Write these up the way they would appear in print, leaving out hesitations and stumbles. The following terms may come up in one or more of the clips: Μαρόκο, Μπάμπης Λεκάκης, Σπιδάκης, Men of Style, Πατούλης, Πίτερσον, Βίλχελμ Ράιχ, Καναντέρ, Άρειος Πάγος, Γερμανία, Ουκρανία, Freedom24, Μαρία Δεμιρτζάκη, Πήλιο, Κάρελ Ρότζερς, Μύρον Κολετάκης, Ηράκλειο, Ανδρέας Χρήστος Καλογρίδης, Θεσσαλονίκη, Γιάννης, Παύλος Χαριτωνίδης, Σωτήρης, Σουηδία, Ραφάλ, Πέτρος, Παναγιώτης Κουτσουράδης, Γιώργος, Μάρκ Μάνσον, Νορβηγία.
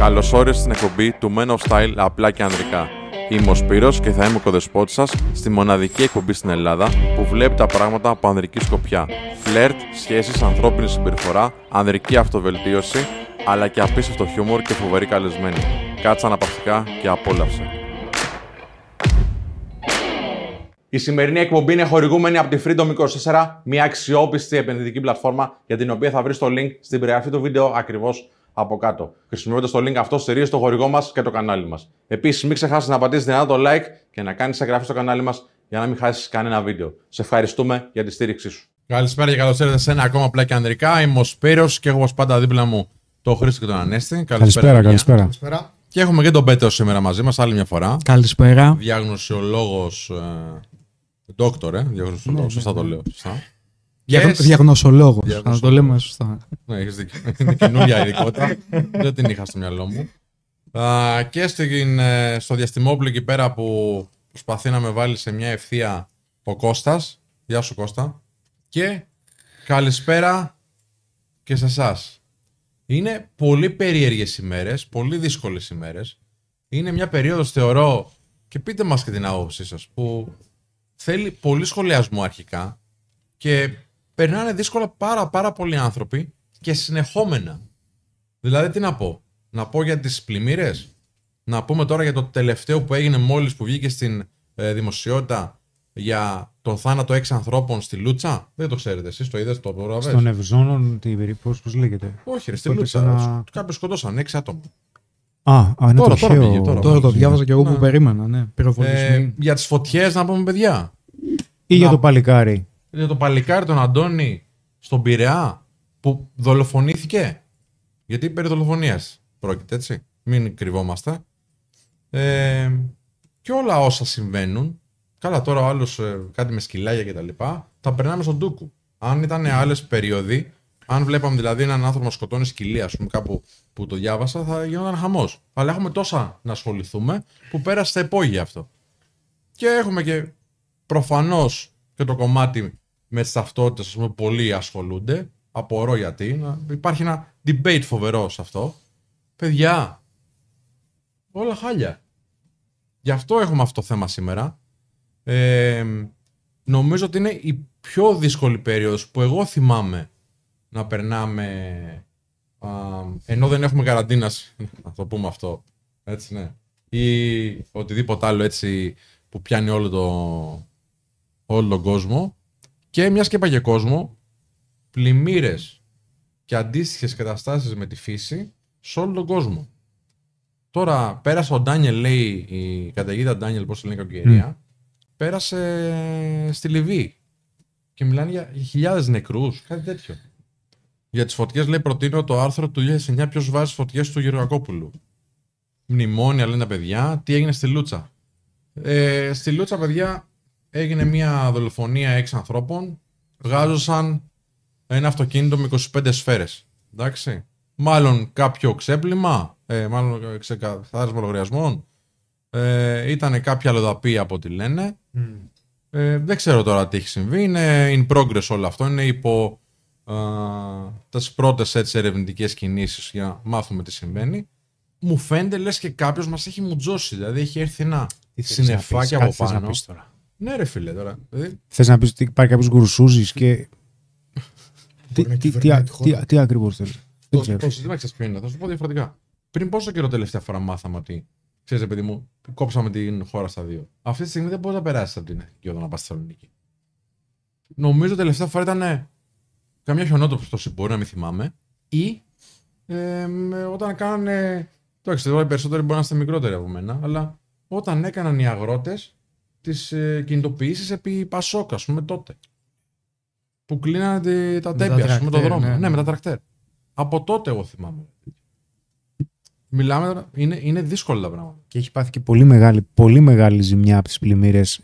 Καλώς ήρθατε στην εκπομπή του Men of Style απλά και ανδρικά. Είμαι ο Σπύρος και θα είμαι ο κοδεσπότης σας στη μοναδική εκπομπή στην Ελλάδα που βλέπει τα πράγματα από ανδρική σκοπιά. Φλερτ, σχέσεις, ανθρώπινη συμπεριφορά, ανδρική αυτοβελτίωση, αλλά και απίστευτο χιούμορ και φοβερή καλεσμένη. Κάτσε αναπαυτικά και απόλαυσε. Η σημερινή εκπομπή είναι χορηγούμενη από τη Freedom24, μια αξιόπιστη επενδυτική πλατφόρμα για την οποία θα βρεις το link στην περιγραφή του βίντεο ακριβώς από κάτω. Χρησιμοποιώντας το link αυτό, στηρίζεις το χορηγό μας και το κανάλι μας. Επίσης, μην ξεχάσεις να πατήσεις δυνατά το like και να κάνεις εγγραφή στο κανάλι μας για να μην χάσεις κανένα βίντεο. Σε ευχαριστούμε για τη στήριξή σου. Καλησπέρα και καλώς ήρθατε σε ένα ακόμα απλά και ανδρικά. Είμαι ο Σπύρος και έχω όπως πάντα δίπλα μου τον Χρήστο και τον Ανέστη. Καλησπέρα. Και έχουμε και τον Πέτρο σήμερα μαζί μας, άλλη μια φορά. Καλησπέρα. Διαγνωσιολόγος. Δόκτορ. Διαγνωσιολόγος. Σωστά το λέω. Διαγνωσιολόγος. Να το λέμε σωστά. Ναι, έχεις δίκιο. Είναι καινούργια ειδικότητα. Δεν την είχα στο μυαλό μου. Και στο διαστημόπλο εκεί πέρα που προσπαθεί να με βάλει σε μια ευθεία ο Κώστας. Γεια σου, Κώστα. Και καλησπέρα και σε εσάς. Είναι πολύ περίεργες ημέρες, πολύ δύσκολες ημέρες. Είναι μια περίοδος, θεωρώ, και πείτε μας και την άποψή σας, που θέλει πολύ σχολιασμό αρχικά και περνάνε δύσκολα πάρα πολλοί άνθρωποι και συνεχόμενα. Δηλαδή, τι να πω, για τις πλημμύρες, να πούμε τώρα για το τελευταίο που έγινε μόλις που βγήκε στην δημοσιότητα για τον θάνατο 6 ανθρώπων στη Λούτσα. Δεν το ξέρετε εσείς, το είδες, το προβάβες. Στον Ευζώνον, την περίπτωση, πώς λέγεται. Όχι, ρε, στη Λούτσα. Κάποιοι σκοτώσαν 6 άτομα. Α, είναι τυχαίο. Τώρα το διάβαζα και εγώ που περίμενα, ναι. Για τις φωτιές, να πούμε, παιδιά. Ή για το παλικάρι. Για το παλικάρι, τον Αντώνη, στον Πειραιά, που δολοφονήθηκε. Γιατί περί δολοφονίας πρόκειται, έτσι. Μην κρυβόμαστε. Και όλα όσα συμβαίνουν. Καλά, τώρα ο άλλος κάτι με σκυλάκια και τα λοιπά, τα περνάμε στον ντούκου. Αν ήταν άλλες περίοδοι, αν βλέπαμε δηλαδή έναν άνθρωπο να σκοτώνει σκυλί, ας πούμε, κάπου που το διάβασα, θα γινόταν χαμός. Αλλά έχουμε τόσα να ασχοληθούμε που πέρασε στα υπόγεια αυτό. Και έχουμε και προφανώς και το κομμάτι με τις ταυτότητες, ας πούμε, πολλοί ασχολούνται. Απορώ γιατί. Υπάρχει ένα debate φοβερό σε αυτό. Παιδιά, όλα χάλια. Γι' αυτό έχουμε αυτό το θέμα σήμερα. Νομίζω ότι είναι η πιο δύσκολη περίοδος που εγώ θυμάμαι να περνάμε, ενώ δεν έχουμε καραντίνας, να το πούμε αυτό, έτσι, ναι, ή οτιδήποτε άλλο έτσι που πιάνει όλο τον κόσμο. Και μιας και είπα για κόσμο, πλημμύρες και αντίστοιχες καταστάσεις με τη φύση σε όλο τον κόσμο. Τώρα πέρασε ο Ντάνιελ, λέει η καταιγίδα Ντάνιελ, πώς λένε, κακοκαιρία. Πέρασε στη Λιβύη και μιλάνε για χιλιάδες νεκρούς, κάτι τέτοιο. Για τις φωτιές, λέει, προτείνω το άρθρο του 2009, ποιος βάζει φωτιές του Γεωργακόπουλου. Μνημόνια, λένε τα παιδιά. Τι έγινε στη Λούτσα. Στη Λούτσα, παιδιά, έγινε μια δολοφονία 6 ανθρώπων. Βγάζωσαν ένα αυτοκίνητο με 25 σφαίρες. Εντάξει. Μάλλον κάποιο ξέπλυμα, μάλλον ξεκαθάρισμα λογαριασμών. Ήτανε κάποια αλλοδαπή από ό,τι λένε. Δεν ξέρω τώρα τι έχει συμβεί. Είναι in progress όλο αυτό. Είναι υπό τις πρώτες έτσι ερευνητικές κινήσεις για να μάθουμε τι συμβαίνει. Μου φαίνεται λες και κάποιος μας έχει μουτζώσει. Δηλαδή έχει έρθει ένα συννεφάκι από πάνω. Θες να τώρα. Ναι, ρε φίλε, τώρα. Θες να πεις ότι υπάρχει κάποιος γκουρσούζης και. Τι ακριβώς θέλεις. Το σύστημα εξασπίνεται. Θα σου πω διαφορετικά. Πριν πόσο καιρό τελευταία φορά μάθαμε ότι. Ξέρεις, παιδί μου, κόψαμε την χώρα στα δύο. Αυτή τη στιγμή δεν μπορείς να περάσεις από την Εθνική Οδό να πας στη Θεσσαλονίκη. Νομίζω τελευταία φορά ήταν καμιά χιονότοπση, μπορεί να μην θυμάμαι, ή όταν κάνανε. Εντάξει, τώρα οι περισσότεροι μπορεί να είστε μικρότεροι από μένα, αλλά όταν έκαναν οι αγρότες τις κινητοποιήσεις επί Πασόκα, ας πούμε, τότε. Που κλείνανε τα Τέμπη, ας πούμε, τον δρόμο. Ναι, με τα τρακτέρ. Από τότε εγώ θυμάμαι. Μιλάμε τώρα, είναι δύσκολα τα πράγματα. Και έχει πάθει και πολύ μεγάλη ζημιά από τις πλημμύρες.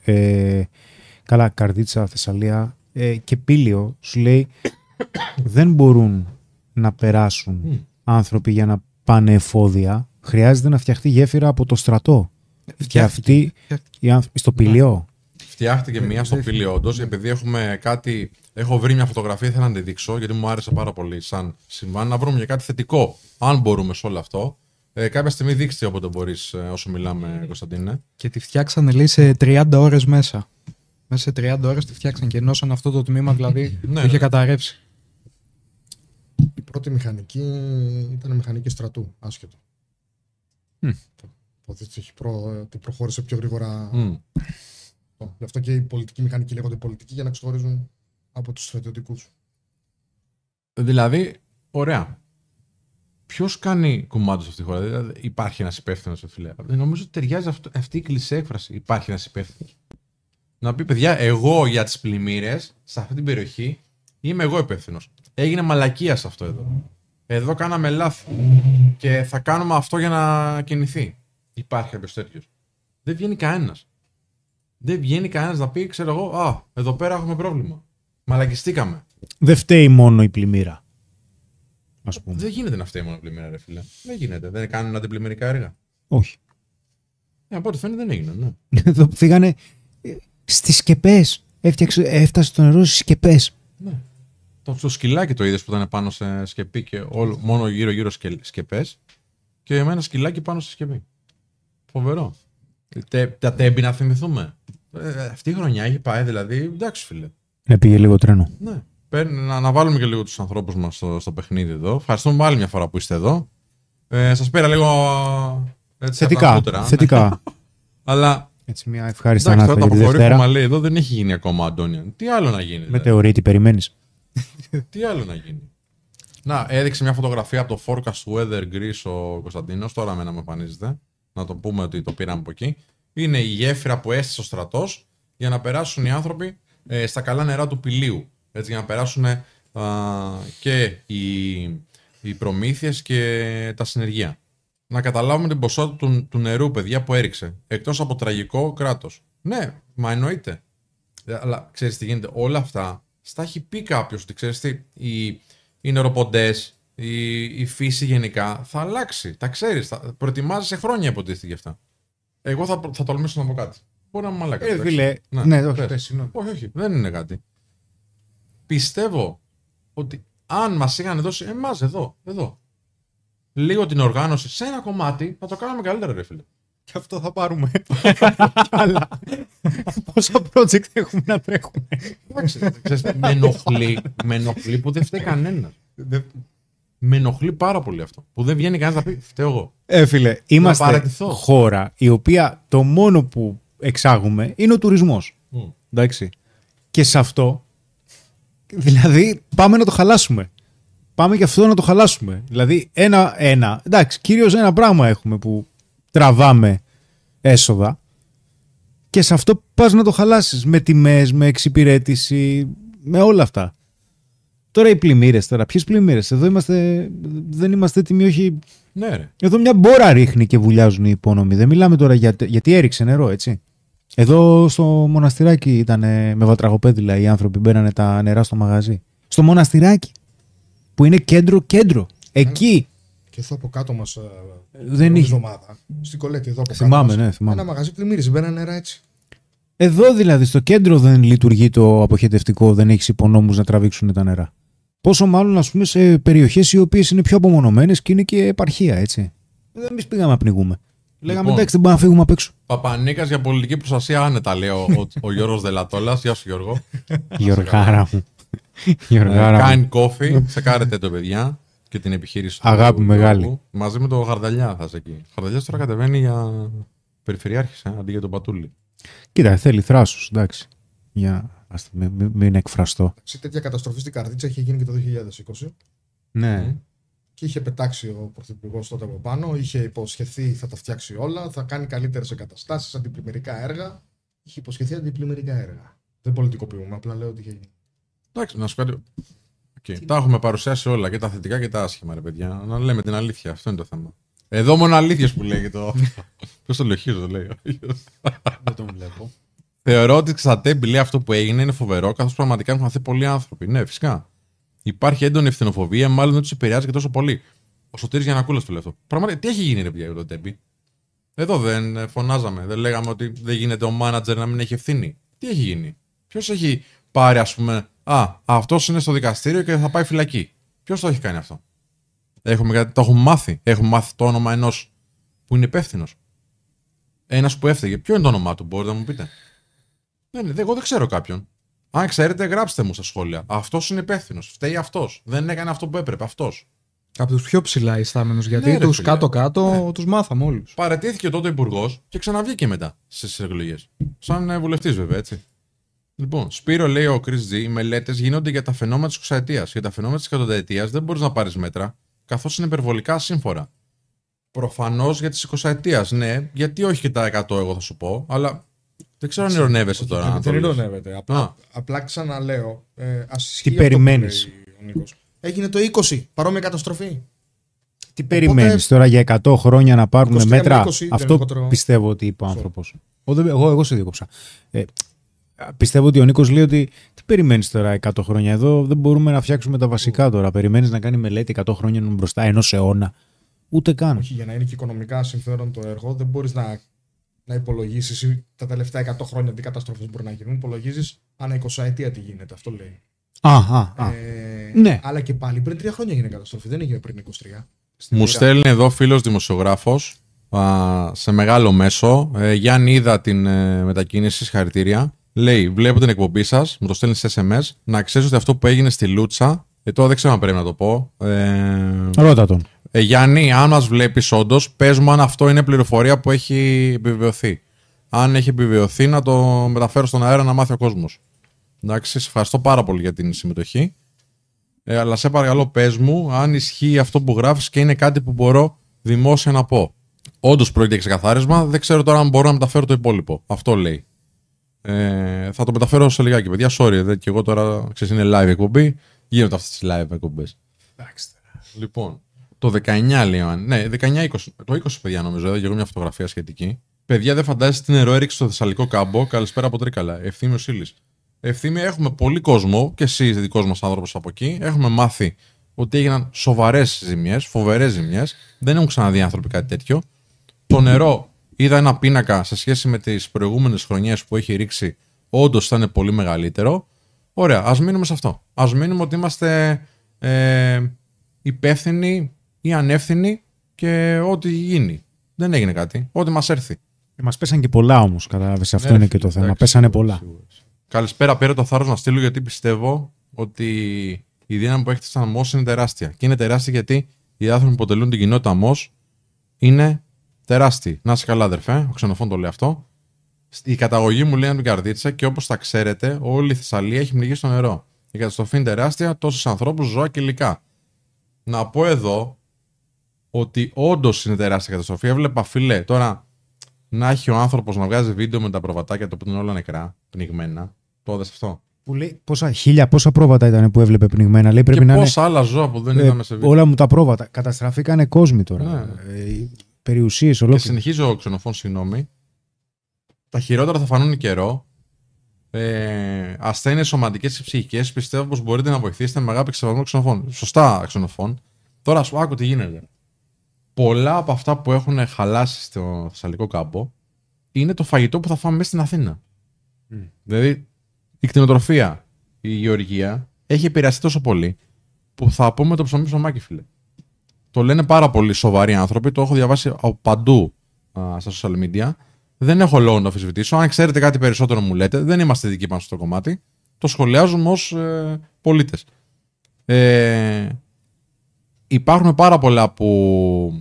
Καλά, Καρδίτσα, Θεσσαλία και Πήλιο, σου λέει, δεν μπορούν να περάσουν άνθρωποι για να πάνε εφόδια. Χρειάζεται να φτιαχτεί γέφυρα από το στρατό. Φτιάχτηκε. Στο Πήλιο. Φτιάχτηκε μία στο Πήλιο, όντως, επειδή έχουμε κάτι. Έχω βρει μια φωτογραφία, θέλω να τη δείξω, γιατί μου άρεσε πάρα πολύ σαν συμβάν. Να βρούμε και κάτι θετικό, αν μπορούμε, σε όλο αυτό. Κάποια στιγμή δείξτε όποτε μπορείς όσο μιλάμε, Κωνσταντίνε. Και τη φτιάξανε, λέει, σε 30 ώρες μέσα. Μέσα σε 30 ώρες τη φτιάξανε και ενώσαν αυτό το τμήμα, δηλαδή που είχε καταρρεύσει. Η πρώτη μηχανική ήταν μηχανική στρατού, άσχετο. Ότι προχώρησε πιο γρήγορα. Γι' αυτό και οι πολιτικοί μηχανικοί λέγονται πολιτικοί, για να ξεχωρίζουν από τους στρατιωτικούς. Δηλαδή, ωραία. Ποιος κάνει κομμάτι σε αυτή τη χώρα, δηλαδή υπάρχει ένας υπεύθυνος, φίλε. Νομίζω ότι ταιριάζει αυτή η κλισέ έκφραση. Υπάρχει ένας υπεύθυνος. Να πει, παιδιά, εγώ για τις πλημμύρες σε αυτή την περιοχή είμαι εγώ υπεύθυνος. Έγινε μαλακία σε αυτό εδώ. Εδώ κάναμε λάθη. Και θα κάνουμε αυτό για να κινηθεί. Υπάρχει κάποιος τέτοιος. Δεν βγαίνει κανένας. Δεν βγαίνει κανένας να πει, ξέρω εγώ, α, εδώ πέρα έχουμε πρόβλημα. Μαλακιστήκαμε. Δεν φταίει μόνο η πλημμύρα. Ας πούμε. Δεν γίνεται να φταίει μόνο η πλημμύρα, ρε φίλε. Δεν γίνεται. Δεν κάνουν αντιπλημμυρικά έργα. Όχι. Από ό,τι φαίνεται δεν έγιναν. Ναι. Εδώ φύγανε στις σκεπές. Έφτασε το νερό στις σκεπές. Ναι. Το σκυλάκι το είδες που ήταν πάνω σε σκεπή και μόνο γύρω-γύρω σκεπές. Και με ένα σκυλάκι πάνω στη σκεπή. Φοβερό. Τα Τέμπη να θυμηθούμε. Αυτή η χρονιά έχει πάει, δηλαδή. Εντάξει, φίλε. Πήγε λίγο τρένο. Ναι. Να βάλουμε και λίγο τους ανθρώπους μας στο παιχνίδι εδώ. Ευχαριστούμε άλλη μια φορά που είστε εδώ. Σας πέρα λίγο. Θετικά. Αλλά. Έτσι, μια ευχάριστη ανάσα για τη Δευτέρα. Μα λέει εδώ δεν έχει γίνει ακόμα, Αντώνια. Τι άλλο να γίνει. Μετεωρίτη, περιμένεις. Τι άλλο να γίνει. Να, έδειξε μια φωτογραφία από το Forecast Weather Greece ο Κωνσταντίνος. Τώρα με να μου εμφανίζεται. Να το πούμε ότι το πήραμε από εκεί. Είναι η γέφυρα που έστησε ο στρατός για να περάσουν οι άνθρωποι στα καλά νερά του Πηλίου. Έτσι, για να περάσουν και οι προμήθειες και τα συνεργεία. Να καταλάβουμε την ποσότητα του νερού, παιδιά, που έριξε. Εκτός από τραγικό κράτος. Ναι, μα εννοείται. Αλλά ξέρεις τι γίνεται. Όλα αυτά στα έχει πει κάποιος. Ότι ξέρεις τι, οι νεροποντές, η φύση γενικά θα αλλάξει. Τα ξέρεις. Προετοιμάζεσαι χρόνια υποτίθεται γι' αυτά. Εγώ θα τολμήσω να πω κάτι. Μπορεί να μου μαλακά. Όχι, δεν είναι κάτι. Πιστεύω ότι αν μας είχαν δώσει εμάς εδώ, λίγο την οργάνωση σε ένα κομμάτι, θα το κάναμε καλύτερα, ρε φίλε. Και αυτό θα πάρουμε. Αλλά πόσα project έχουμε να τρέχουμε. Με ενοχλεί που δεν φταίει κανένας. Με ενοχλεί πάρα πολύ αυτό. Που δεν βγαίνει κανένας να πει φταίω εγώ. Φίλε, είμαστε χώρα η οποία το μόνο που εξάγουμε είναι ο τουρισμός. Εντάξει. Και σε αυτό... Δηλαδή, πάμε να το χαλάσουμε. Πάμε και αυτό να το χαλάσουμε. Δηλαδή, εντάξει, κυρίως ένα πράγμα έχουμε που τραβάμε έσοδα και σε αυτό πας να το χαλάσεις με τιμές, με εξυπηρέτηση, με όλα αυτά. Τώρα οι πλημμύρες, ποιες πλημμύρες, εδώ δεν είμαστε έτοιμοι, όχι. Ναι, ρε. Εδώ μια μπόρα ρίχνει και βουλιάζουν οι υπόνομοι. Δεν μιλάμε τώρα γιατί έριξε νερό, έτσι. Εδώ στο Μοναστηράκι ήταν με βατραγοπέδιλα οι άνθρωποι, μπαίνανε τα νερά στο μαγαζί. Στο Μοναστηράκι, που είναι κέντρο. Εκεί. Και εδώ από κάτω μας, δεν είχε ομάδα. Στην Κολέτη, εδώ από κάτω. Θυμάμαι. Ένα μαγαζί πλημμύριζε, μπαίνανε νερά έτσι. Εδώ δηλαδή, στο κέντρο δεν λειτουργεί το αποχετευτικό, δεν έχεις υπονόμους να τραβήξουν τα νερά. Πόσο μάλλον, ας πούμε, σε περιοχές οι οποίες είναι πιο απομονωμένες και είναι και επαρχία, έτσι. Εμείς πήγαμε να πνιγούμε. Λέγαμε εντάξει, δεν μπορούμε να φύγουμε απ' έξω. Παπανίκας για πολιτική προστασία άνετα, λέει ο Γιώργος Δελατόλας. Γεια σου, Γιώργο. Γιωργάρα μου. Κάνει κόφι, τσεκάρετε το, παιδιά, και την επιχείρηση του. Αγάπη μεγάλη. Μαζί με το Χαρδαλιά θα είσαι εκεί. Ο Χαρδαλιάς τώρα κατεβαίνει για περιφερειάρχης, αντί για τον Πατούλη. Κοίτα, θέλει θράσους, εντάξει. Μην εκφραστώ. Σε τέτοια καταστροφή στην Καρδίτσα είχε γίνει και το 2020. Ναι. Και είχε πετάξει ο Πρωθυπουργός τότε από πάνω, είχε υποσχεθεί θα τα φτιάξει όλα, θα κάνει καλύτερες εγκαταστάσεις, αντιπλημμυρικά έργα. Είχε υποσχεθεί αντιπλημμυρικά έργα. Δεν πολιτικοποιούμε, απλά λέω ότι είχε γίνει. Εντάξει, να σου κάνω. Τα έχουμε παρουσιάσει όλα, και τα θετικά και τα άσχημα, ρε παιδιά. Να λέμε την αλήθεια, αυτό είναι το θέμα. Εδώ μόνο αλήθειες που λέγει το. Ποιος το λοχίζει, το λέει. Δεν τον βλέπω. Θεωρώ ότι στα Τέμπη, λέει, αυτό που έγινε είναι φοβερό, καθώς πραγματικά έχουν χαθεί πολλοί άνθρωποι. Ναι, φυσικά. Υπάρχει έντονη ευθυνοφοβία, μάλλον δεν τους επηρεάζει και τόσο πολύ. Ο Σωτήρης Γιαννακούλας το λέει αυτό. Πραγματικά, τι έχει γίνει, ρε παιδιά, με τον Τέμπη. Εδώ δεν φωνάζαμε, δεν λέγαμε ότι δεν γίνεται ο μάνατζερ να μην έχει ευθύνη. Τι έχει γίνει. Ποιος έχει πάρει, ας πούμε, αυτός είναι στο δικαστήριο και θα πάει φυλακή. Ποιος το έχει κάνει αυτό. Το έχουμε μάθει. Έχουμε μάθει το όνομα ενός που είναι υπεύθυνος. Ένας που έφταιγε. Ποιο είναι το όνομά του, μπορείτε να μου πείτε? Εγώ δεν ξέρω κάποιον. Αν ξέρετε, γράψτε μου στα σχόλια. Αυτός είναι υπεύθυνος. Φταίει αυτός. Δεν έκανε αυτό που έπρεπε. Αυτός. Από τους πιο ψηλά ιστάμενους, γιατί ναι, τους κάτω-κάτω ναι. Τους μάθαμε όλους. Παραιτήθηκε τότε ο υπουργός και ξαναβγήκε μετά στις εκλογές. Σαν βουλευτής, βέβαια, έτσι. Λοιπόν, Σπύρο, λέει ο Chris G, οι μελέτες γίνονται για τα φαινόμενα της 20ετίας. Για τα φαινόμενα της 100ετίας δεν μπορείς να πάρεις μέτρα, καθώς είναι υπερβολικά σύμφορα. Προφανώς για τις 20ετίας, ναι, γιατί όχι και τα 100, εγώ θα σου πω, αλλά. Δεν ξέρω αν ειρωνεύεσαι τώρα. Δεν ειρωνεύεται. Απλά ξαναλέω. Τι περιμένεις. Έγινε το 20, παρόμοια καταστροφή. Τι περιμένεις τώρα για 100 χρόνια να πάρουν μέτρα? 20, αυτό πιστεύω ότι είπε ο άνθρωπος. Εγώ σε διέκοψα. Πιστεύω ότι ο Νίκος λέει ότι τι περιμένεις τώρα 100 χρόνια. Εδώ δεν μπορούμε να φτιάξουμε τα βασικά τώρα. Περιμένεις να κάνει μελέτη 100 χρόνια μπροστά, ενός αιώνα. Ούτε καν. Όχι, για να είναι και οικονομικά συμφέρον το έργο, δεν μπορείς να υπολογίσεις ή τα τελευταία 100 χρόνια τι καταστροφές μπορεί να γίνουν. Υπολογίζεις ανά 20 ετία τι γίνεται. Αυτό λέει. Ναι. Αλλά και πάλι πριν 3 χρόνια έγινε καταστροφή, δεν έγινε πριν 23. Μου στέλνει εδώ φίλος δημοσιογράφος σε μεγάλο μέσο. Γιάννη, είδα την μετακίνηση, συγχαρητήρια. Λέει: βλέπω την εκπομπή σας, μου το στέλνει σε SMS. Να ξέρεις ότι αυτό που έγινε στη Λούτσα. Τώρα δεν ξέρω αν πρέπει να το πω. Ρώτα τον. Γιάννη, αν μας βλέπεις όντως, πες μου αν αυτό είναι πληροφορία που έχει επιβεβαιωθεί. Αν έχει επιβεβαιωθεί, να το μεταφέρω στον αέρα να μάθει ο κόσμος. Εντάξει, σε ευχαριστώ πάρα πολύ για την συμμετοχή. Αλλά σε παρακαλώ, πες μου αν ισχύει αυτό που γράφεις και είναι κάτι που μπορώ δημόσια να πω. Όντως πρόκειται για ξεκαθάρισμα, δεν ξέρω τώρα αν μπορώ να μεταφέρω το υπόλοιπο. Αυτό λέει. Θα το μεταφέρω σε λιγάκι, παιδιά. Sorry, και εγώ τώρα ξέρεις, είναι live εκπομπή. Γίνονται αυτές τις live εκπομπές. Εντάξει. Λοιπόν. Το 19 λέει, ναι, 19-20. Το 20 παιδιά νομίζω, έδω και εγώ μια φωτογραφία σχετική. Παιδιά, δεν φαντάζεσαι την νεροέριξη στο Θεσσαλικό κάμπο. Καλησπέρα από Τρίκαλα. Ευθύμη ο Σίλης. Ευθύμη, έχουμε πολύ κόσμο και εσύ είσαι δικός μας άνθρωπος από εκεί. Έχουμε μάθει ότι έγιναν σοβαρές ζημιές, φοβερές ζημιές. Δεν έχουν ξαναδεί άνθρωποι κάτι τέτοιο. Το νερό, είδα ένα πίνακα σε σχέση με τις προηγούμενες χρονιές που έχει ρίξει, όντως ήταν πολύ μεγαλύτερο. Ωραία, ας μείνουμε σε αυτό. Ας μείνουμε ότι είμαστε υπεύθυνοι. Ή ανεύθυνοι και ό,τι γίνει. Δεν έγινε κάτι. Ό,τι μας έρθει. Μας πέσαν και πολλά όμως, κατάλαβες. Αυτό είναι και το θέμα. Πέσανε πολλά. Καλησπέρα, πέρα το θάρρος να στείλω, γιατί πιστεύω ότι η δύναμη που έχετε σαν ΜΟΣ είναι τεράστια. Και είναι τεράστια γιατί οι άνθρωποι που αποτελούν την κοινότητα ΜΟΣ είναι τεράστιοι. Να είσαι καλά, αδερφέ. Ο Ξενοφών το λέει αυτό. Η καταγωγή μου λέει από την Καρδίτσα και όπως τα ξέρετε, όλη η Θεσσαλία έχει πνιγεί στο νερό. Η καταστροφή είναι τεράστια, τόσους ανθρώπους, ζώα και υλικά. Να πω εδώ. Ότι όντως είναι τεράστια καταστροφή. Έβλεπα, φίλε, τώρα να έχει ο άνθρωπος να βγάζει βίντεο με τα προβατάκια του που είναι όλα νεκρά, πνιγμένα. Το έδωσε αυτό. Που λέει πόσα πρόβατα ήταν που έβλεπε πνιγμένα. Λέει, πρέπει και να πόσα άλλα ζώα που δεν είδαμε σε βίντεο. Όλα μου τα πρόβατα. Καταστραφήκανε κόσμοι τώρα. Ναι. Περιουσίες, ολόκληρες. Και συνεχίζω, ο Ξενοφών, συγγνώμη. Τα χειρότερα θα φανούν καιρό. Ασθένειες σωματικές και ψυχικές. Πιστεύω πως μπορείτε να βοηθήσετε με αγάπη και σεβασμό, Ξενοφών. Σωστά, Ξενοφών. Τώρα σου άκου τι γίνεται. Πολλά από αυτά που έχουν χαλάσει στο Θεσσαλικό κάμπο είναι το φαγητό που θα φάμε μέσα στην Αθήνα. Δηλαδή, η κτηνοτροφία, η γεωργία έχει επηρεαστεί τόσο πολύ που θα πούμε το ψωμί ψωμάκι, φίλε. Το λένε πάρα πολύ σοβαροί άνθρωποι, το έχω διαβάσει από παντού στα social media. Δεν έχω λόγο να το αμφισβητήσω. Αν ξέρετε κάτι περισσότερο, μου λέτε. Δεν είμαστε δικοί πάνω στο κομμάτι. Το σχολιάζουμε ως πολίτες. Υπάρχουν πάρα πολλά που.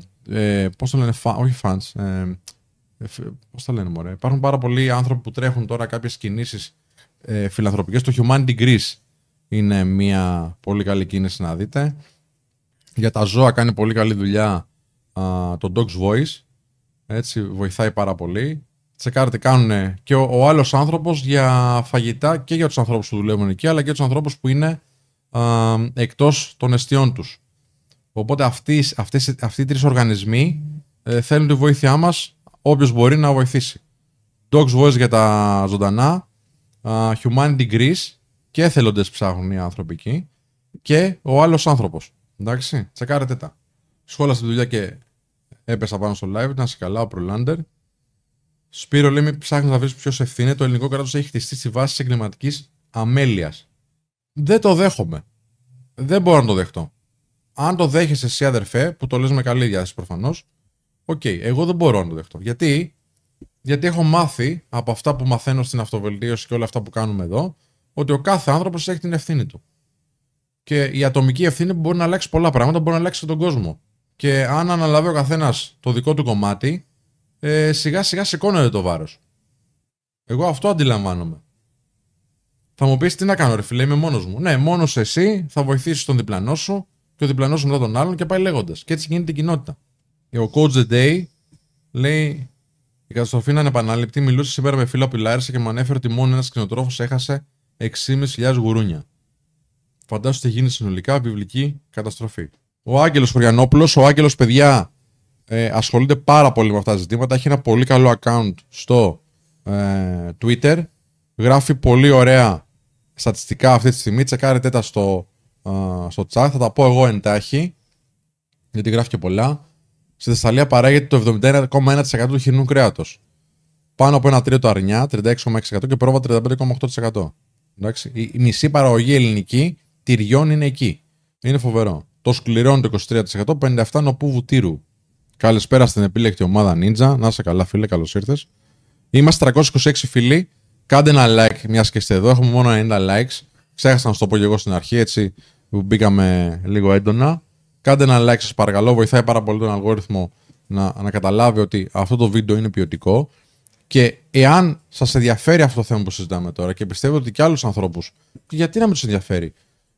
Πώς το λένε, όχι fans. Πώς τα λένε, μωρέ. Υπάρχουν πάρα πολλοί άνθρωποι που τρέχουν τώρα κάποιες κινήσεις φιλανθρωπικές. Το Humanity Greece είναι μια πολύ καλή κίνηση να δείτε. Για τα ζώα κάνει πολύ καλή δουλειά το Dog's Voice. Έτσι, βοηθάει πάρα πολύ. Τσεκάρετε, κάνουν και ο άλλος άνθρωπος για φαγητά και για τους ανθρώπους που δουλεύουν εκεί, αλλά και τους ανθρώπους που είναι εκτός των εστιών τους. Οπότε αυτοί οι τρεις οργανισμοί θέλουν τη βοήθειά μας, όποιος μπορεί να βοηθήσει. Dog's Voice για τα ζωντανά, Humanity Greece και εθελοντές ψάχνουν οι άνθρωποι εκεί και ο άλλος άνθρωπος. Εντάξει, τσεκάρετε τα. Σχόλασα τη δουλειά και έπεσα πάνω στο live, να σε καλά ο Προλάντερ. Σπύρο λέει, μην ψάχνεις να βρεις ποιος ευθύνεται, το ελληνικό κράτος έχει χτιστεί στη βάση της εγκληματικής αμέλειας. Δεν το δέχομαι. Δεν μπορώ να το δεχτώ. αν το δέχεσαι εσύ, αδερφέ, που το λες με καλή διάθεση προφανώς, οκ, εγώ δεν μπορώ να το δεχτώ. Γιατί έχω μάθει από αυτά που μαθαίνω στην αυτοβελτίωση και όλα αυτά που κάνουμε εδώ, ότι ο κάθε άνθρωπος έχει την ευθύνη του. Και η ατομική ευθύνη που μπορεί να αλλάξει πολλά πράγματα, μπορεί να αλλάξει και τον κόσμο. Και αν αναλάβει ο καθένας το δικό του κομμάτι, σιγά σιγά σηκώνεται το βάρος. Εγώ αυτό αντιλαμβάνομαι. Θα μου πεις τι να κάνω, ρε φίλε, είμαι μόνος μου. Ναι, μόνος εσύ, θα βοηθήσεις τον διπλανό σου και ο διπλανός σου μετά τον άλλον και πάει λέγοντας. Και έτσι γίνεται η κοινότητα. Ο Coach The Day λέει: η καταστροφή είναι ανεπανάληπτη. Μιλούσε σήμερα με φίλο από τη Λάρισα και μου ανέφερε ότι μόνο ένας κτηνοτρόφος έχασε 6.500 γουρούνια. Φαντάζομαι ότι γίνει συνολικά βιβλική καταστροφή. Ο Άγγελος Χωριανόπουλος, ο Άγγελος, παιδιά, ασχολείται πάρα πολύ με αυτά τα ζητήματα. Έχει ένα πολύ καλό account στο Twitter. Γράφει πολύ ωραία στατιστικά αυτή τη στιγμή. Τσεκάρετε τα στο chat. Θα τα πω εγώ εντάχει, γιατί γράφει και πολλά. Στη Θεσσαλία παράγεται το 71,1% του χοιρινού κρέατος. Πάνω από 1/3 αρνιά, 36,6% και πρόβα 35,8%. Εντάξει, η μισή παραγωγή ελληνική τυριών είναι εκεί. Είναι φοβερό. Το σκληρό είναι το 23%, 57% νοπού βουτύρου. Καλησπέρα στην επίλεκτη ομάδα Ninja. Να είσαι καλά, φίλε, καλώς ήρθες. Είμαστε 326 φίλοι. Κάντε ένα like, μιας και είστε εδώ. Έχουμε μόνο 90 likes. Ξέχασα να σου το πω και εγώ στην αρχή, έτσι που μπήκαμε λίγο έντονα. Κάντε ένα like, σας παρακαλώ. Βοηθάει πάρα πολύ τον αλγόριθμο να καταλάβει ότι αυτό το βίντεο είναι ποιοτικό. Και εάν σας ενδιαφέρει αυτό το θέμα που συζητάμε τώρα και πιστεύετε ότι και άλλους ανθρώπους, γιατί να μην τους ενδιαφέρει,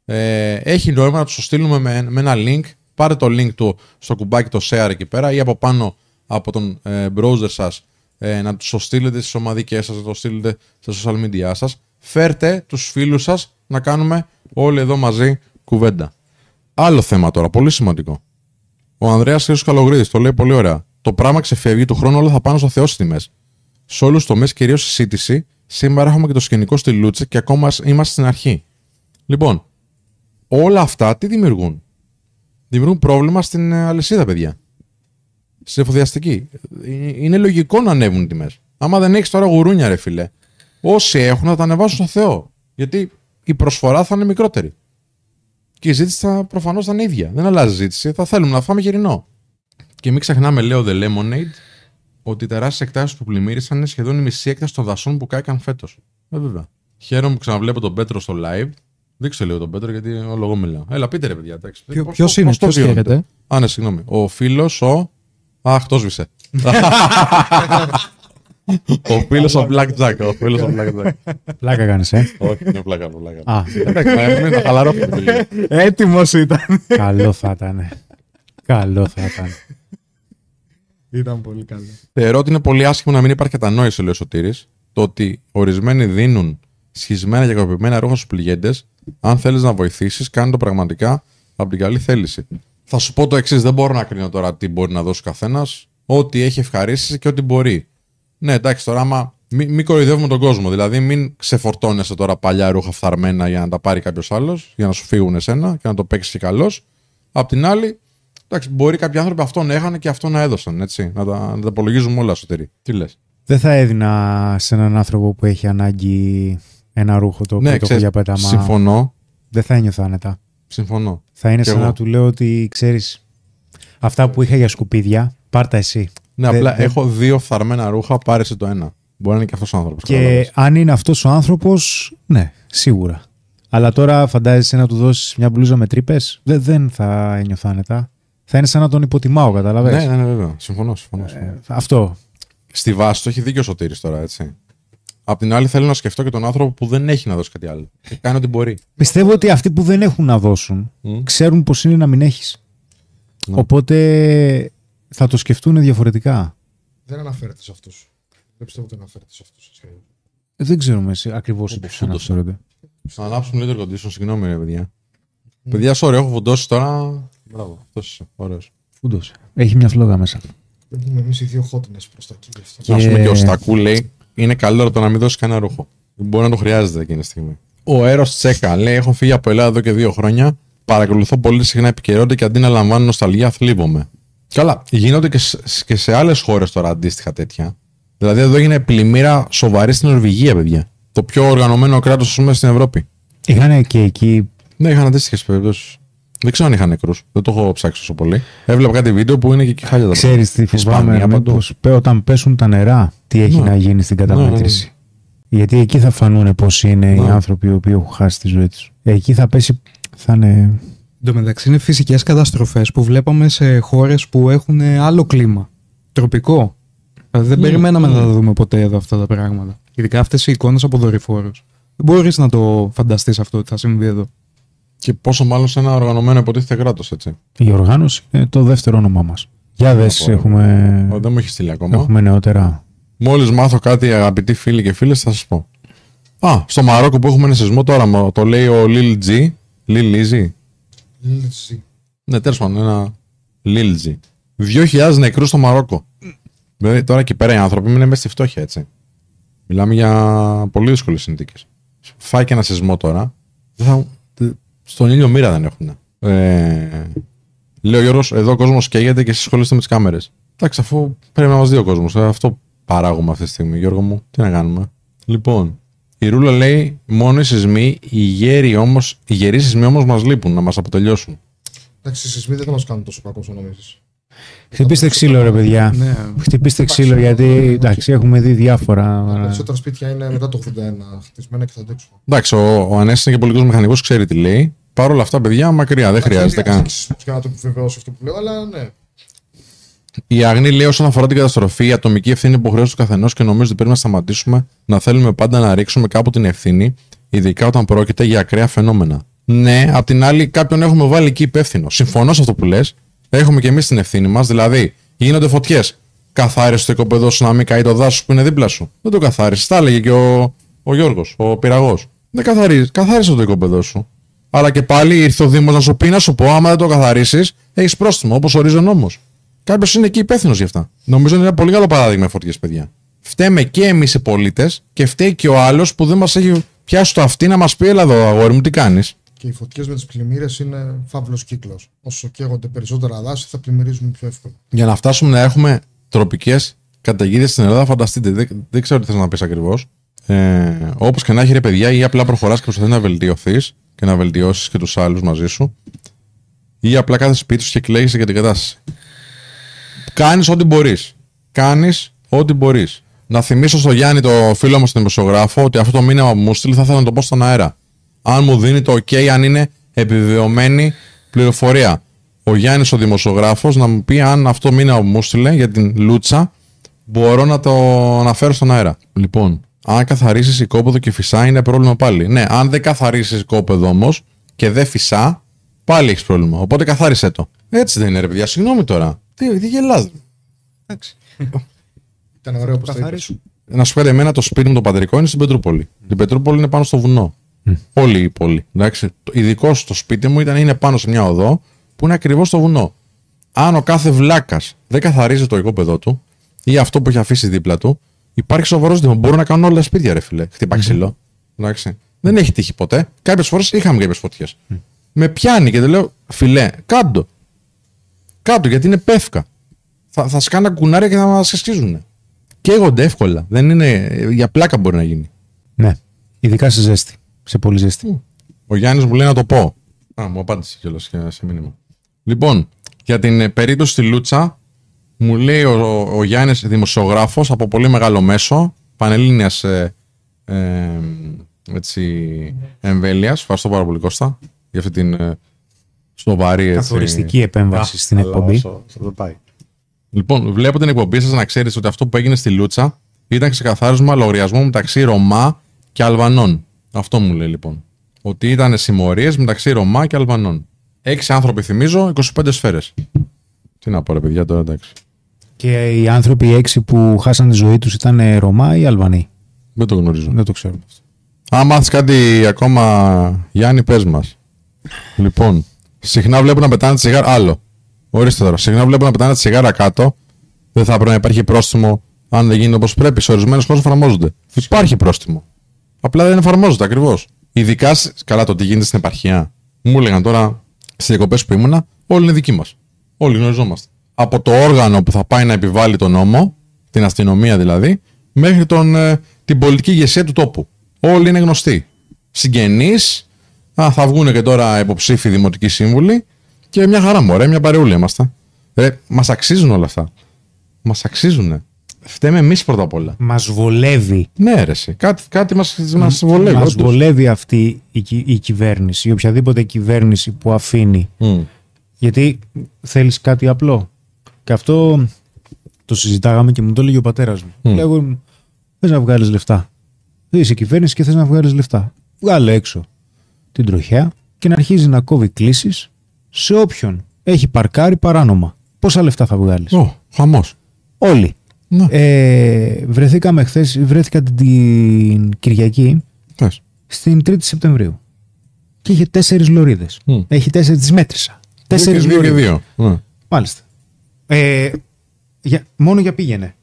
έχει νόημα να τους στείλουμε με ένα link. Πάρε το link του στο κουμπάκι το share εκεί πέρα ή από πάνω από τον browser σας, να τους το στείλετε στις ομαδικές σας, να το στείλετε στα social media σας. Φέρτε τους φίλους σας να κάνουμε όλοι εδώ μαζί κουβέντα. Άλλο θέμα τώρα, πολύ σημαντικό. Ο Ανδρέας Χρήστος Καλογρίδης το λέει πολύ ωραία. Το πράγμα ξεφεύγει, του χρόνου όλα θα πάνε στο Θεό στις τιμές. Σε όλους τους τομείς, κυρίως στη σύντηση. Σήμερα έχουμε και το σκηνικό στη Λούτσα και ακόμα είμαστε στην αρχή. Λοιπόν, όλα αυτά τι δημιουργούν? Δημιουργούν πρόβλημα στην αλυσίδα, παιδιά. Στην εφοδιαστική. Είναι λογικό να ανέβουν οι τιμές. Άμα δεν έχεις τώρα γουρούνια, ρε φίλε, όσοι έχουν θα τα ανεβάσουν στο Θεό. Γιατί η προσφορά θα είναι μικρότερη. Και η ζήτηση προφανώς θα είναι ίδια. Δεν αλλάζει ζήτηση. Θα θέλουμε να φάμε γερινό. Και μην ξεχνάμε, λέω The Lemonade, ότι οι τεράστιες εκτάσεις που πλημμύρισαν είναι σχεδόν η μισή έκταση των δασών που κάηκαν φέτος. Βέβαια. Χαίρομαι που ξαναβλέπω τον Πέτρο στο live. Δείξτε λίγο τον Πέτρο, γιατί όλο εγώ μιλάω. Έλα, πείτε ρε παιδιά. Ποιος είναι, ποιος χαίρεται? Α, ναι, συγγνώμη. Ο φίλος ο. Αχ, το σβήσε. Ο φίλος ο Blackjack. Ο φίλος ο Blackjack. Πλάκα κάνεις, Όχι, είναι πλάκα. Α, εντάξει, χαλαρό. Έτοιμος ήταν. Καλό θα ήταν. Ήταν πολύ καλό. Θεωρώ ότι είναι πολύ άσχημο να μην υπάρχει κατανόηση, λέει ο Σωτήρης, το ότι ορισμένοι δίνουν σχισμένα και κακοποιημένα ρούχα στους πληγέντες. Αν θέλεις να βοηθήσεις, κάνε το πραγματικά από την καλή θέληση. Θα σου πω το εξής: δεν μπορώ να κρίνω τώρα τι μπορεί να δώσει ο καθένας, ό,τι έχει ευχαρίστηση και ό,τι μπορεί. Ναι, εντάξει τώρα, άμα μην κοροϊδεύουμε τον κόσμο. Δηλαδή, μην ξεφορτώνεσαι τώρα παλιά ρούχα φθαρμένα για να τα πάρει κάποιος άλλος, για να σου φύγουν εσένα και να το παίξεις και καλός. Απ' την άλλη, εντάξει, μπορεί κάποιοι άνθρωποι αυτό να έχανε και αυτό να έδωσαν. Έτσι, να τα απολογίζουμε όλα εσωτερικά. Τι λες? Δεν θα έδινα σε έναν άνθρωπο που έχει ανάγκη ένα ρούχο το οποίο το για πέταμα. Συμφωνώ. Δεν θα ένιωθα άνετα. Συμφωνώ. Θα είναι και σαν εγώ να του λέω ότι ξέρεις, αυτά που είχα για σκουπίδια, πάρ' τα εσύ. Ναι, απλά έχω δύο φθαρμένα ρούχα, πάρεσε το ένα. Μπορεί να είναι και αυτός ο άνθρωπος. Και αν είναι αυτός ο άνθρωπος, ναι, σίγουρα. Αλλά τώρα φαντάζεσαι να του δώσεις μια μπλούζα με τρύπες? Δεν θα ένιωθα άνετα. Θα είναι σαν να τον υποτιμάω, καταλαβαίνεις. Ναι, βέβαια. Συμφωνώ. Αυτό. Στη βάση το έχει δίκιο ο Σωτήρης τώρα, έτσι. Απ' την άλλη, θέλω να σκεφτώ και τον άνθρωπο που δεν έχει να δώσει κάτι άλλο. Κάνει ό,τι μπορεί. Πιστεύω ότι αυτοί που δεν έχουν να δώσουν ξέρουν πως είναι να μην έχεις. Οπότε θα το σκεφτούν διαφορετικά. Δεν αναφέρεται σε αυτούς. Δεν πιστεύω ότι αναφέρεται σε αυτούς. Δεν ξέρουμε ακριβώς πώς αναφέρονται. Να ανάψουμε λίγο το condition, συγγνώμη, ρε παιδιά. Παιδιά, sorry, έχω φουντώσει τώρα. Μπράβο, αυτός είσαι. Ωραίος. Φουντώσε. Έχει μια φλόγα μέσα. Έχουμε εμείς οι δύο χότινες προς τα εκεί. Να πούμε και ο Στακού λέει: είναι καλύτερο το να μην δώσει κανένα ρούχο. Μπορεί να το χρειάζεται εκείνη τη στιγμή. Ο Έρος Τσέκα λέει: έχω φύγει από Ελλάδα εδώ και 2 χρόνια. Παρακολουθώ πολύ συχνά επικαιρότητα και αντί να λαμβάνω νοσταλγία, θλίβομαι. Καλά, γίνονται και σε άλλες χώρες τώρα αντίστοιχα τέτοια. Δηλαδή, εδώ έγινε πλημμύρα σοβαρή στην Νορβηγία, παιδιά. Το πιο οργανωμένο κράτος, ας πούμε, στην Ευρώπη. Είχαν και εκεί. Ναι, είχαν αντίστοιχες περιπτώσεις. Δεν ξέρω αν είχα νεκρούς. Δεν το έχω ψάξει τόσο πολύ. Έβλεπα κάτι βίντεο που είναι και χάλια τα πράγματα. Ξέρεις τι φοβάμαι όταν πέσουν τα νερά, τι έχει να γίνει στην καταμέτρηση. Γιατί εκεί θα φανούν πώς είναι οι άνθρωποι οι οποίοι έχουν χάσει τη ζωή τους. Εκεί θα πέσει. Θα είναι. Εν τω μεταξύ, είναι φυσικές καταστροφές που βλέπαμε σε χώρες που έχουν άλλο κλίμα. Τροπικό. Δεν περιμέναμε να τα δούμε ποτέ εδώ αυτά τα πράγματα. Ειδικά αυτές οι εικόνες από δορυφόρους. Δεν μπορείς να το φανταστείς αυτό ότι θα συμβεί εδώ. Και πόσο μάλλον σε ένα οργανωμένο υποτίθεται κράτος, έτσι. Η οργάνωση είναι το δεύτερο όνομά μας. Για δες, έχουμε. Δεν μου έχει στείλει ακόμα. Έχουμε νεότερα. Μόλις μάθω κάτι, αγαπητοί φίλοι και φίλες, θα σας πω. Α, στο Μαρόκο που έχουμε ένα σεισμό τώρα, το λέει ο Λιλτζή. Λιλίζη. Ναι, τέλος πάντων, ένα Λιλτζή. 2.000 νεκρούς στο Μαρόκο. Δηλαδή τώρα εκεί πέρα οι άνθρωποι είναι μέσα στη φτώχεια, έτσι. Μιλάμε για πολύ δύσκολες συνθήκες. Φάει και ένα σεισμό τώρα. Στον ήλιο μοίρα δεν έχουν. Λέει ο Γιώργος, εδώ ο κόσμος καίγεται και εσείς ασχολείστε με τις κάμερες. Εντάξει, αφού πρέπει να μας δει ο κόσμος. Αυτό παράγουμε αυτή τη στιγμή, Γιώργο μου. Τι να κάνουμε. Λοιπόν, η Ρούλα λέει: μόνο οι σεισμοί, οι γεροί σεισμοί όμως μας λείπουν να μας αποτελειώσουν. Εντάξει, οι σεισμοί δεν θα μας κάνουν τόσο κακό όσο νομίζεις. Χτυπήστε ξύλο, ρε παιδιά. Ναι. Χτυπήστε ξύλο, γιατί εντάξει, έχουμε δει διάφορα. Τα περισσότερα σπίτια είναι μετά το 81 χτισμένα και θα αντέξουν. Εντάξει, ο Ανέστης είναι και πολιτικός μηχανικός, ξέρει τι λέει. Παρ' όλα αυτά, παιδιά, μακριά, δεν χρειάζεται καν. Για να το επιβεβαιώσω αυτό που λέω, αλλά ναι. Η Αγνή λέει: όσον αφορά την καταστροφή, η ατομική ευθύνη είναι υποχρέωση του καθενός και νομίζω ότι πρέπει να σταματήσουμε να θέλουμε πάντα να ρίξουμε κάπου την ευθύνη, ειδικά όταν πρόκειται για ακραία φαινόμενα. Ναι, απ' την άλλη, κάποιον έχουμε βάλει εκεί υπεύθυνο. Συμφωνώ σε αυτό που λες. Έχουμε και εμείς την ευθύνη μας, δηλαδή γίνονται φωτιές. Καθάρισε το οικοπεδό σου να μην καεί το δάσος που είναι δίπλα σου. Δεν το καθάρισε. Τα έλεγε και ο Γιώργος, ο πυραγός. Δεν καθαρίζει. Καθάρισε το οικοπεδό σου. Αλλά και πάλι ήρθε ο Δήμος να σου πει: να σου πω, άμα δεν το καθαρίσεις, έχεις πρόστιμο, όπως ορίζει ο νόμος. Κάποιος είναι εκεί υπεύθυνος γι' αυτά. Νομίζω είναι ένα πολύ καλό παράδειγμα οι φωτιές, παιδιά. Φταίμε και εμείς οι πολίτες και φταίει και ο άλλος που δεν μας έχει πιάσει το αυτί να μας πει: έλα εδώ, αγόρι μου, τι κάνεις. Και οι φωτιές με τις πλημμύρες είναι φαύλος κύκλος. Όσο καίγονται περισσότερα δάση, θα πλημμυρίζουν πιο εύκολα. Για να φτάσουμε να έχουμε τροπικές καταιγίδες στην Ελλάδα, φανταστείτε. Δεν ξέρω τι θες να πεις ακριβώς. Όπως και να έχει, ρε παιδιά, ή απλά προχωράς και προσπαθείς να βελτιωθείς και να βελτιώσεις και τους άλλους μαζί σου, ή απλά κάθεσαι σπίτι σου και κλαίγεσαι για την κατάσταση. Κάνεις ό,τι μπορείς. Κάνεις ό,τι μπορείς. Να θυμίσω στο Γιάννη, το φίλο μας, τον δημοσιογράφο, ότι αυτό το μήνυμα που μου στείλει θα ήθελα να το πω στον αέρα. Αν μου δίνει το OK, αν είναι επιβεβαιωμένη πληροφορία. Ο Γιάννης, ο δημοσιογράφος, να μου πει αν αυτό μήνα μου στείλε για την Λούτσα, μπορώ να το αναφέρω στον αέρα. Λοιπόν, αν καθαρίσεις οικόπεδο και φυσά, είναι πρόβλημα πάλι. Ναι, αν δεν καθαρίσεις οικόπεδο όμως και δεν φυσά, πάλι έχεις πρόβλημα. Οπότε καθάρισε το. Έτσι δεν είναι, ρε παιδιά, συγγνώμη τώρα. Τι γελάς. Εντάξει. Ήταν ωραίο που καθαρίσου. Να σου πείτε, εμένα το σπίτι μου το πατρικό είναι στην Πετρούπολη. Την Πετρούπολη είναι πάνω στο βουνό. Όλη η πόλη. Ειδικό στο σπίτι μου είναι πάνω σε μια οδό που είναι ακριβώς στο βουνό. Αν ο κάθε βλάκας δεν καθαρίζει το οικόπεδό του ή αυτό που έχει αφήσει δίπλα του, υπάρχει σοβαρό ζήτημα. Μπορούν να κάνουν όλα τα σπίτια, ρε φίλε. Χτυπά ξύλο. Δεν έχει τύχει ποτέ. Κάποιες φορές είχαμε κάποιες φωτιές. Με πιάνει και του λέω: φιλέ, κάτω. Κάτω, γιατί είναι πεύκα. Θα σκάνε κουνάρια και θα μας σκίζουν. Καίγονται εύκολα. Δεν είναι, για πλάκα μπορεί να γίνει. Ναι. Ειδικά σε ζέστη. Σε πολύ ζεστή. Ο Γιάννης μου λέει να το πω. Α, μου απάντησε κιόλας σε μήνυμα. Λοιπόν, για την περίπτωση στη Λούτσα, μου λέει ο Γιάννης, δημοσιογράφος από πολύ μεγάλο μέσο, πανελλήνιας εμβέλειας. Ευχαριστώ πάρα πολύ, Κώστα, για αυτή την σοβαρή καθοριστική επέμβαση στην εκπομπή. Λοιπόν, βλέπω την εκπομπή σας, να ξέρεις ότι αυτό που έγινε στη Λούτσα ήταν ξεκαθάρισμα λογαριασμού μεταξύ Ρωμά και Αλβανών. Αυτό μου λέει λοιπόν. Ότι ήταν συμμορίες μεταξύ Ρωμά και Αλβανών. 6 άνθρωποι, θυμίζω, 25 σφαίρες. Τι να πω, ρε παιδιά, τώρα εντάξει. Και οι άνθρωποι 6 που χάσαν τη ζωή τους ήταν Ρωμά ή Αλβανοί. Δεν το γνωρίζω. Δεν το ξέρω. Αν μάθεις κάτι ακόμα, Γιάννη, πες μας. Λοιπόν, συχνά βλέπω να πετάνε τη σιγάρα. Άλλο. Ορίστε τώρα. Συχνά βλέπω να πετάνε τη σιγάρα κάτω. Δεν θα πρέπει να υπάρχει πρόστιμο αν δεν γίνει όπως πρέπει. Σε ορισμένες χώρες εφαρμόζονται. Υπάρχει πρόστιμο. Απλά δεν εφαρμόζονται ακριβώς. Ειδικά καλά το τι γίνεται στην επαρχία. Μου έλεγαν τώρα στις διακοπές που ήμουνα, όλοι είναι δικοί μας. Όλοι γνωριζόμαστε. Από το όργανο που θα πάει να επιβάλλει τον νόμο, την αστυνομία δηλαδή, μέχρι την πολιτική ηγεσία του τόπου. Όλοι είναι γνωστοί. Συγγενείς, Α, θα βγουν και τώρα υποψήφοι δημοτικοί σύμβουλοι και μια χαρά μωρέ, μια παρεούλη είμαστε. Μας αξίζουν όλα αυτά. Μας αξίζουνε. Φταίμε εμείς πρώτα απ' όλα. Μας βολεύει. Ναι, ρε, κάτι μας βολεύει. Μας βολεύει αυτή η κυβέρνηση, η οποιαδήποτε κυβέρνηση που αφήνει. Γιατί θέλεις κάτι απλό. Και αυτό το συζητάγαμε και μου το έλεγε ο πατέρας μου. Λέγω, θες να βγάλεις λεφτά. Είσαι κυβέρνηση και θες να βγάλεις λεφτά. Βγάλε έξω την τροχιά και να αρχίζει να κόβει κλήσεις σε όποιον έχει παρκάρει παράνομα. Πόσα λεφτά θα βγάλεις. Χαμός. Όλοι. Ναι. Βρεθήκαμε χθες, βρέθηκα την Κυριακή στην 3η Σεπτεμβρίου και είχε 4 λωρίδες. Έχει 4, τις μέτρησα. 4 λωρίδες. Μάλιστα. Μόνο για πήγαινε.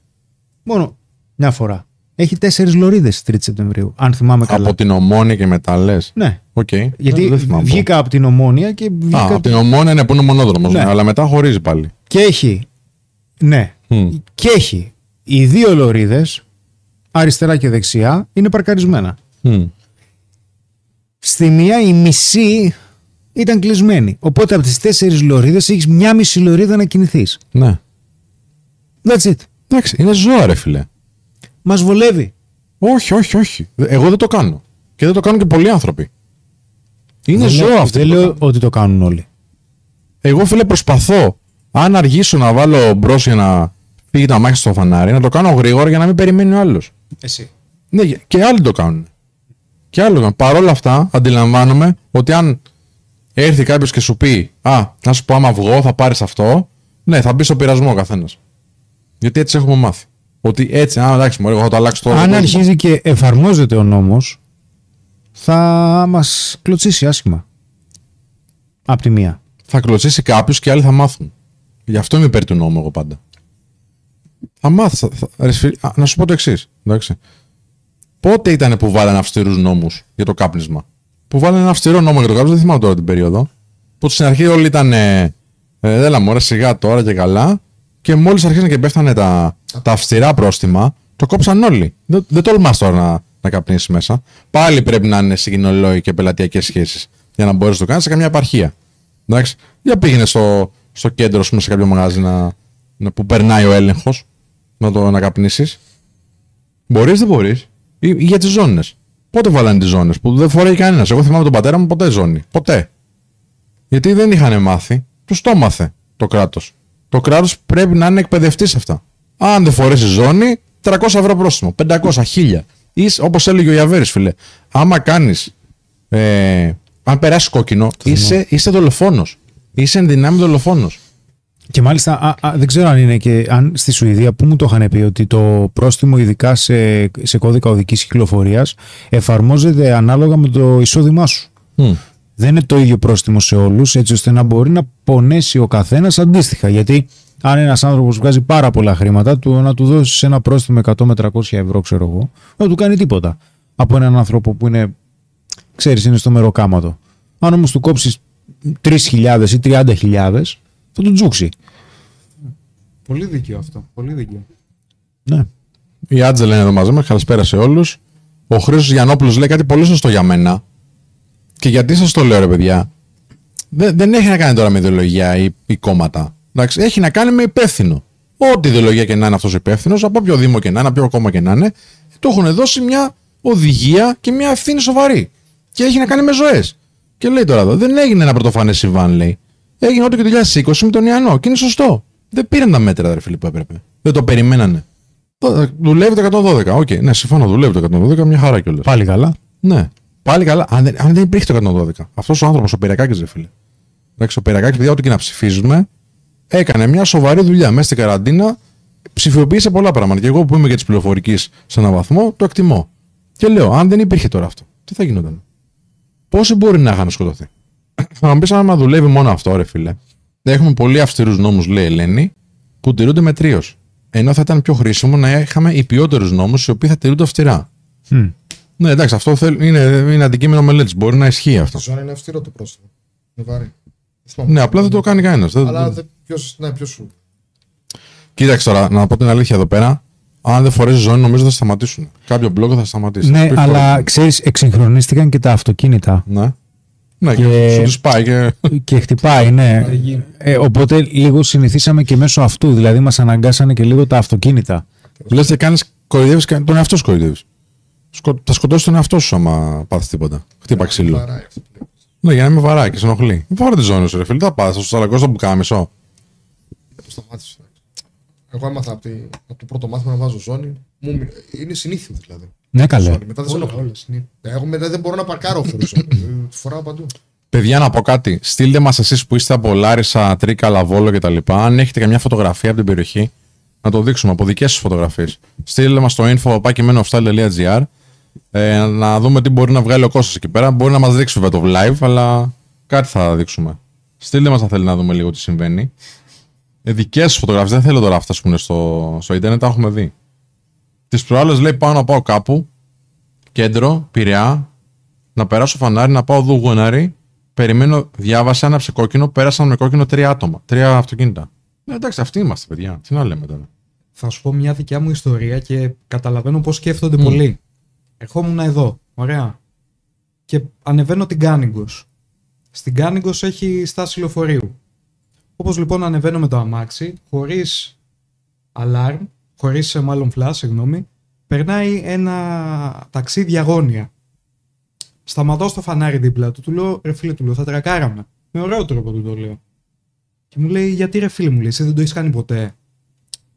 Μόνο μια φορά. Έχει 4 λωρίδες στις 3 Σεπτεμβρίου, αν θυμάμαι καλά. Από την Ομόνια και μετά λες. Ναι. Okay. Γιατί βγήκα από την Ομόνια και βγήκα. Από την Ομόνια είναι που είναι μονόδρομος. Ναι. Αλλά μετά χωρίζει πάλι. Και έχει. Ναι. Και έχει. Οι 2 λωρίδες, αριστερά και δεξιά, είναι παρκαρισμένα. Στη μία η μισή ήταν κλεισμένη. Οπότε από τις 4 λωρίδες έχεις μια μισή λωρίδα να κινηθείς. Ναι. That's it. Εντάξει, είναι ζώα ρε φίλε. Μας βολεύει. Όχι. Εγώ δεν το κάνω. Και δεν το κάνουν και πολλοί άνθρωποι. Είναι ζώα αυτό. Δεν λέω ότι το κάνουν όλοι. Εγώ φίλε προσπαθώ. Αν αργήσω να βάλω μπρος για να φύγει τα μάχη στο φανάρι, να το κάνω γρήγορα για να μην περιμένει ο άλλος. Εσύ. Ναι, και άλλοι το κάνουν. Παρ' όλα αυτά, αντιλαμβάνομαι ότι αν έρθει κάποιος και σου πει, α, να σου πω άμα βγω, θα πάρεις αυτό, ναι, θα μπει στο πειρασμό ο καθένας. Γιατί έτσι έχουμε μάθει. Ότι έτσι, α, εντάξει, μωρέ, θα το αλλάξω τώρα. Αν αρχίζει και εφαρμόζεται ο νόμος, θα μας κλωτσίσει άσχημα. Απ' τη μία. Θα κλωτσίσει κάποιος και άλλοι θα μάθουν. Γι' αυτό είμαι υπέρ του νόμου εγώ πάντα. Θα μάθεις. Να σου πω το εξής. Πότε ήταν που βάλανε αυστηρούς νόμους για το κάπνισμα. Που βάλανε ένα αυστηρό νόμο για το κάπνισμα, δεν θυμάμαι τώρα την περίοδο. Που στην αρχή όλοι ήταν. Έλα μωρέ, σιγά τώρα και καλά. Και μόλις αρχίσαν και πέφτανε τα αυστηρά πρόστιμα, το κόψαν όλοι. Δεν τολμάς τώρα να καπνίσεις μέσα. Πάλι πρέπει να είναι συγκοινωνιολόγοι και πελατειακές σχέσεις για να μπορείς να το κάνεις σε καμιά επαρχία. Εντάξει. Για πήγαινε στο κέντρο, ας πούμε, σε κάποιο μαγάζι που περνάει ο έλεγχος, να το ανακαπνίσεις. Μπορείς, δεν μπορείς. Ή για τις ζώνες. Πότε βάλανε τις ζώνες που δεν φοράει κανένας. Εγώ θυμάμαι τον πατέρα μου ποτέ ζώνη. Ποτέ. Γιατί δεν είχαν μάθει. Τους το μάθε το κράτος. Το κράτος πρέπει να είναι εκπαιδευτής σε αυτά. Αν δεν φορέσει ζώνη, 300 ευρώ πρόστιμο. 500, 1000. Ή όπως έλεγε ο Ιαβέρης, φίλε, άμα κάνεις. Αν περάσει κόκκινο, είσαι δολοφόνος. Είσαι εν δυνάμει δολοφόνος. Και μάλιστα, δεν ξέρω αν είναι και αν στη Σουηδία που μου το είχαν πει ότι το πρόστιμο, ειδικά σε κώδικα οδικής κυκλοφορίας, εφαρμόζεται ανάλογα με το εισόδημά σου. Δεν είναι το ίδιο πρόστιμο σε όλους, έτσι ώστε να μπορεί να πονέσει ο καθένας αντίστοιχα. Γιατί αν ένας άνθρωπος βγάζει πάρα πολλά χρήματα, να του δώσεις ένα πρόστιμο 100 με 300 ευρώ, ξέρω εγώ, δεν του κάνει τίποτα. Από έναν άνθρωπο που είναι, ξέρεις, είναι στο μεροκάματο. Αν όμως του κόψεις 3.000 ή 30.000, θα τον τζούξει. Πολύ δίκαιο αυτό. Πολύ δίκαιο. Ναι. Η Άτζελα είναι εδώ μαζί μας. Καλησπέρα σε όλους. Ο Χρήστος Γιαννόπουλος λέει κάτι πολύ σωστό για μένα. Και γιατί σας το λέω, ρε παιδιά. Δεν έχει να κάνει τώρα με ιδεολογία ή κόμματα. Εντάξει, έχει να κάνει με υπεύθυνο. Ό,τι ιδεολογία και να είναι αυτός ο υπεύθυνος, από ποιο δήμο και να είναι, από ποιο κόμμα και να είναι, του έχουν δώσει μια οδηγία και μια ευθύνη σοβαρή. Και έχει να κάνει με ζωές. Και λέει τώρα εδώ, δεν έγινε ένα πρωτοφανές συμβάν, λέει. Έγινε ό,τι και το 2020 με τον Ιαννό. Και είναι σωστό. Δεν πήραν τα μέτρα, ρε φίλοι, που έπρεπε. Δεν το περιμένανε. Δουλεύει το 112. Οκ, ναι, συμφωνώ, δουλεύει το 112, μια χαρά κιόλας. Πάλι καλά. Ναι. Πάλι καλά. Αν δεν υπήρχε το 112. Αυτός ο άνθρωπος, ο Πειραιάκης, ρε φίλε. Εντάξει, ο Πειραιάκης, παιδιά, ό,τι και να ψηφίζουμε, έκανε μια σοβαρή δουλειά. Μέσα στην καραντίνα ψηφιοποίησε πολλά πράγματα. Και εγώ που είμαι για τις πληροφορικές σε έναν βαθμό, το εκτιμώ. Και λέω, αν δεν υπήρχε τώρα αυτό, τι θα γινόταν. Πόσοι μπορεί να είχαν σκοτωθεί. Θα μου πεις, άμα δουλεύει μόνο αυτό, ρε φίλε. Έχουμε πολύ αυστηρούς νόμους, λέει η Ελένη, που τηρούνται μετρίως. Ενώ θα ήταν πιο χρήσιμο να είχαμε υπιότερους νόμους, οι οποίοι θα τηρούνται αυστηρά. Ναι, εντάξει, αυτό είναι αντικείμενο μελέτης. Μπορεί να ισχύει αυτό. Η ζώνη είναι αυστηρό το πρόστιμο. Είναι βαρύ. Ναι, απλά δεν το κάνει κανένας. Αλλά ποιος σου. Κοίταξε τώρα, να πω την αλήθεια εδώ πέρα. Αν δεν φορέσει ζώνη, νομίζω θα σταματήσουν. Κάποιο μπλόκο θα σταματήσει. Ναι, αλλά ξέρεις, εξυγχρονίστηκαν και τα αυτοκίνητα. Ναι. Ναι, και σου πάει και χτυπάει, ναι. Οπότε λίγο συνηθίσαμε και μέσω αυτού, δηλαδή μας αναγκάσανε και λίγο τα αυτοκίνητα. Λες και κάνεις, κοροϊδεύεις τον εαυτό σου, κοροϊδεύεις. Θα σκοτώσεις τον εαυτό σου άμα πάθεις τίποτα. Χτύπα ξύλο. Ναι, για να με βαράει και σε ενοχλεί. Μην φορά τη ζώνη σου, ρε φίλε. Τα πάθεις, θα σου σαρακώσει το μπουκάμισο. Εγώ έμαθα από το πρώτο μάθημα να βάζω ζώνη. Είναι συνήθιμο δηλαδή. Ναι, καλέ. Μετά δεν σε ενοχλεί. Εγώ μετά δεν μπορώ να παρκάρω χωρίς ζώνη. Φοράω παντού. Παιδιά, να πω κάτι. Στείλτε μας εσείς που είστε από Λάρισα, Τρίκαλα, Βόλο κτλ. Αν έχετε καμιά φωτογραφία από την περιοχή, να το δείξουμε από δικές σας φωτογραφίες. Στείλτε μας στο info@menofstyle.gr. Να δούμε τι μπορεί να βγάλει ο Κώστας εκεί πέρα. Μπορεί να μας δείξει βέβαια το live, αλλά κάτι θα δείξουμε. Στείλτε μας αν θέλει να δούμε λίγο τι συμβαίνει. Δικές σας φωτογραφίες, δεν θέλω τώρα αυτά που είναι στο Ιντερνετ, τα έχουμε δει. Τις προάλλες λέει πάω να πάω κάπου, κέντρο, Πειραιά, να περάσω φανάρι, να πάω δου γονάρι. Περιμένω, διάβασα, άναψε κόκκινο, πέρασαν με κόκκινο 3 άτομα, 3 αυτοκίνητα. Εντάξει, αυτοί είμαστε, παιδιά. Τι να λέμε τώρα. Θα σου πω μια δικιά μου ιστορία και καταλαβαίνω πώς σκέφτονται πολλοί. Ερχόμουν εδώ, ωραία. Και ανεβαίνω την Κάνιγκος. Στην Κάνιγκος έχει στάση λεωφορείου. Όπως λοιπόν ανεβαίνω με το αμάξι, χωρίς alarm, χωρίς μάλλον flash, συγγνώμη, περνάει ένα ταξί διαγώνια. Σταματώ στο φανάρι δίπλα του, του λέω, ρε φίλε, του λέω, θα τρακάραμε. Με ωραίο τρόπο του το λέω. Και μου λέει, γιατί ρε φίλε μου, λέει, εσύ δεν το έχεις κάνει ποτέ.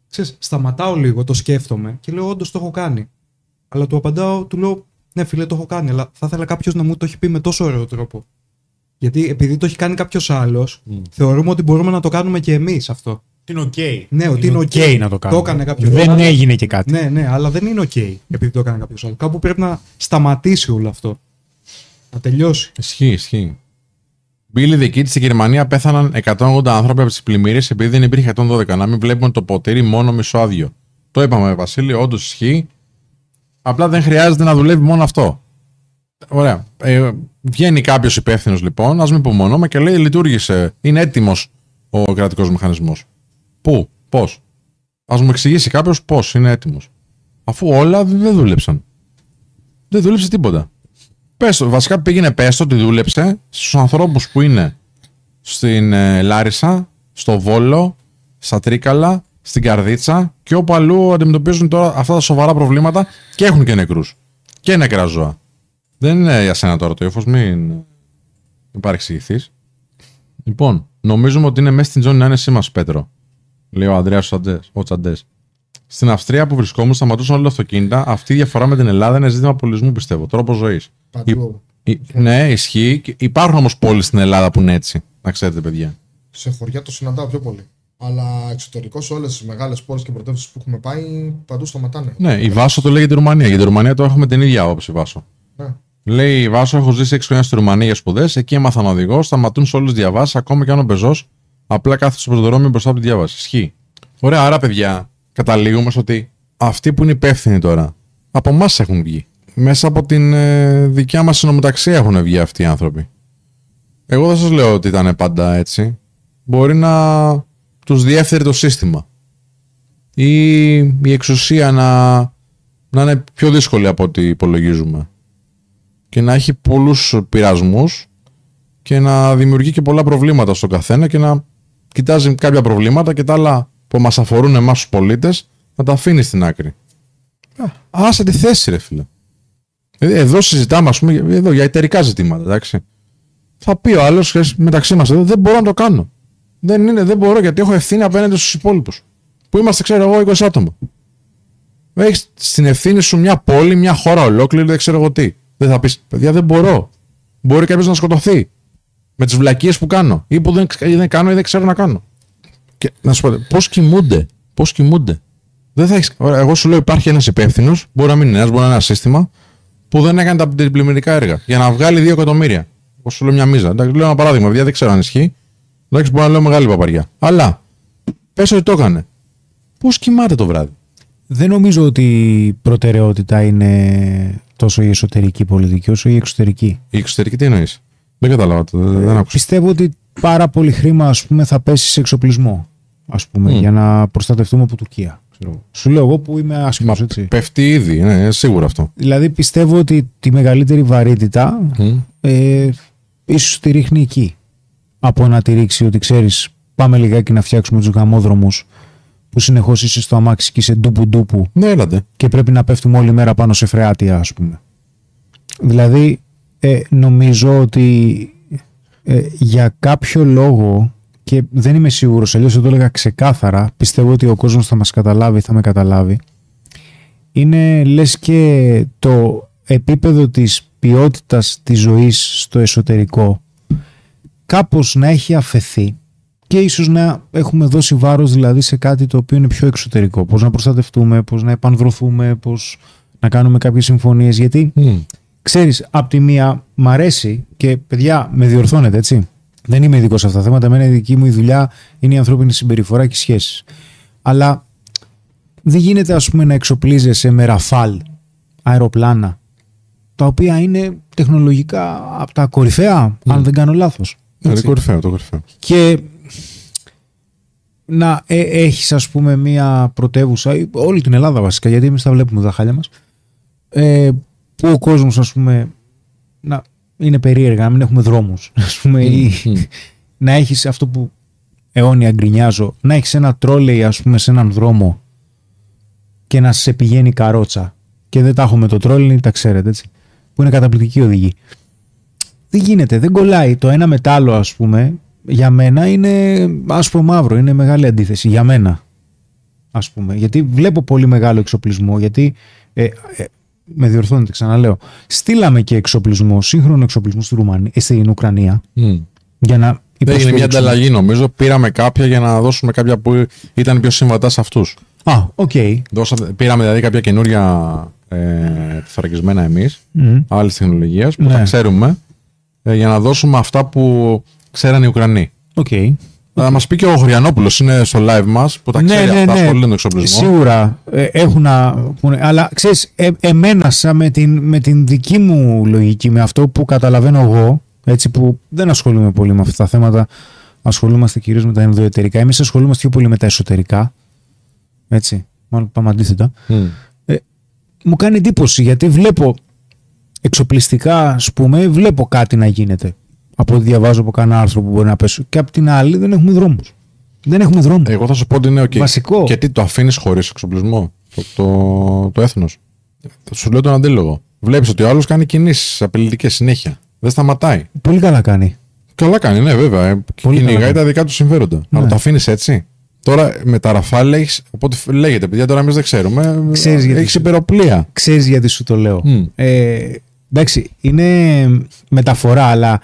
Ξέρεις, σταματάω λίγο, το σκέφτομαι και λέω, όντως το έχω κάνει. Αλλά του απαντάω, του λέω, ναι φίλε, το έχω κάνει, αλλά θα ήθελα κάποιος να μου το έχει πει με τόσο ωραίο τρόπο. Γιατί επειδή το έχει κάνει κάποιος άλλος, θεωρούμε ότι μπορούμε να το κάνουμε και εμείς αυτό. Είναι οκ. Okay. Ναι, ότι είναι οκ okay να το κάνουμε. Το έκανε κάποιος άλλος. Δεν έγινε και κάτι. Ναι, ναι, αλλά δεν είναι οκ επειδή το έκανε κάποιος άλλος. Κάπου πρέπει να σταματήσει όλο αυτό. Να τελειώσει. Ισχύει, ισχύει. Μπήλοι Δεκίτη στη Γερμανία πέθαναν 180 άνθρωποι από τις πλημμύρες επειδή δεν υπήρχε 112. Να μην βλέπουμε το ποτήρι μόνο μισοάδιο. Το είπαμε, Βασίλη, όντως ισχύει. Απλά δεν χρειάζεται να δουλεύει μόνο αυτό. Ωραία. Βγαίνει κάποιος υπεύθυνος λοιπόν, ας μην υπομονώμε και λέει λειτουργήσε. Είναι έτοιμος ο κρατικός μηχανισμός. Πού, πώς. Ας μου εξηγήσει κάποιος πώς είναι έτοιμος. Αφού όλα δεν δούλεψαν. Δεν δούλεψε τίποτα. Πες το, βασικά πήγαινε πες το ότι δούλεψε στους ανθρώπους που είναι στην Λάρισα, στο Βόλο, στα Τρίκαλα, στην Καρδίτσα και όπου αλλού αντιμετωπίζουν τώρα αυτά τα σοβαρά προβλήματα και έχουν και νεκρούς και νεκρά ζώα. Δεν είναι για σένα τώρα το ύφος, μην παρεξηγηθείς. Λοιπόν, νομίζουμε ότι είναι μέσα στην ζώνη άνεσή μας, Πέτρο. Λέει ο Ανδρέας ο Τσαντές. Στην Αυστρία που βρισκόμουν σταματούσαν όλα τα αυτοκίνητα. Αυτή η διαφορά με την Ελλάδα είναι ζήτημα πολιτισμού, πιστεύω. Τρόπο ζωής. Ναι, ισχύει. Υπάρχουν όμως πόλεις στην Ελλάδα που είναι έτσι. Να ξέρετε, παιδιά. Σε χωριά το συναντάω πιο πολύ. Αλλά εξωτερικό σε όλες τις μεγάλες πόλεις και πρωτεύουσες που έχουμε πάει, παντού σταματάνε. Ναι, η Βάσο το λέει για τη Ρουμανία. Για τη Ρουμανία τώρα έχουμε την ίδια άποψη, Βάσο. Ναι. Λέει η Βάσο, έχω ζήσει 6 χρόνια στη Ρουμανία για σπουδές. Εκεί έμαθα να οδηγώ. Σταματούν σε όλες τις διαβάσεις. Ακόμα και αν ο πεζός απλά κάθεται στο πεζοδρόμιο μπροστά από τη διάβαση. Ισχύει. Ωραία, άρα παιδιά. Καταλήγουμε ότι αυτοί που είναι υπεύθυνοι τώρα από εμάς έχουν βγει. Μέσα από την δικιά μας συνομοταξία έχουν βγει αυτοί οι άνθρωποι. Εγώ δεν σας λέω ότι ήταν πάντα έτσι. Μπορεί να τους διέφερε το σύστημα. Ή η εξουσία να είναι πιο δύσκολη από ό,τι υπολογίζουμε. Και να έχει πολλούς πειρασμούς και να δημιουργεί και πολλά προβλήματα στον καθένα και να κοιτάζει κάποια προβλήματα και τα άλλα που μας αφορούν εμάς τους πολίτες, να τα αφήνει στην άκρη. Άσε τη θέση, ρε φίλε. Εδώ συζητάμε, ας πούμε, εδώ, για εταιρικά ζητήματα, εντάξει. Θα πει ο άλλος μεταξύ μας εδώ, δεν μπορώ να το κάνω. Δεν μπορώ γιατί έχω ευθύνη απέναντι στους υπόλοιπους. Που είμαστε, ξέρω εγώ, 20 άτομα. Έχεις στην ευθύνη σου μια πόλη, μια χώρα ολόκληρη, δεν ξέρω εγώ τι. Δεν θα πεις, παιδιά, δεν μπορώ. Μπορεί κάποιος να σκοτωθεί. Με τις βλακίες που κάνω. Ή που δεν κάνω ή δεν ξέρω να κάνω. Και να σου πω, πώς κοιμούνται. Δεν θα έχεις... Ωραία, εγώ σου λέω υπάρχει ένας υπεύθυνος, μπορεί να μην είναι ένας, μπορεί να είναι ένα σύστημα που δεν έκανε τα πλημμυρικά έργα για να βγάλει 2 εκατομμύρια. Εγώ σου λέω μια μίζα. Εντάξει, λέω ένα παράδειγμα, δεν ξέρω αν ισχύει. Εντάξει, μπορεί να λέω μεγάλη παπαριά. Αλλά πες ότι το έκανε. Πώς κοιμάται το βράδυ. Δεν νομίζω ότι η προτεραιότητα είναι τόσο η εσωτερική πολιτική όσο η εξωτερική. Η εξωτερική τι εννοείς. Δεν κατάλαβα. Δεν άκουσα. Πιστεύω ότι πάρα πολύ χρήμα, ας πούμε, θα πέσει σε εξοπλισμό, ας πούμε, για να προστατευτούμε από Τουρκία. Σου λέω εγώ που είμαι άσχημος, έτσι. Πέφτει ήδη, ναι, σίγουρα αυτό. Δηλαδή πιστεύω ότι τη μεγαλύτερη βαρύτητα ίσως τη ρίχνει εκεί, από να τη ρίξει ότι ξέρεις πάμε λιγάκι να φτιάξουμε τους γαμόδρομους που συνεχώς είσαι στο αμάξι και είσαι ντούπου ντούπου. Ναι, έλατε. Και πρέπει να πέφτουμε όλη μέρα πάνω σε φρεάτια, ας πούμε. Δηλαδή νομίζω ότι για κάποιο λόγο, και δεν είμαι σίγουρος, αλλιώς θα το έλεγα ξεκάθαρα, πιστεύω ότι ο κόσμος θα μας καταλάβει, θα με καταλάβει, είναι λες και το επίπεδο της ποιότητας της ζωής στο εσωτερικό κάπως να έχει αφαιθεί και ίσως να έχουμε δώσει βάρος δηλαδή σε κάτι το οποίο είναι πιο εξωτερικό, πώς να προστατευτούμε, πώς να επανδρωθούμε, πώς να κάνουμε κάποιες συμφωνίες, γιατί ξέρεις, απ' τη μία μ' αρέσει, και παιδιά με διορθώνετε, έτσι, δεν είμαι ειδικός σε αυτά τα θέματα, εμένα η δική μου η δουλειά είναι η ανθρώπινη συμπεριφορά και οι σχέσεις, αλλά δεν γίνεται ας πούμε να εξοπλίζεσαι με ραφάλ, αεροπλάνα, τα οποία είναι τεχνολογικά από τα κορυφαία, αν δεν κάνω λάθος. Είναι κορυφαίο, το κορυφαίο. Και να έχεις ας πούμε μία πρωτεύουσα, όλη την Ελλάδα βασικά, γιατί εμείς τα βλέπουμε τα χάλια μας, που ο κόσμος ας πούμε να είναι περίεργα, να μην έχουμε δρόμους, ας πούμε, ή να έχεις αυτό που αιώνια γκρινιάζω, να έχεις ένα τρόλεϊ ας πούμε σε έναν δρόμο και να σε πηγαίνει καρότσα. Και δεν τα έχουμε το τρόλεϊ, τα ξέρετε, έτσι, που είναι καταπληκτική οδηγή. Δεν γίνεται, δεν κολλάει. Το ένα μετάλλο, ας πούμε, για μένα είναι άσπρο μαύρο, είναι μεγάλη αντίθεση. Για μένα, ας πούμε. Γιατί βλέπω πολύ μεγάλο εξοπλισμό, γιατί, με διορθώνετε, ξαναλέω, στείλαμε και εξοπλισμό, σύγχρονο εξοπλισμό στην Ουκρανία, για να υποστηρίξουμε. Είναι μια ανταλλαγή, νομίζω. Πήραμε κάποια για να δώσουμε κάποια που ήταν πιο συμβατά σε αυτούς. Α, οκ. Πήραμε δηλαδή κάποια καινούρια θωρακισμένα εμείς, άλλης τεχνολογίας, που τα ξέρουμε, για να δώσουμε αυτά που ξέραν οι Ουκρανοί. Okay. Θα μας πει και ο Χωριανόπουλος, είναι στο live μας, που τα ξέρει αυτά, ασχολούνται με τον εξοπλισμό. Σίγουρα έχουν να πούνε, αλλά ξέρεις, εμένα με την δική μου λογική, με αυτό που καταλαβαίνω εγώ, έτσι, που δεν ασχολούμαι πολύ με αυτά τα θέματα, ασχολούμαστε κυρίως με τα ενδοετερικά, εμείς ασχολούμαστε πιο πολύ με τα εσωτερικά, έτσι, μάλλον πάμε αντίθετα. Μου κάνει εντύπωση, γιατί βλέπω εξοπλιστικά, ας πούμε, βλέπω κάτι να γίνεται από ό,τι διαβάζω από κανένα άρθρο που μπορεί να πέσω, και απ' την άλλη δεν έχουμε δρόμους. Δεν έχουμε δρόμους. Εγώ θα σου πω ότι είναι okay. Βασικό. Και τι, το αφήνεις χωρίς εξοπλισμό το έθνος. Σου λέω τον αντίλογο. Βλέπεις ότι ο άλλος κάνει κινήσεις απειλητικές συνέχεια. Δεν σταματάει. Πολύ καλά κάνει. Καλά κάνει, ναι, βέβαια. Κυνηγάει τα δικά του συμφέροντα. Ναι. Αλλά το αφήνεις έτσι. Τώρα με τα ραφάλ έχεις, οπότε λέγεται, παιδιά, τώρα εμείς δεν ξέρουμε, έχεις υπεροπλία. Ξέρεις γιατί σου το λέω. Εντάξει, είναι μεταφορά, αλλά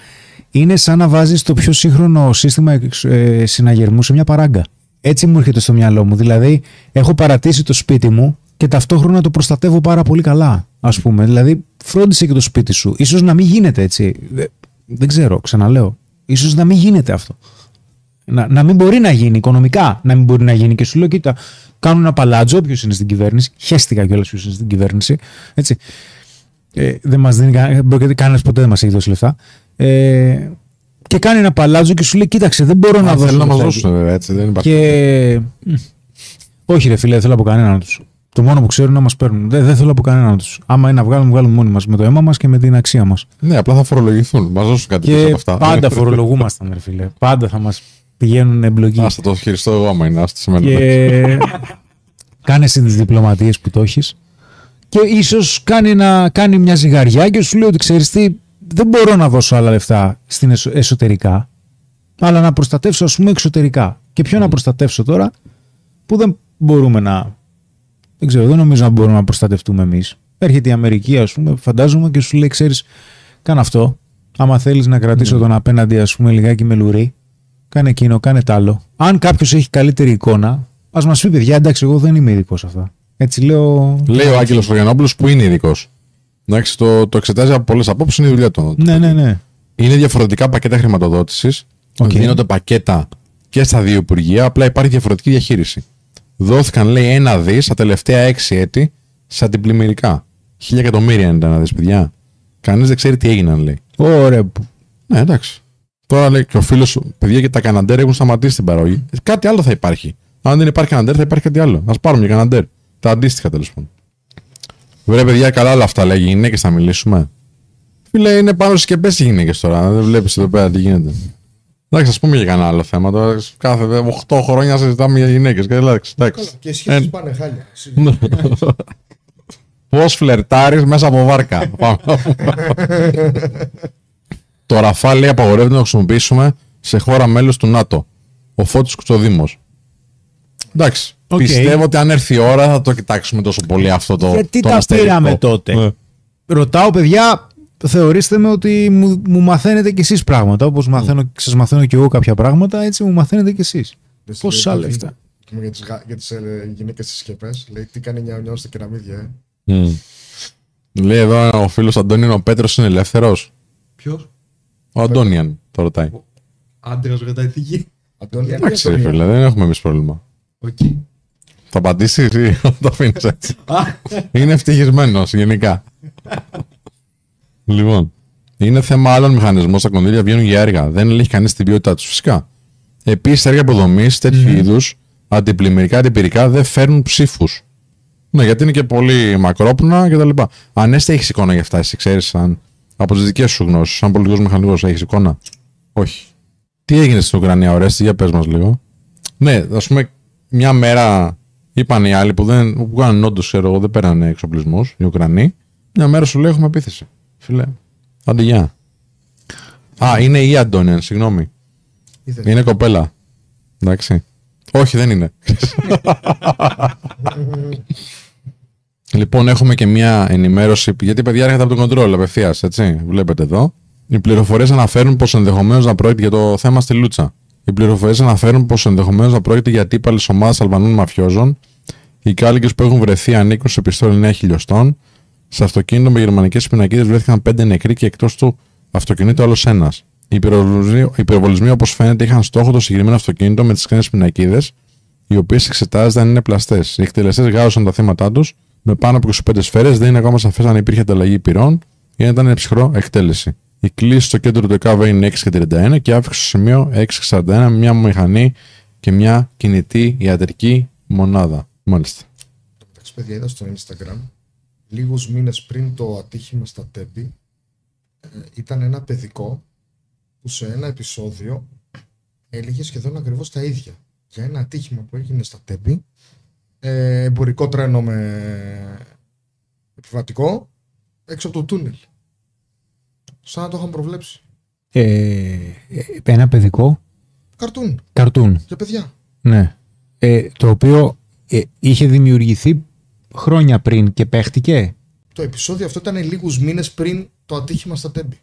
είναι σαν να βάζεις το πιο σύγχρονο σύστημα συναγερμού σε μια παράγκα. Έτσι μου έρχεται στο μυαλό μου. Δηλαδή, έχω παρατήσει το σπίτι μου και ταυτόχρονα το προστατεύω πάρα πολύ καλά, ας πούμε. Δηλαδή, φρόντισε και το σπίτι σου. Ίσως να μην γίνεται έτσι. Δεν ξέρω, ξαναλέω. Ίσως να μην γίνεται αυτό. Να μην μπορεί να γίνει οικονομικά, να μην μπορεί να γίνει, και σου λέω: κοίτα, κάνουν ένα παλάτζο. Ποιος είναι στην κυβέρνηση, χέστηκα κιόλας ποιος είναι στην κυβέρνηση. Έτσι. Δεν μας δίνει κανένας, ποτέ δεν μας έχει δώσει λεφτά. Και κάνει ένα παλάτζο και σου λέει: κοίταξε, δεν μπορώ να δώσω. Θέλω να μας δώσουν, βέβαια, έτσι. Δεν υπάρχει. Και... όχι, ρε φίλε, δεν θέλω από κανέναν τους. Το μόνο που ξέρουν να μας παίρνουν. Δεν θέλω από κανέναν τους. Άμα είναι να βγάλουν, βγάλουν μόνοι μας με το αίμα μας και με την αξία μας. Ναι, απλά θα φορολογηθούν. Μας δώσουν κάτι πίσω από αυτά. Πάντα φορολογούμασταν, ρε φίλε. Πάντα θα μας. Πηγαίνουν εμπλοκή. Άστα, το χειριστώ εγώ άμα είναι. Κάνε εσύ τις διπλωματίες που το έχεις. Και ίσως κάνει μια ζυγαριά και σου λέει ότι ξέρεις τι, δεν μπορώ να δώσω άλλα λεφτά στην εσωτερικά, αλλά να προστατεύσω ας πούμε εξωτερικά. Και ποιο να προστατεύσω τώρα που δεν μπορούμε να... δεν ξέρω, δεν νομίζω να μπορούμε να προστατευτούμε εμείς. Έρχεται η Αμερική, ας πούμε, φαντάζομαι, και σου λέει ξέρεις, κάνε αυτό. Άμα θέλεις να κρατήσω τον απέναντι, ας πούμε, λιγάκι με λουρί, κάνε εκείνο, κάνε τ' άλλο. Αν κάποιος έχει καλύτερη εικόνα, ας μας πει, παιδιά, εντάξει, εγώ δεν είμαι ειδικός σε αυτά. Έτσι λέω. Λέει ο Άγγελος Χωριανόπουλος που είναι ειδικός. Εντάξει, το εξετάζει από πολλές απόψεις, είναι η δουλειά του. Ναι. Είναι διαφορετικά πακέτα χρηματοδότησης. Δίνονται πακέτα και στα δύο υπουργεία, απλά υπάρχει διαφορετική διαχείριση. Δόθηκαν, λέει, 1 δις τα τελευταία 6 έτη σε αντιπλημμυρικά. 1.000 εκατομμύρια είναι τα 1 δις, παιδιά. Κανείς δεν ξέρει τι έγιναν, λέει. Ωραία. Ναι, εντάξει. Τώρα λέει και ο φίλος, παιδιά, και τα Καναντέρ έχουν σταματήσει την παραγωγή. Κάτι άλλο θα υπάρχει. Αν δεν υπάρχει Καναντέρ, θα υπάρχει κάτι άλλο. Ας πάρουμε και Καναντέρ. Τα αντίστοιχα τέλος πάντων. Βρε, παιδιά, καλά όλα αυτά, λέει. Γυναίκες θα μιλήσουμε. Φίλε, είναι πάνω συσκευές οι γυναίκες τώρα. Δεν βλέπεις εδώ πέρα τι γίνεται. Εντάξει, ας πούμε για κανένα άλλο θέμα. Τώρα, κάθε 8 χρόνια συζητάμε για γυναίκες. Εντάξει, εντάξει. Και σχέσεις πάνε χάλια. Πώς φλερτάρεις μέσα από βάρκα. Το Ραφάλ λέει απαγορεύεται να χρησιμοποιήσουμε σε χώρα μέλος του ΝΑΤΟ. Ο Φώτης Κουτσοδήμος. Εντάξει. Okay. Πιστεύω ότι αν έρθει η ώρα θα το κοιτάξουμε τόσο πολύ αυτό το. Γιατί το τα αστερικό. Πήραμε τότε. Ναι. Ρωτάω, παιδιά, θεωρήστε με ότι μου μαθαίνετε κι εσείς πράγματα. Όπως σας μαθαίνω κι εγώ κάποια πράγματα, έτσι μου μαθαίνετε κι εσείς. Πόσα άλλα αυτά. Για τις γυναίκες συσκευές, λέει τι κάνει νιάου-νιάου στα κεραμίδια. Λέει εδώ ο φίλος Αντώνιο, ο Πέτρος είναι ελεύθερος. Ποιος? Ο Αντώνιαν το ρωτάει. Άντρας ρωτάει τη γη. Εντάξει, φίλε, δεν έχουμε εμείς πρόβλημα. Okay. Θα απαντήσεις ή θα το αφήνεις έτσι? Είναι ευτυχισμένος γενικά. Λοιπόν, είναι θέμα άλλων μηχανισμών. Τα κονδύλια βγαίνουν για έργα. Δεν ελέγχει κανείς την ποιότητά τους, φυσικά. Επίσης, έργα υποδομής τέτοιου είδους, αντιπλημμυρικά, αντιπυρικά, δεν φέρνουν ψήφους. Ναι, γιατί είναι και πολύ μακρόπνοα κτλ. Ανέστη, έχεις εικόνα για αυτά, εσύ ξέρεις, από τις δικές σου γνώσεις, σαν πολιτικός μηχανικός, έχεις εικόνα? Όχι. Τι έγινε στην Ουκρανία, Ορέστη, για πες μας λίγο. Ναι, ας πούμε. Μια μέρα είπαν οι άλλοι που κάνουν όντως, ξέρω εγώ, δεν πέρανε εξοπλισμούς, οι Ουκρανοί. Μια μέρα σου λέει έχουμε επίθεση. Φίλε, άντε γεια. Α, είναι η Αντώνιαν, συγγνώμη. Είναι κοπέλα. Εντάξει. Όχι, δεν είναι. Λοιπόν, έχουμε και μια ενημέρωση, γιατί παιδιά έρχεται από τον κοντρόλ απευθείας, έτσι, βλέπετε εδώ. Οι πληροφορίες αναφέρουν πως ενδεχομένως να πρόκειται για το θέμα στη Λούτσα. Οι πληροφορίες αναφέρουν πως ενδεχομένως να πρόκειται για αντίπαλες ομάδες Αλβανών μαφιόζων. Οι κάλικες που έχουν βρεθεί ανήκουν σε πιστόλι 9 χιλιοστών. Σε αυτοκίνητο με γερμανικές πινακίδες βρέθηκαν 5 νεκροί και εκτός του αυτοκινήτου άλλος ένας. Οι πυροβολισμοί, όπως φαίνεται, είχαν στόχο το συγκεκριμένο αυτοκίνητο με τις ξένες πινακίδες, οι οποίες εξετάζονται αν είναι πλαστές. Οι εκτελεστές γάρωσαν τα θύματα τους με πάνω από 25 σφαίρες. Δεν είναι ακόμα σαφές αν υπήρχε ανταλλαγή πυρών ή αν ήταν ψυχρό εκτέλεση. Η κλίση στο κέντρο του ΕΚΑΒ είναι 6.31 και άφηξε στο σημείο 6.41 μια μηχανή και μια κινητή ιατρική μονάδα. Μάλιστα. Εντάξει, παιδιά, είδα στο Instagram λίγους μήνες πριν το ατύχημα στα Τέμπη, ήταν ένα παιδικό που σε ένα επεισόδιο έλεγε σχεδόν ακριβώς τα ίδια. Για ένα ατύχημα που έγινε στα Τέμπη, εμπορικό τρένο με επιβατικό έξω από το τούνελ. Σαν να το είχαν προβλέψει. Ένα παιδικό. Καρτούν. Για παιδιά. Ναι. Το οποίο είχε δημιουργηθεί χρόνια πριν και παίχτηκε. Το επεισόδιο αυτό ήταν λίγους μήνες πριν το ατύχημα στα Τέμπη.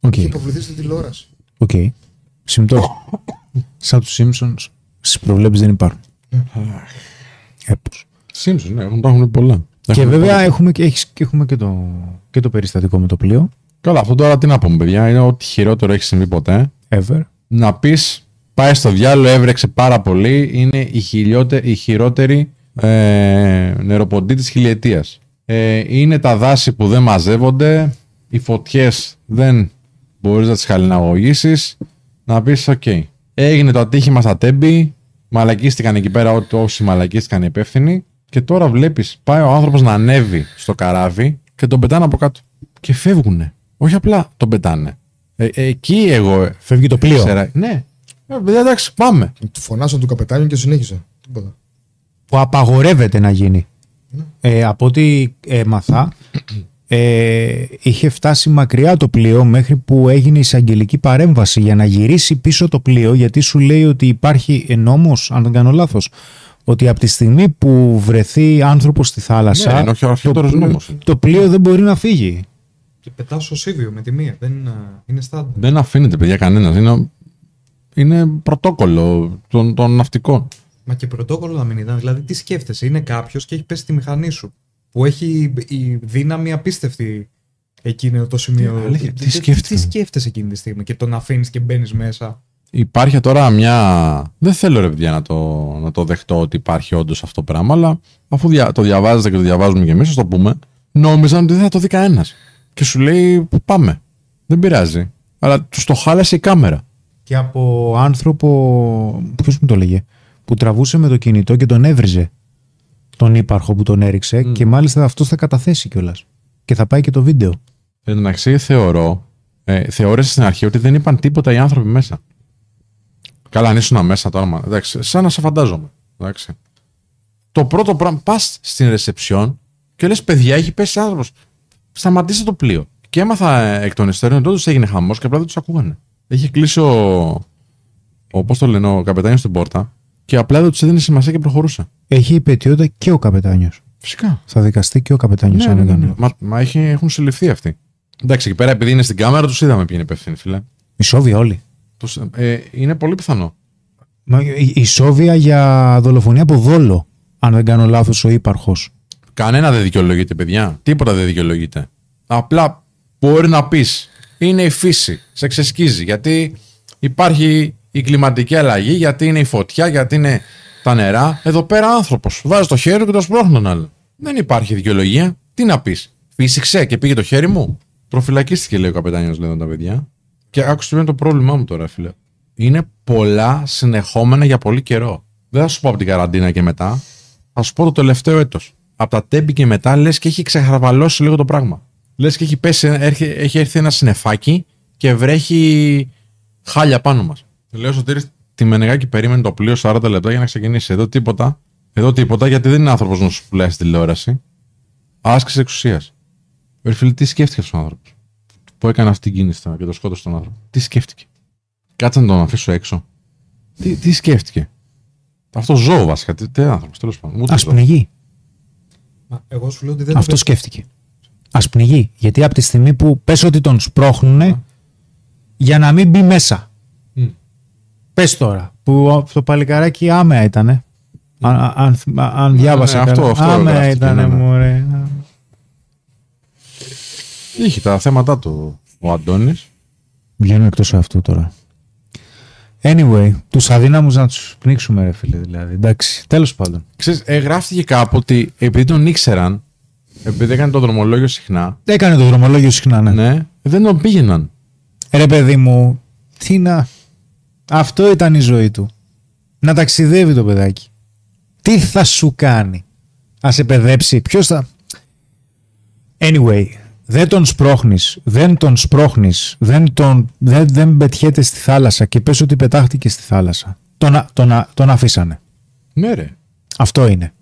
Okay. Είχε υποβληθεί στην τηλεόραση. Οκ. Okay. Συμπτώσει. Σαν τους Simpsons, στις προβλέψεις δεν υπάρχουν. Έπως. Simpsons, ναι, έχουν πολλά. Και βέβαια έχουμε και το περιστατικό με το πλοίο. Καλά, αυτό τώρα τι να πούμε, παιδιά. Είναι ό,τι χειρότερο έχει συμβεί ποτέ. Ever. Να πεις, πάει στο διάλογο, έβρεξε πάρα πολύ. Είναι η χειρότερη νεροποντή της χιλιετίας. Είναι τα δάση που δεν μαζεύονται. Οι φωτιές δεν μπορείς να τις χαλιναγωγήσεις. Να πεις, οκ. Okay. Έγινε το ατύχημα στα Τέμπη. Μαλακίστηκαν εκεί πέρα όσοι μαλακίστηκαν οι υπεύθυνοι. Και τώρα βλέπεις, πάει ο άνθρωπος να ανέβει στο καράβι και τον πετάνε από κάτω. Και φεύγουνε. Όχι απλά τον πετάνε. Εκεί εγώ. Φεύγει το πλοίο. Ξέρα. Ναι. Εντάξει, πάμε. Του φωνάσαν του καπετάνιου και συνέχισε. Που απαγορεύεται να γίνει. Ναι. Από ό,τι έμαθα, είχε φτάσει μακριά το πλοίο μέχρι που έγινε εισαγγελική παρέμβαση για να γυρίσει πίσω το πλοίο. Γιατί σου λέει ότι υπάρχει νόμος, αν δεν κάνω λάθος, ότι από τη στιγμή που βρεθεί άνθρωπος στη θάλασσα. Ναι, το πλοίο δεν μπορεί να φύγει. Και πετάς ως ίδιο με τη μία. Δεν είναι στάνταρ. Δεν αφήνεται, παιδιά, κανένας. Είναι πρωτόκολλο των ναυτικών. Μα και πρωτόκολλο να μην ήταν. Δηλαδή, τι σκέφτεσαι, είναι κάποιος και έχει πέσει τη μηχανή σου. Που έχει η δύναμη απίστευτη εκείνο το σημείο. Τι σκέφτεσαι εκείνη τη στιγμή και τον αφήνεις και μπαίνεις μέσα. Υπάρχει τώρα μια. Δεν θέλω, ρε παιδιά, να το δεχτώ ότι υπάρχει όντως αυτό το πράγμα, αλλά αφού το διαβάζετε και το διαβάζουμε κι εμείς, ας το πούμε, νόμιζαν ότι δεν θα το δει κανένας. Και σου λέει πάμε. Δεν πειράζει. Αλλά τους το χάλασε η κάμερα. Και από άνθρωπο. Ποιος μου το λέγε. Που τραβούσε με το κινητό και τον έβριζε. Τον ύπαρχο που τον έριξε. Και μάλιστα αυτός θα καταθέσει κιόλας. Και θα πάει και το βίντεο. Εν τω μεταξύ θεώρησα στην αρχή ότι δεν είπαν τίποτα οι άνθρωποι μέσα. Καλά, αν ήσουν μέσα τώρα, εντάξει, σαν να σε φαντάζομαι. Εντάξει. Το πρώτο πράγμα, πας στην ρεσεψιόν και λες, παιδιά, έχει πέσει άνθρωπος. Σταματήστε το πλοίο. Και έμαθα εκ των υστέρων ότι τότε έγινε χαμός και απλά δεν τους ακούγανε. Είχε κλείσει ο καπετάνιος στην πόρτα και απλά δεν τους έδινε σημασία και προχωρούσε. Έχει υπαιτιότητα και ο καπετάνιος. Φυσικά. Θα δικαστεί και ο καπετάνιος, ναι, αν ήταν. Ναι. Μα έχουν συλληφθεί αυτοί. Εντάξει, εκεί πέρα επειδή είναι στην κάμερα, τους είδαμε ποιοι είναι υπεύθυνοι, φίλε. Ισόβια όλοι. Είναι πολύ πιθανό. Ισόβια για δολοφονία από δόλο, αν δεν κάνω λάθος, ο ύπαρχος. Κανένα δεν δικαιολογείται, παιδιά. Τίποτα δεν δικαιολογείται. Απλά μπορεί να πεις, είναι η φύση, σε ξεσκίζει. Γιατί υπάρχει η κλιματική αλλαγή, γιατί είναι η φωτιά, γιατί είναι τα νερά. Εδώ πέρα άνθρωπος βάζει το χέρι και το σπρώχνει τον άλλο. Δεν υπάρχει δικαιολογία. Τι να πεις. Φύσηξε και πήγε το χέρι μου. Προφυλακίστηκε, λέει ο καπετάνιος, λένε τα παιδιά. Και άκουσε το πρόβλημά μου τώρα, φίλε. Είναι πολλά συνεχόμενα για πολύ καιρό. Δεν θα σου πω από την καραντίνα και μετά. Θα σου πω το τελευταίο έτος. Από τα Τέμπη και μετά, λες και έχει ξεχαρβαλώσει λίγο το πράγμα. Λες και έχει πέσει, έχει έρθει ένα συννεφάκι και βρέχει χάλια πάνω μας. Λέω, Σωτήρη, τη Μενεγάκη περίμενε το πλοίο 40 λεπτά για να ξεκινήσει. Εδώ τίποτα, γιατί δεν είναι άνθρωπος να σου πουλάει στη τηλεόραση. Άσκηση εξουσίας. Ρε φίλε, τι σκέφτηκε ο άνθρωπος που έκανε αυτή την κίνηση και το σκότωσε τον άνθρωπο? Τι σκέφτηκε? Κάτσε να τον αφήσω έξω. Τι σκέφτηκε? Αυτό ζώο βασικά. Τι άνθρωπος, τέλος πάντων. Ας πνιγεί. Εγώ σου λέω ότι δεν αυτό πέφτει. Σκέφτηκε. Ας πνιγεί. Γιατί από τη στιγμή που πες ότι τον σπρώχνουνε για να μην μπει μέσα. Πες τώρα. Που το παλικαράκι άμεα ήτανε. Αν διάβασε καλά. Άμεα ήτανε, μωρέ. Είχε τα θέματα του ο Αντώνης. Βγαίνω εκτός αυτού τώρα. Anyway, τους αδύναμους να τους πνίξουμε, ρε φίλε, δηλαδή. Εντάξει, τέλος πάντων. Ξέρεις, γράφτηκε κάπου ότι επειδή τον ήξεραν, επειδή έκανε το δρομολόγιο συχνά. Έκανε το δρομολόγιο συχνά, ναι. Δεν τον πήγαιναν. Ρε παιδί μου, τι να... Αυτό ήταν η ζωή του. Να ταξιδεύει το παιδάκι. Τι θα σου κάνει? Να σε παιδέψει? Ποιος θα... Anyway... Δεν τον σπρώχνεις, δεν πετιέται στη θάλασσα και πες ότι πετάχτηκε στη θάλασσα. Τον αφήσανε. Ναι, ρε. Αυτό είναι.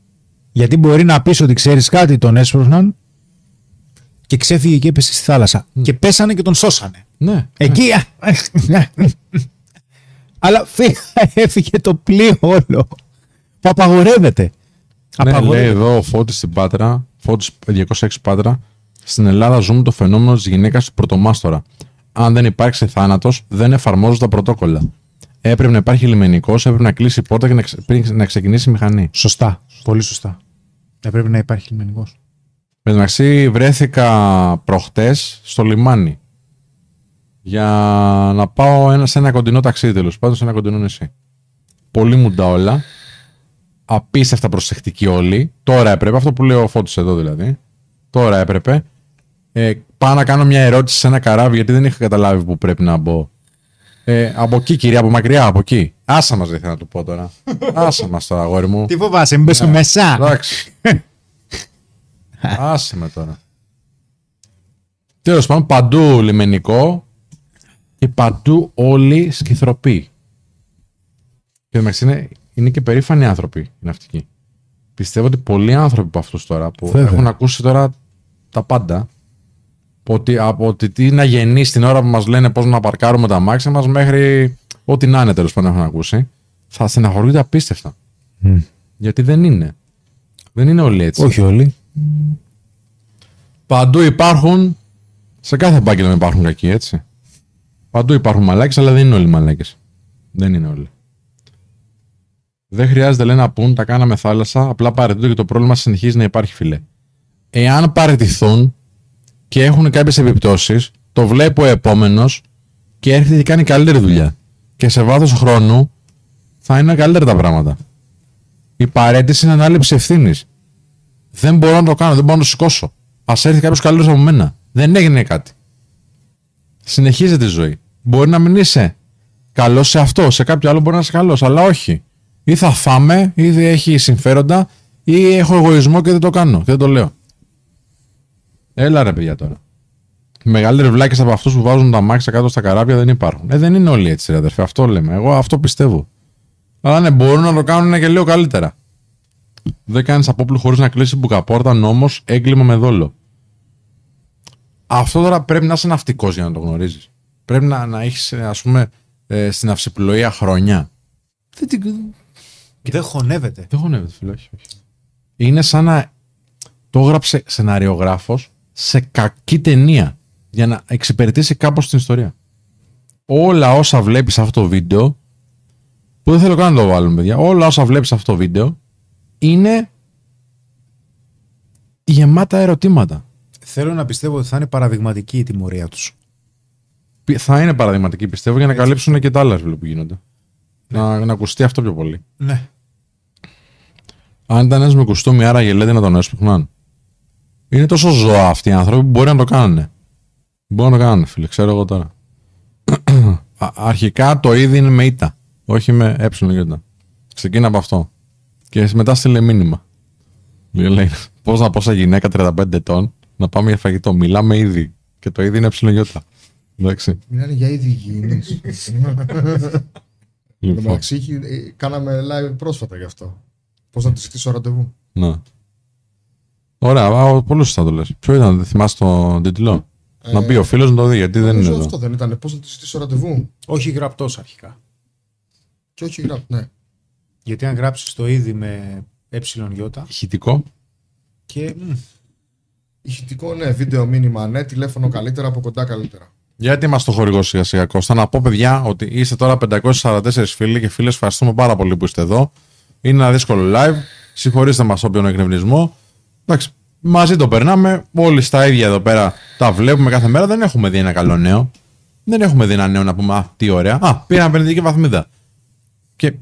Γιατί μπορεί να πεις ότι ξέρεις κάτι, τον έσπρωχναν και ξέφυγε και έπεσε στη θάλασσα. Και πέσανε και τον σώσανε. Ναι. Εκεί. Ναι. Αλλά έφυγε το πλοίο όλο. Που απαγορεύεται. Ναι, λέει εδώ ο Φώτης στην Πάτρα, Φώτης 206 Πάτρα. Στην Ελλάδα ζούμε το φαινόμενο της γυναίκας του πρωτομάστορα. Αν δεν υπάρξει θάνατος, δεν εφαρμόζουν τα πρωτόκολλα. Έπρεπε να υπάρχει λιμενικός, έπρεπε να κλείσει η πόρτα και πριν να ξεκινήσει η μηχανή. Σωστά. Πολύ σωστά. Έπρεπε να υπάρχει λιμενικός. Εν τω μεταξύ, βρέθηκα προχτές στο λιμάνι για να πάω σε ένα κοντινό ταξίδι, τέλος πάντων, σε ένα κοντινό νησί. Πολύ μουντά όλα. Απίστευτα προσεκτικοί όλοι. Τώρα έπρεπε, αυτό που λέει ο Φώτης εδώ δηλαδή. Τώρα έπρεπε. Πάω να κάνω μια ερώτηση σε ένα καράβι, γιατί δεν είχα καταλάβει που πρέπει να μπω. Από εκεί, κυρία, από μακριά, από εκεί. Άσα μας, δεν θέλω να του πω τώρα. Άσα μας τώρα, αγόρι μου. Τι φοβάσαι, μην πες μέσα. Εντάξει. Άσε με τώρα. Τέλος πάντων, παντού λιμενικό και παντού όλοι σκυθροποί. Και είναι και περήφανοι άνθρωποι οι ναυτικοί. Πιστεύω ότι πολλοί άνθρωποι από αυτούς τώρα που έχουν ακούσει τώρα τα πάντα. Από ότι τι να γεννεί στην ώρα που μας λένε πώς να παρκάρουμε τα μάξια μας μέχρι ό,τι να είναι, τέλος πάντων, έχουν ακούσει. Θα στεναχωρούνται απίστευτα. Γιατί δεν είναι. Δεν είναι όλοι έτσι. Όχι όλοι. Παντού υπάρχουν. Σε κάθε επάγγελμα υπάρχουν κακοί, έτσι. Παντού υπάρχουν μαλάκες, αλλά δεν είναι όλοι μαλάκες. Δεν είναι όλοι. Δεν χρειάζεται, λέει, να πούν, τα κάναμε θάλασσα, απλά παραιτούνται και το πρόβλημα συνεχίζει να υπάρχει, φίλε. Εάν παραιτηθούν και έχουν κάποιες επιπτώσεις, το βλέπει ο επόμενος και έρχεται και κάνει καλύτερη δουλειά. Και σε βάθος χρόνου θα είναι καλύτερα τα πράγματα. Η παρέτηση είναι ανάληψη ευθύνης. Δεν μπορώ να το κάνω, δεν μπορώ να το σηκώσω. Ας έρθει κάποιος καλύτερος από μένα. Δεν έγινε κάτι. Συνεχίζεται η ζωή. Μπορεί να μην είσαι καλός σε αυτό, σε κάποιο άλλο μπορεί να είσαι καλός, αλλά όχι. Ή θα φάμε, ή δεν έχει συμφέροντα, ή έχω εγωισμό και δεν το κάνω. Και δεν το λέω. Έλα ρε παιδιά τώρα. Οι μεγαλύτεροι βλάκες από αυτούς που βάζουν τα μάξια κάτω στα καράβια δεν υπάρχουν. Δεν είναι όλοι έτσι, ρε αδερφέ. Αυτό λέμε. Εγώ αυτό πιστεύω. Αλλά ναι, μπορούν να το κάνουν και λίγο καλύτερα. Δεν κάνεις απόπλου χωρίς να κλείσεις μπουκαπόρτα, νόμος, έγκλημα με δόλο. Αυτό τώρα πρέπει να είσαι ναυτικός για να το γνωρίζεις. Πρέπει να έχεις, ας πούμε, στην αυσιπλοεία χρονιά. Δεν χωνεύεται. Δεν χωνεύεται, φίλε. Είναι σαν να το έγραψε σεναριογράφος σε κακή ταινία για να εξυπηρετήσει κάπως την ιστορία. Όλα όσα βλέπεις αυτό το βίντεο, που δεν θέλω καν να το βάλουμε, παιδιά, όλα όσα βλέπεις αυτό το βίντεο είναι γεμάτα ερωτήματα. Θέλω να πιστεύω ότι θα είναι παραδειγματική η τιμωρία τους. Θα είναι παραδειγματική, πιστεύω, για να καλύψουν και τα άλλα που γίνονται. Ναι. Να ακουστεί αυτό πιο πολύ. Ναι. Αν ήταν ένας με κουστούμι, άραγε λέτε να τον έσπιχναν. Είναι τόσο ζώα αυτοί οι άνθρωποι που μπορεί να το κάνουν. Μπορεί να το κάνουν, φίλε, ξέρω εγώ τώρα. Αρχικά το ήδη είναι με ήτα, όχι με έψιλον. Ξεκίνα από αυτό. Και μετά στείλε μήνυμα. Λέει, πώς να πω σαν γυναίκα 35 ετών να πάμε για φαγητό. Μιλάμε ήδη. Και το ήδη είναι ψιλογιώτα. Εντάξει. Μιλάνε για ήδη υγιεινής. Λοιπόν. Κάναμε live πρόσφατα γι' αυτό. Πώς να τη χτίσω ραντεβού. Να. Ωραία, πολύ σωστά το λες. Ποιο ήταν, δεν θυμάσαι τον τίτλο. Να μπει ο φίλος να το δει, γιατί δεν είναι εδώ. Αυτό δεν ήταν, πώς να τη χτίσω ραντεβού. Όχι γραπτός αρχικά. Και όχι γραπτός, ναι. Γιατί αν γράψεις το ήδη με ΕΙ. Ηχητικό. Και. Ηχητικό, ναι. Βίντεο μήνυμα, ναι. Τηλέφωνο καλύτερα, από κοντά καλύτερα. Γιατί μας το χορηγό σιγά-σιγά, Κώστα. Να πω, παιδιά, ότι είστε τώρα 544 φίλοι και φίλες. Ευχαριστούμε πάρα πολύ που είστε εδώ. Είναι ένα δύσκολο live. Συγχωρήστε μας όποιον εκνευρισμό. Εντάξει. Μαζί το περνάμε. Όλοι στα ίδια εδώ πέρα τα βλέπουμε κάθε μέρα. Δεν έχουμε δει ένα καλό νέο. Δεν έχουμε δει ένα νέο να πούμε α, τι ωραία. Α, πήραμε πενηντική βαθμίδα. Και.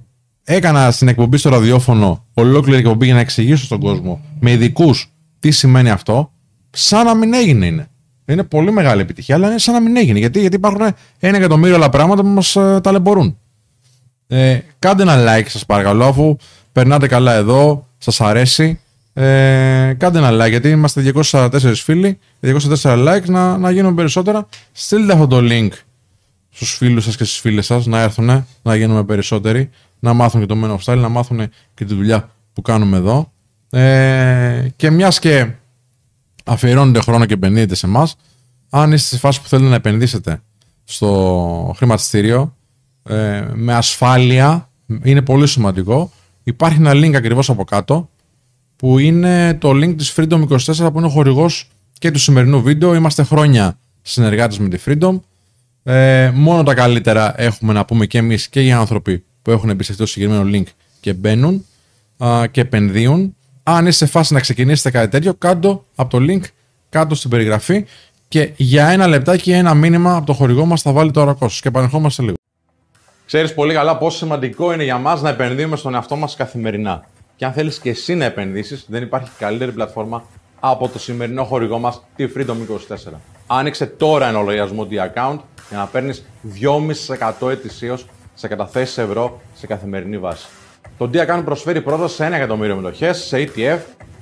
Έκανα στην εκπομπή στο ραδιόφωνο ολόκληρη εκπομπή για να εξηγήσω στον κόσμο με ειδικούς τι σημαίνει αυτό. Σαν να μην έγινε είναι. Είναι πολύ μεγάλη επιτυχία, αλλά είναι σαν να μην έγινε. Γιατί υπάρχουν 1 εκατομμύριο άλλα πράγματα που μας ταλαιπωρούν. Κάντε ένα like, σας παρακαλώ, αφού περνάτε καλά εδώ, σας αρέσει. Κάντε ένα like, γιατί είμαστε 244 φίλοι, 204 likes, να γίνουν περισσότερα. Στείλτε αυτό το link στους φίλους σας και στις φίλες σας να έρθουν, να γίνουμε περισσότεροι. Να μάθουν και το Men of Style, να μάθουν και τη δουλειά που κάνουμε εδώ. Και μιας και αφιερώνετε χρόνο και επενδύετε σε εμάς, αν είστε στη φάση που θέλετε να επενδύσετε στο χρηματιστήριο, με ασφάλεια, είναι πολύ σημαντικό. Υπάρχει ένα link ακριβώς από κάτω, που είναι το link της Freedom 24, που είναι ο χορηγός και του σημερινού βίντεο. Είμαστε χρόνια συνεργάτες με τη Freedom. Μόνο τα καλύτερα έχουμε να πούμε και εμείς και οι άνθρωποι που έχουν εμπιστευτεί το συγκεκριμένο link και μπαίνουν και επενδύουν. Αν είστε σε φάση να ξεκινήσετε κάτι τέτοιο, κάτω από το link, κάτω στην περιγραφή, και για 1 λεπτάκι ένα μήνυμα από το χορηγό μας θα βάλει το Κώστας. Και επανερχόμαστε λίγο. Ξέρεις πολύ καλά πόσο σημαντικό είναι για μας να επενδύουμε στον εαυτό μας καθημερινά. Και αν θέλεις και εσύ να επενδύσεις, δεν υπάρχει καλύτερη πλατφόρμα από το σημερινό χορηγό μας, τη Freedom24. Άνοιξε τώρα ένα λογαριασμό D-Account για να παίρνεις 2,5% ετησίως σε καταθέσεις ευρώ σε καθημερινή βάση. Το D-Account προσφέρει πρόσβαση σε 1 εκατομμύριο μετοχές, σε ETF,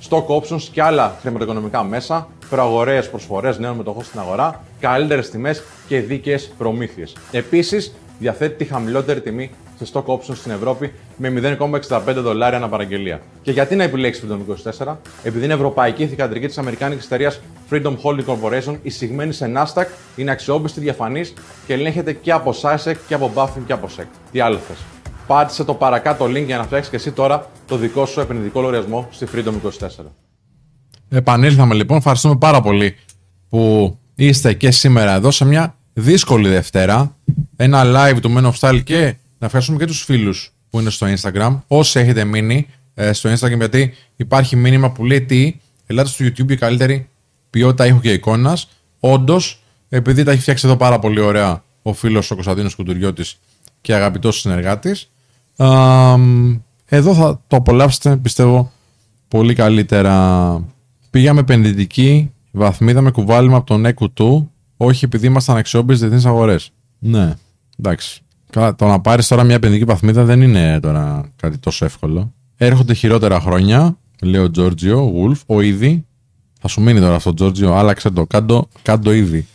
stock options και άλλα χρηματοοικονομικά μέσα, προαγορές προσφορές νέων μετοχών στην αγορά, καλύτερες τιμές και δίκαιες προμήθειες. Επίσης, διαθέτει τη χαμηλότερη τιμή σε stock options στην Ευρώπη με $0,65 αναπαραγγελία. Και γιατί να επιλέξει Freedom 24, επειδή είναι ευρωπαϊκή θυγατρική της αμερικάνικης εταιρείας Freedom Holding Corporation, εισηγμένη σε Nasdaq, είναι αξιόπιστη, διαφανής και ελέγχεται και από SASEC και από Buffin και από SEC. Τι άλλο θες. Πάτησε το παρακάτω link για να φτιάξεις και εσύ τώρα το δικό σου επενδυτικό λογαριασμό στη Freedom 24. Επανήλθαμε λοιπόν. Ευχαριστούμε πάρα πολύ που είστε και σήμερα εδώ σε μια δύσκολη Δευτέρα. Ένα live του Men of Style, και να ευχαριστούμε και τους φίλους που είναι στο Instagram. Όσοι έχετε μείνει στο Instagram, γιατί υπάρχει μήνυμα που λέει τι, ελάτε στο YouTube για καλύτερη ποιότητα ήχου και εικόνας. Όντως, επειδή τα έχει φτιάξει εδώ πάρα πολύ ωραία ο φίλος ο Κωνσταντίνος Κουντουριώτης και αγαπητός συνεργάτης, εδώ θα το απολαύσετε, πιστεύω, πολύ καλύτερα. Πήγαμε επενδυτική βαθμίδα με κουβάλιμα από τον Έκου του, όχι επειδή ήμασταν αξιόπιστοι διεθνείς αγορές. Ναι, εντάξει. Το να πάρεις τώρα μια επενδυτική βαθμίδα δεν είναι τώρα κάτι τόσο εύκολο. Έρχονται χειρότερα χρόνια, λέει ο Τζόρτζιο, Γουλφ, ο ήδη. Θα σου μείνει τώρα αυτό, Τζόρτζιο, άλλαξε το, κάντο ήδη.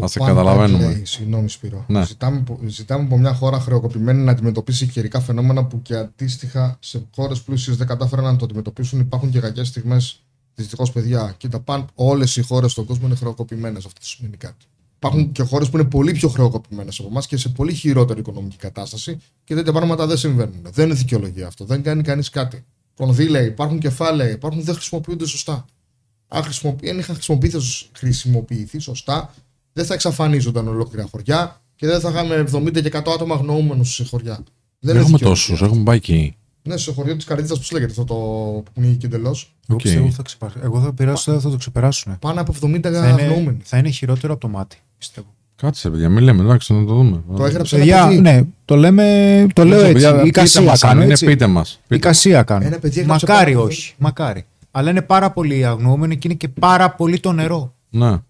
Να σε καταλαβαίνουμε. Λέει, συγγνώμη Σπύρο. Ναι. Ζητάμε από μια χώρα χρεοκοπημένη να αντιμετωπίσει καιρικά φαινόμενα που και αντίστοιχα σε χώρες πλούσιες δεν κατάφεραν να το αντιμετωπίσουν. Υπάρχουν και κακές στιγμές. Δυστυχώς, παιδιά. Κοίτα, όλες οι χώρες στον κόσμο είναι χρεοκοπημένες. Αυτό σημαίνει κάτι. Υπάρχουν και χώρες που είναι πολύ πιο χρεοκοπημένες από εμάς και σε πολύ χειρότερη οικονομική κατάσταση και τέτοια πράγματα δεν συμβαίνουν. Δεν είναι δικαιολογία αυτό. Δεν κάνει κανείς κάτι. Κονδύλια, υπάρχουν κεφάλαια, υπάρχουν, δεν χρησιμοποιούνται σωστά. Αν είχαν χρησιμοποιηθεί σωστά, δεν θα εξαφανίζονταν ολόκληρα χωριά και δεν θα είχαμε 70 και 100 άτομα αγνοούμενους σε χωριά. Δεν έχουμε τόσους, έχουμε πάει εκεί. Ναι, στο χωριό της Καρδίτσας που σου λέγεται αυτό το που είναι και εντελώς. Okay. Εγώ θα πειράσω, δεν θα το ξεπεράσουν. Πάνω από 70 αγνοούμενοι. Θα είναι χειρότερο από το μάτι, πιστεύω. Κάτσε, παιδιά, μην λέμε, εντάξει, να το δούμε. Το έγραψε παιδιά, ναι, το λέμε, το λέω έτσι. Παιδιά, οικασία κάνουν, πείτε μας. Οικασία κάνουν. Μακάρι όχι, μακάρι. Αλλά είναι πάρα πολύ αγνοούμενοι και είναι και πάρα πολύ το νερό. Να.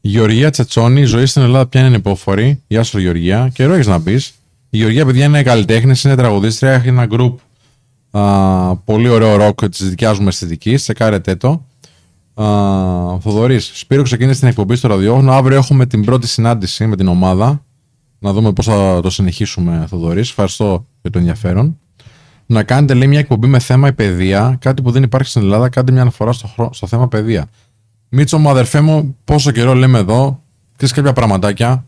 Γεωργία Τσατσόνη, η ζωή στην Ελλάδα πια είναι υπόφορη. Γεια σου, Γεωργία. Καιρό έχεις να πεις. Η Γεωργία, παιδιά, είναι καλλιτέχνης, είναι τραγουδίστρια, έχει ένα γκρουπ. Πολύ ωραίο ροκ της δικιάς μου αισθητικής. Τσεκάρετε το. Θοδωρής, Σπύρο, ξεκίνησε την εκπομπή στο ραδιόφωνο. Αύριο έχουμε την πρώτη συνάντηση με την ομάδα. Να δούμε πώς θα το συνεχίσουμε, Θοδωρής. Ευχαριστώ για το ενδιαφέρον. Να κάνετε, λέει, μια εκπομπή με θέμα η παιδεία. Κάτι που δεν υπάρχει στην Ελλάδα. Κάντε μια αναφορά στο θέμα παιδεία. Μίτσο μου, αδερφέ μου, πόσο καιρό λέμε εδώ. Ξέρεις κάποια πραγματάκια.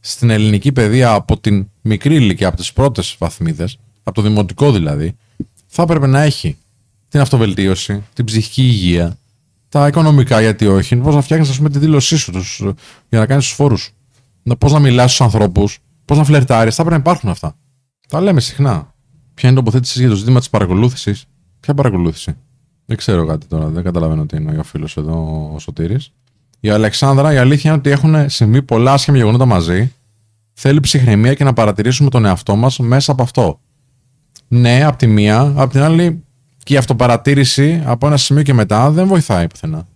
Στην ελληνική παιδεία από την μικρή ηλικία, από τις πρώτες βαθμίδες, από το δημοτικό δηλαδή, θα έπρεπε να έχει την αυτοβελτίωση, την ψυχική υγεία. Τα οικονομικά, γιατί όχι. Πώς να φτιάχνεις, ας πούμε, τη δήλωσή σου για να κάνεις τους φόρους. Πώς να μιλάς στους ανθρώπους, πώς να φλερτάρεις. Θα πρέπει να υπάρχουν αυτά. Τα λέμε συχνά. Ποια είναι η τοποθέτηση για το ζήτημα της παρακολούθησης. Ποια παρακολούθηση. Δεν ξέρω κάτι τώρα. Δεν καταλαβαίνω τι είναι ο φίλος εδώ ο Σωτήρης. Η Αλεξάνδρα, η αλήθεια είναι ότι έχουν συμβεί πολλά άσχημα γεγονότα μαζί. Θέλει ψυχραιμία και να παρατηρήσουμε τον εαυτό μας μέσα από αυτό. Ναι, από τη μία, από την άλλη. Και η αυτοπαρατήρηση από ένα σημείο και μετά δεν βοηθάει πουθενά.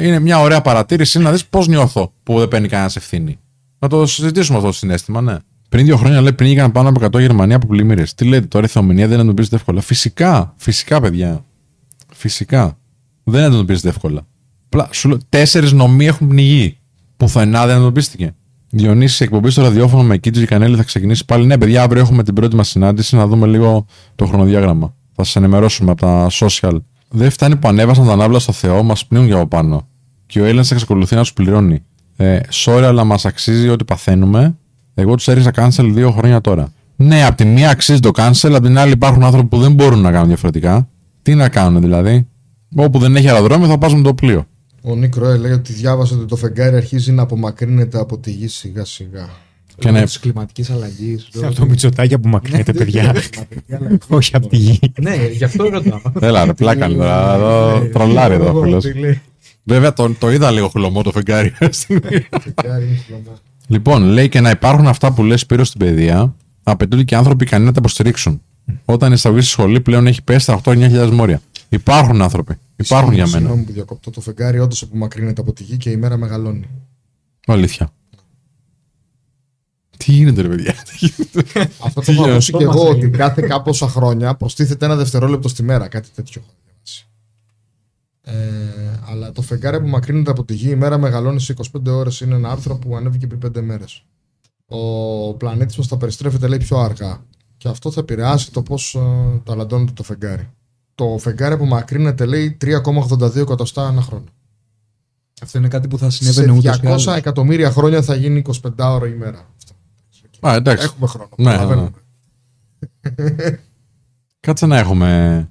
Είναι μια ωραία παρατήρηση να δεις πώς νιώθω που δεν παίρνει κανένας ευθύνη. Να το συζητήσουμε αυτό το συνέστημα, ναι. Πριν 2 χρόνια, λέει, πνίγηκαν πάνω από 100 Γερμανοί από πλημμύρες. Τι λέτε τώρα, η θεομηνία δεν αντιμετωπίζεται εύκολα. Φυσικά, παιδιά. Φυσικά. Δεν αντιμετωπίζεται εύκολα. 4 νομοί έχουν πνιγεί. Πουθενά δεν αντιμετωπίστηκε. Διονύση, η εκπομπή στο ραδιόφωνο με Κίτζη Κανέλη θα ξεκινήσει πάλι. Ναι, παιδιά, αύριο έχουμε την πρώτη μας συνάντηση να δούμε λίγο το χρονοδιάγραμμα. Θα σας ενημερώσουμε από τα social. Δεν φτάνει που ανέβασαν τα ναύλα στο Θεό, μας πνίγουν για από πάνω. Και ο Έλληνας εξακολουθεί να τους πληρώνει. Sorry, αλλά μας αξίζει ό,τι παθαίνουμε. Εγώ τους έριξα cancel 2 χρόνια τώρα. Ναι, από τη μία αξίζει το cancel, από την άλλη υπάρχουν άνθρωποι που δεν μπορούν να κάνουν διαφορετικά. Τι να κάνουν δηλαδή. Όπου δεν έχει αεροδρόμιο θα πάζουν το πλοίο. Ο Νίκ Ροέ λέει ότι διάβασε ότι το φεγγάρι αρχίζει να απομακρύνεται από τη γη σιγά-σιγά. Και ναι. Τη κλιματική αλλαγή. Από το Μητσοτάκη απομακρύνεται, παιδιά. Όχι από τη γη. Ναι, γι' αυτό ρωτάω. Έλα, ρε, πλάκα τώρα. Τρολάρει εδώ ο φίλος. Βέβαια, το είδα λίγο χλωμό το φεγγάρι. Λοιπόν, λέει και να υπάρχουν αυτά που λες Σπύρο στην παιδεία, απαιτούνται και άνθρωποι ικανοί να τα υποστηρίξουν. Όταν η εισαγωγή στη σχολή πλέον έχει πέσει στα 8-9.000 μόρια. Υπάρχουν άνθρωποι. Υπάρχουν για μένα. Συγγνώμη που διακόπτω. Το φεγγάρι όντως απομακρύνεται από τη γη και η μέρα μεγαλώνει. Αλήθεια. Τι γίνεται, ρε παιδιά. Αυτό το έχω ακούσει και εγώ, ότι κάθε κάποια χρόνια προστίθεται 1 δευτερόλεπτο στη μέρα. Κάτι τέτοιο. Αλλά το φεγγάρι που μακρύνεται από τη γη, η μέρα μεγαλώνει σε 25 ώρες. Είναι ένα άρθρο που ανέβηκε πριν 5 μέρες. Ο πλανήτης μας θα περιστρέφεται, λέει, πιο αργά. Και αυτό θα επηρεάσει το πώς ταλαντώνεται το φεγγάρι. Το φεγγάρι που μακρύνεται, λέει, 3,82 εκατοστά ανά χρόνο. Αυτό είναι κάτι που θα συνέβαινε ούτως ή άλλως. Σε 200 εκατομμύρια χρόνια θα γίνει 25 ώρα η μέρα. Εντάξει. Έχουμε χρόνο. Ναι. Κάτσε να έχουμε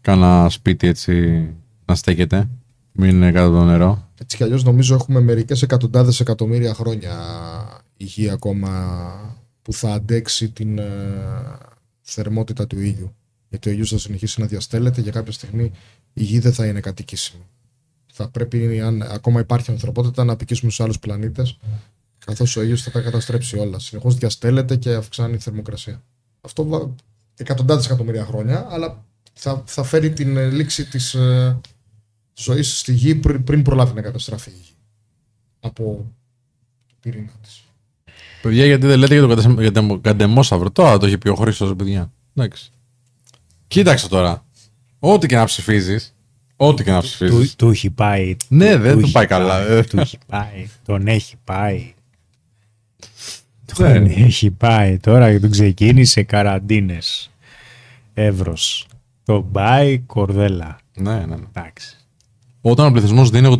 κανένα σπίτι έτσι να στέκεται. Μην είναι κάτω από το νερό. Έτσι κι αλλιώς νομίζω έχουμε μερικές εκατοντάδες εκατομμύρια χρόνια η γη ακόμα που θα αντέξει την θερμότητα του ήλιου. Γιατί ο ήλιος θα συνεχίσει να διαστέλλεται και κάποια στιγμή η γη δεν θα είναι κατοικήσιμη. Θα πρέπει, αν ακόμα υπάρχει ανθρωπότητα, να απικήσουμε στους άλλους πλανήτες. Καθώς ο ήλιος θα τα καταστρέψει όλα. Συνεχώς διαστέλλεται και αυξάνει η θερμοκρασία. Αυτό εκατοντάδες εκατομμύρια χρόνια, αλλά θα φέρει την λήξη της ζωής στη γη πριν προλάβει να καταστραφεί η γη. Από το πυρήνα της. Παιδιά, γιατί δεν λέτε για τον κατεμόσαυρο. Τώρα το έχει πει ο Χρήστος, παιδιά. Κοίταξε τώρα. Ό,τι και να ψηφίζεις, Ό,τι και να ψηφίζεις. Του έχει πάει. Ναι, δεν του πάει καλά. Του έχει πάει. Τον έχει πάει. Τον έχει πάει. Τώρα του ξεκίνησε καραντίνες. Εύρος. Τον πάει κορδέλα. Ναι, ναι. Εντάξει. Όταν ο πληθυσμός δίνει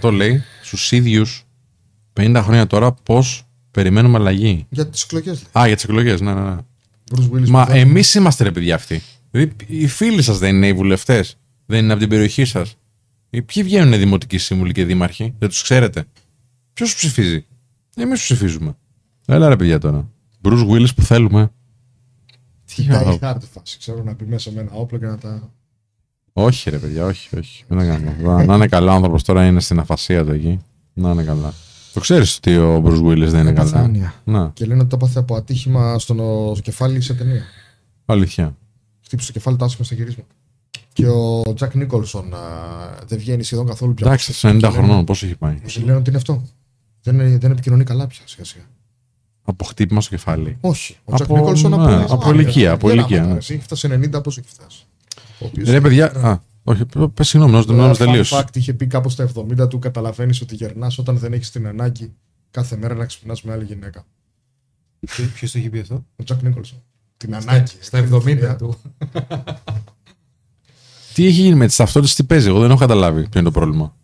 85% λέει στους ίδιους 50 χρόνια τώρα πώς περιμένουμε αλλαγή. Για τις εκλογές. Α, για τις εκλογές, ναι, ναι, ναι. Μα εμείς είμαστε ρε παιδιά αυτοί. Δηλαδή, οι φίλοι σας δεν είναι οι βουλευτές, δεν είναι από την περιοχή σας. Ποιοι βγαίνουν δημοτικοί σύμβουλοι και δήμαρχοι, δεν τους ξέρετε. Ποιος τους ψηφίζει. Εμείς τους ψηφίζουμε. Έλα ρε παιδιά τώρα. Μπρουζ Γουίλις που θέλουμε. Τι θα φάση, ξέρω να πει μέσα με ένα όπλο και να τα. Όχι ρε παιδιά, όχι, όχι. Να είναι καλά ο άνθρωπος τώρα, είναι στην αφασία του εκεί. Να είναι καλά. Το ξέρεις ότι ο Μπρουζ Γουίλις δεν είναι καλά. Να. Και λένε ότι το πάθε από ατύχημα στο κεφάλι σε ταινία. Αλήθεια. Χτύπησε το κεφάλι του άσχημα στα γυρίσματα. Και ο Τζακ Νίκολσον δεν βγαίνει σχεδόν καθόλου πια. Εντάξει, στους 90 χρονών, πώς έχει πάει. Μου λένε ότι είναι αυτό. Δεν επικοινωνεί καλά πια σιγά σιγά. Από χτύπημα στο κεφάλι. Όχι. Ο Τζακ Νίκολσον από ηλικία. Από ηλικία. Έφτασε 90, πώς έχει φτάσει. Ναι, παιδιά. Όχι, πες συγγνώμη, νόμιζα ότι τελείωσε. Fact, είχε πει κάπου στα 70 του, καταλαβαίνεις ότι γερνάς όταν δεν έχεις την ανάγκη κάθε μέρα να ξυπνάς με άλλη γυναίκα. Ποιος το είχε πει αυτό? Ο Τζακ Νίκολσον. Την ανάγκη. Στα 70 του. Τι έχει γίνει με τις ταυτότητες, τι παίζει, εγώ δεν έχω καταλάβει ποιο είναι το πρόβλημα.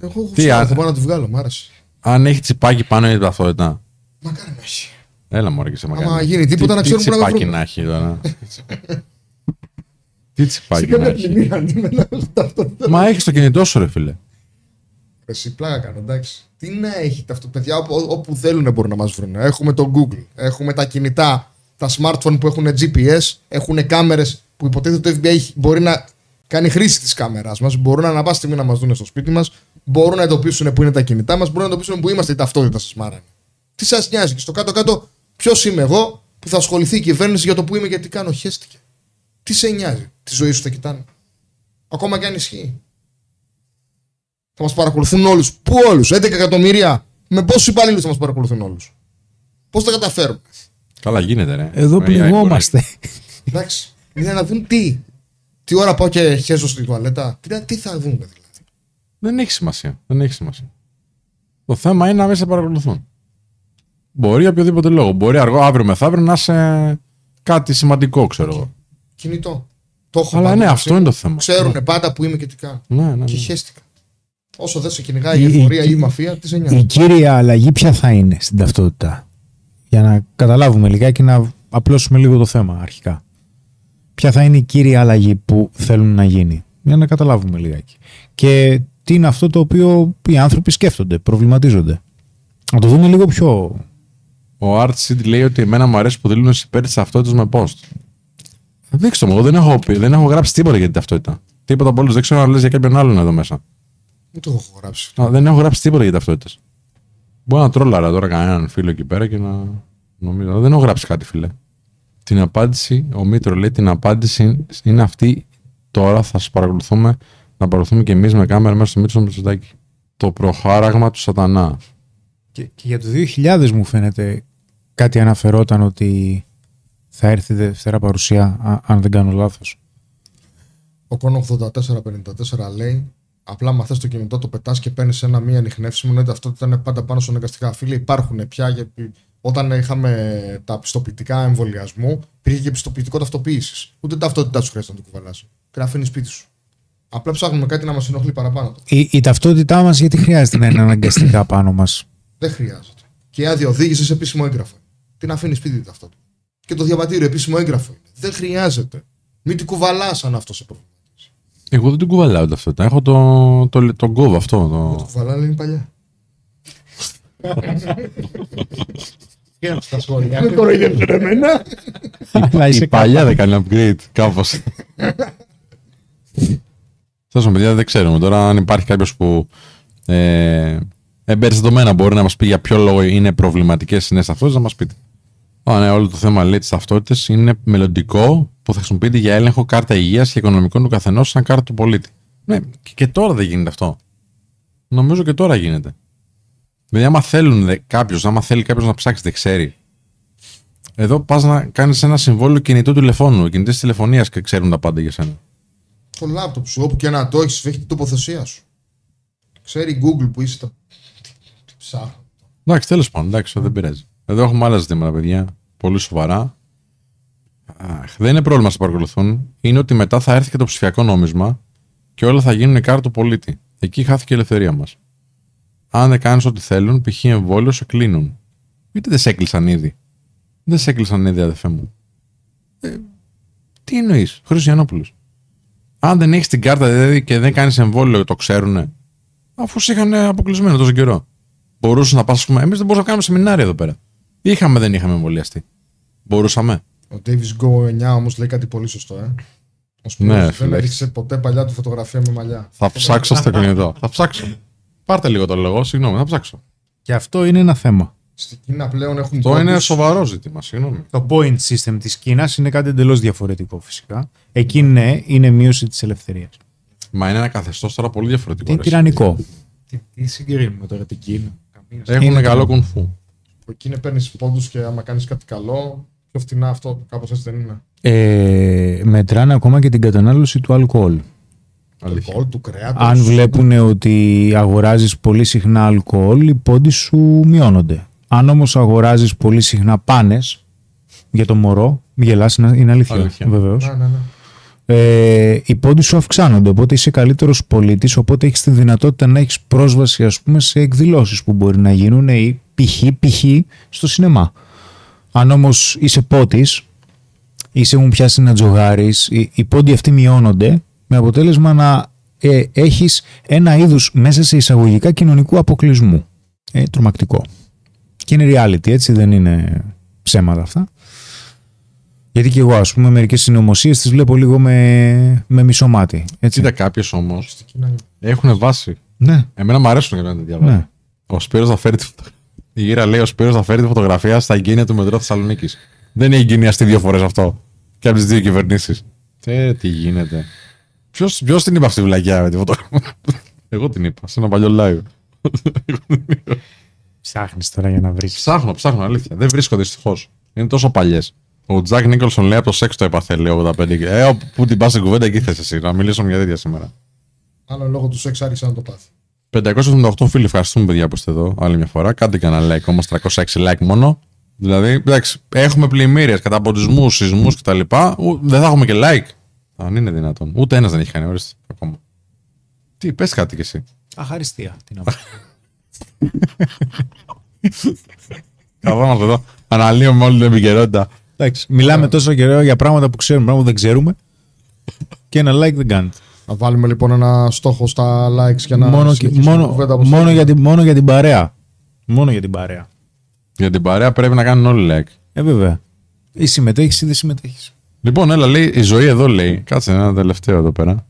Εγώ έχω πάω να τη βγάλω, μ' άρεσε. Αν έχει τσιπάκι πάνω είναι ταυτότητα. Μακάρι να έχει. Έλα μωρέ και σε μακάρι. Άμα γίνει τίποτα να ξέρουμε να βρούμε. Τι τσιπάκι να έχει τώρα. Τι τσιπάκι να έχει. Μα έχεις το κινητό σου ρε φίλε. Εσύ πλάκα κάνω, εντάξει. Τι να έχει ταυτότητα, παιδιά, όπου θέλουν μπορούν να μας βρουν. Έχουμε το Google, έχουμε τα κινητά. Τα smartphone που έχουν GPS, έχουν κάμερες που υποτίθεται το FBI μπορεί να κάνει χρήση της κάμερας μας. Μπορούν ανά πάση στιγμή να μας δουν στο σπίτι μας, μπορούν να εντοπίσουν που είναι τα κινητά μας, μπορούν να εντοπίσουν που είμαστε, η ταυτότητα σας μάρανε. Τι σας νοιάζει, και στο κάτω-κάτω, ποιος είμαι εγώ που θα ασχοληθεί η κυβέρνηση για το που είμαι και τι κάνω. Χέστηκε. Τι σε νοιάζει, τη ζωή σου θα κοιτάνε. Ακόμα και αν ισχύει. Θα μας παρακολουθούν όλους. Πού όλους, 11 εκατομμύρια, με πόσους υπαλλήλους θα μας παρακολουθούν όλους. Πώς τα καταφέρουμε. Καλά γίνεται, ναι. Εδώ πληγόμαστε. Εντάξει. Είναι να δουν τι. Τι ώρα πάω και χέζω στην τουαλέτα. Τι θα δουν, δηλαδή. Δεν έχει σημασία. Δεν έχει σημασία. Το θέμα είναι να μην σε παρακολουθούν. Μπορεί για οποιοδήποτε λόγο. Μπορεί αργό, αύριο μεθαύριο να είσαι κάτι σημαντικό, ξέρω εγώ. Κινητό. Το έχω. Αλλά ναι, αυτό είναι το θέμα. Ξέρουν πάντα που είμαι και τι κάνω. Και χέστηκα. Όσο δεν σε κυνηγάει η εφορία ή η μαφία, τι σε νοιάζει. Η κύρια αλλαγή ποια θα είναι στην ταυτότητα. Για να καταλάβουμε λιγάκι, να απλώσουμε λίγο το θέμα αρχικά. Ποια θα είναι η κύρια αλλαγή που θέλουν να γίνει. Για να καταλάβουμε λιγάκι. Και τι είναι αυτό το οποίο οι άνθρωποι σκέφτονται, προβληματίζονται. Να το δούμε λίγο πιο. Ο Artseed λέει ότι εμένα μου αρέσει που δηλώνουν υπέρ της ταυτότητας με post. Δείξτε μου, εγώ δεν έχω γράψει τίποτα για την ταυτότητα. Τίποτα από όλους. Δεν ξέρω αν λες για κάποιον άλλον εδώ μέσα. Δεν το έχω γράψει. Δεν έχω γράψει τίποτα για ταυτότητες. Μπορώ να τρόλαρα τώρα κανέναν φίλο εκεί πέρα και να νομίζω. Δεν έχω γράψει κάτι, φίλε. Την απάντηση, ο Μήτρο λέει, την απάντηση είναι αυτή. Τώρα θα σας παρακολουθούμε, να παρακολουθούμε και εμείς με κάμερα μέσα στο Μήτρο Μητσοτάκη. Το προχάραγμα του σατανά. Και για το 2000 μου φαίνεται κάτι αναφερόταν ότι θα έρθει δευτέρα παρουσία, αν δεν κάνω λάθος. Ο Κόνο 8454 λέει. Απλά μαθες το κινητό, το πετάς και παίρνεις ένα μία ανιχνεύσιμο. Ναι, αυτό ήταν πάντα πάνω στον αναγκαστικά. Φίλοι, υπάρχουν πια. Γιατί όταν είχαμε τα πιστοποιητικά εμβολιασμού, υπήρχε και πιστοποιητικό ταυτοποίησης. Ούτε ταυτότητά σου χρειάζεται να το κουβαλάς. Και να αφήνεις σπίτι σου. Απλά ψάχνουμε κάτι να μας ενοχλεί παραπάνω. Η ταυτότητά μας, γιατί χρειάζεται να είναι αναγκαστικά πάνω μας. Δεν χρειάζεται. Και η άδεια οδήγησης επίσημο έγγραφο. Την αφήνεις σπίτι ταυτότητα. Και το διαβατήριο επίσημο έγγραφο είναι. Δεν χρειάζεται. Μην την κουβαλάς αν αυτό σε προβληματίζει. Εγώ δεν την κουβαλάω ταυτότητα. Έχω τον κόβο αυτό. Το κουβαλάω, είναι παλιά. Στα σχόλια. Δεν κοροϊδεύει εμένα. Η παλιά δεν κάνει upgrade, κάπως. Σας παιδιά, δεν ξέρουμε τώρα αν υπάρχει κάποιος που εμπεριστατωμένα μπορεί να μας πει για ποιο λόγο είναι προβληματικές οι νέες ταυτότητες, να μας πείτε. Ναι, όλο το θέμα λέει τις ταυτότητες είναι μελλοντικό που θα χρησιμοποιείται για έλεγχο κάρτα υγείας και οικονομικών του καθενός σαν κάρτα του πολίτη. Ναι, και τώρα δεν γίνεται αυτό. Νομίζω και τώρα γίνεται. Δηλαδή, άμα θέλει κάποιος να ψάξει, δεν ξέρει. Εδώ πας να κάνεις ένα συμβόλαιο κινητού τηλεφώνου, κινητής τηλεφωνίας και ξέρουν τα πάντα για σένα. στο λάπτοπ σου, όπου και να το έχεις, φέχει την τοποθεσία σου. Ξέρει η Google που είσαι. Τι ψάχνω. Εντάξει, τέλος πάντων, εντάξει, δεν πειράζει. Εδώ έχουμε άλλα ζητήματα, παιδιά. Πολύ σοβαρά. Αχ, δεν είναι πρόβλημα να σε παρακολουθούν. Είναι ότι μετά θα έρθει και το ψηφιακό νόμισμα και όλα θα γίνουν κάρτα του πολίτη. Εκεί χάθηκε η ελευθερία μας. Αν δεν κάνεις ό,τι θέλουν, π.χ. εμβόλιο, σε κλείνουν. Είτε δεν σε έκλεισαν ήδη. Δεν σε έκλεισαν ήδη, αδελφέ μου. Τι εννοείς, Χωριανόπουλος. Αν δεν έχεις την κάρτα δηλαδή, και δεν κάνεις εμβόλιο, το ξέρουνε. Αφού σε είχαν αποκλεισμένο τόσο καιρό. Μπορούσες να πας, εμείς δεν μπορούσαμε να κάνουμε σεμινάρια εδώ πέρα. Είχαμε, δεν είχαμε εμβολιαστεί. Μπορούσαμε. Ο Davis Go 9 όμως λέει κάτι πολύ σωστό, Ο Σπύρος δεν έριξε ποτέ παλιά του φωτογραφία με μαλλιά. Θα ψάξω στο κινητό. Θα ψάξω. Πάρτε λίγο το λόγο, συγγνώμη, θα ψάξω. Και αυτό είναι ένα θέμα. Στην Κίνα πλέον έχουν. Αυτό είναι σοβαρό ζήτημα, συγγνώμη. Το point system της Κίνας είναι κάτι εντελώς διαφορετικό φυσικά. Εκεί ναι, είναι μείωση της ελευθερίας. Μα είναι ένα καθεστώς τώρα πολύ διαφορετικό. Είναι τυραννικό. Τι συγκρίνουμε τώρα την Κίνα. Έχουν καλό κουνφού. Εκεί παίρνεις πόντους και άμα κάνεις κάτι καλό. Πιο φτηνά αυτό, κάπως έτσι δεν είναι. Μετράνε ακόμα και την κατανάλωση του αλκοόλ. Αλκοόλ, του κρέατος. Αν βλέπουν ότι αγοράζεις πολύ συχνά αλκοόλ, οι πόντοι σου μειώνονται. Αν όμως αγοράζεις πολύ συχνά πάνες για το μωρό, γελάς, είναι αλήθεια. Βεβαίως. Ναι. Οι πόντοι σου αυξάνονται, οπότε είσαι καλύτερος πολίτης, οπότε έχεις τη δυνατότητα να έχεις πρόσβαση, ας πούμε, σε εκδηλώσεις που μπορεί να γίνουν ή π.χ. στο σινεμά. Αν όμως είσαι πότης, είσαι μου πιάσει να τζογάρεις, οι πόντοι αυτοί μειώνονται με αποτέλεσμα να έχεις ένα είδους μέσα σε εισαγωγικά κοινωνικού αποκλεισμού. Τρομακτικό. Και είναι reality, έτσι, δεν είναι ψέματα αυτά. Γιατί και εγώ, ας πούμε, μερικές συνωμοσίες τις βλέπω λίγο με μισό μάτι. Κοίτα, κάποιες όμως έχουν βάση. Ναι. Εμένα μου αρέσουν για να τα διαβάζω. Ναι. Ο Σπύρος θα φέρει τη φωτογραφία. Η γύρα λέει: ο Σπύρος θα φέρει τη φωτογραφία στα εγγένεια του Μετρό Θεσσαλονίκης. Δεν έχει εγκαινιαστεί δύο φορές αυτό. Και από τις δύο κυβερνήσεις. Τι γίνεται. Ποιος την είπε αυτή τη βλακιά με τη φωτογραφία. Εγώ την είπα, σε ένα παλιό live. Ψάχνεις τώρα για να βρεις. Ψάχνω, αλήθεια. Δεν βρίσκω δυστυχώς. Είναι τόσο παλιές. Ο Τζακ Νίκολσον λέει: από το σεξ το έπαθε, λέει 85. Πού την πα στην κουβέντα, εκεί θες εσύ. Να μιλήσουμε για τέτοια σήμερα. Άλλο λόγο του σεξ άρχισα να το πάθει. 578 φίλοι, ευχαριστούμε παιδιά που είστε εδώ άλλη μια φορά. Κάντε και ένα like όμως, 306 like μόνο. Δηλαδή, εντάξει, έχουμε πλημμύρες, καταποντισμούς, σεισμούς κτλ. Δεν θα έχουμε και like. Αν είναι δυνατόν. Ούτε ένας δεν έχει κάνει, ορίστε ακόμα. Τι, πες κάτι κι εσύ. Αχαριστία. Καθόμαστε εδώ. Αναλύουμε όλη την επικαιρότητα. Εντάξει, μιλάμε τόσο καιρό για πράγματα που ξέρουμε, πράγματα που δεν ξέρουμε. Και ένα like δεν κάνετε. Να βάλουμε λοιπόν ένα στόχο στα likes και να μόνο για την παρέα. Μόνο για την παρέα. Για την παρέα πρέπει να κάνουν όλοι like. Βέβαια. Ή συμμετέχεις ή δεν συμμετέχεις. Λοιπόν, έλα, λέει, η ζωή εδώ λέει. Κάτσε ένα τελευταίο εδώ πέρα.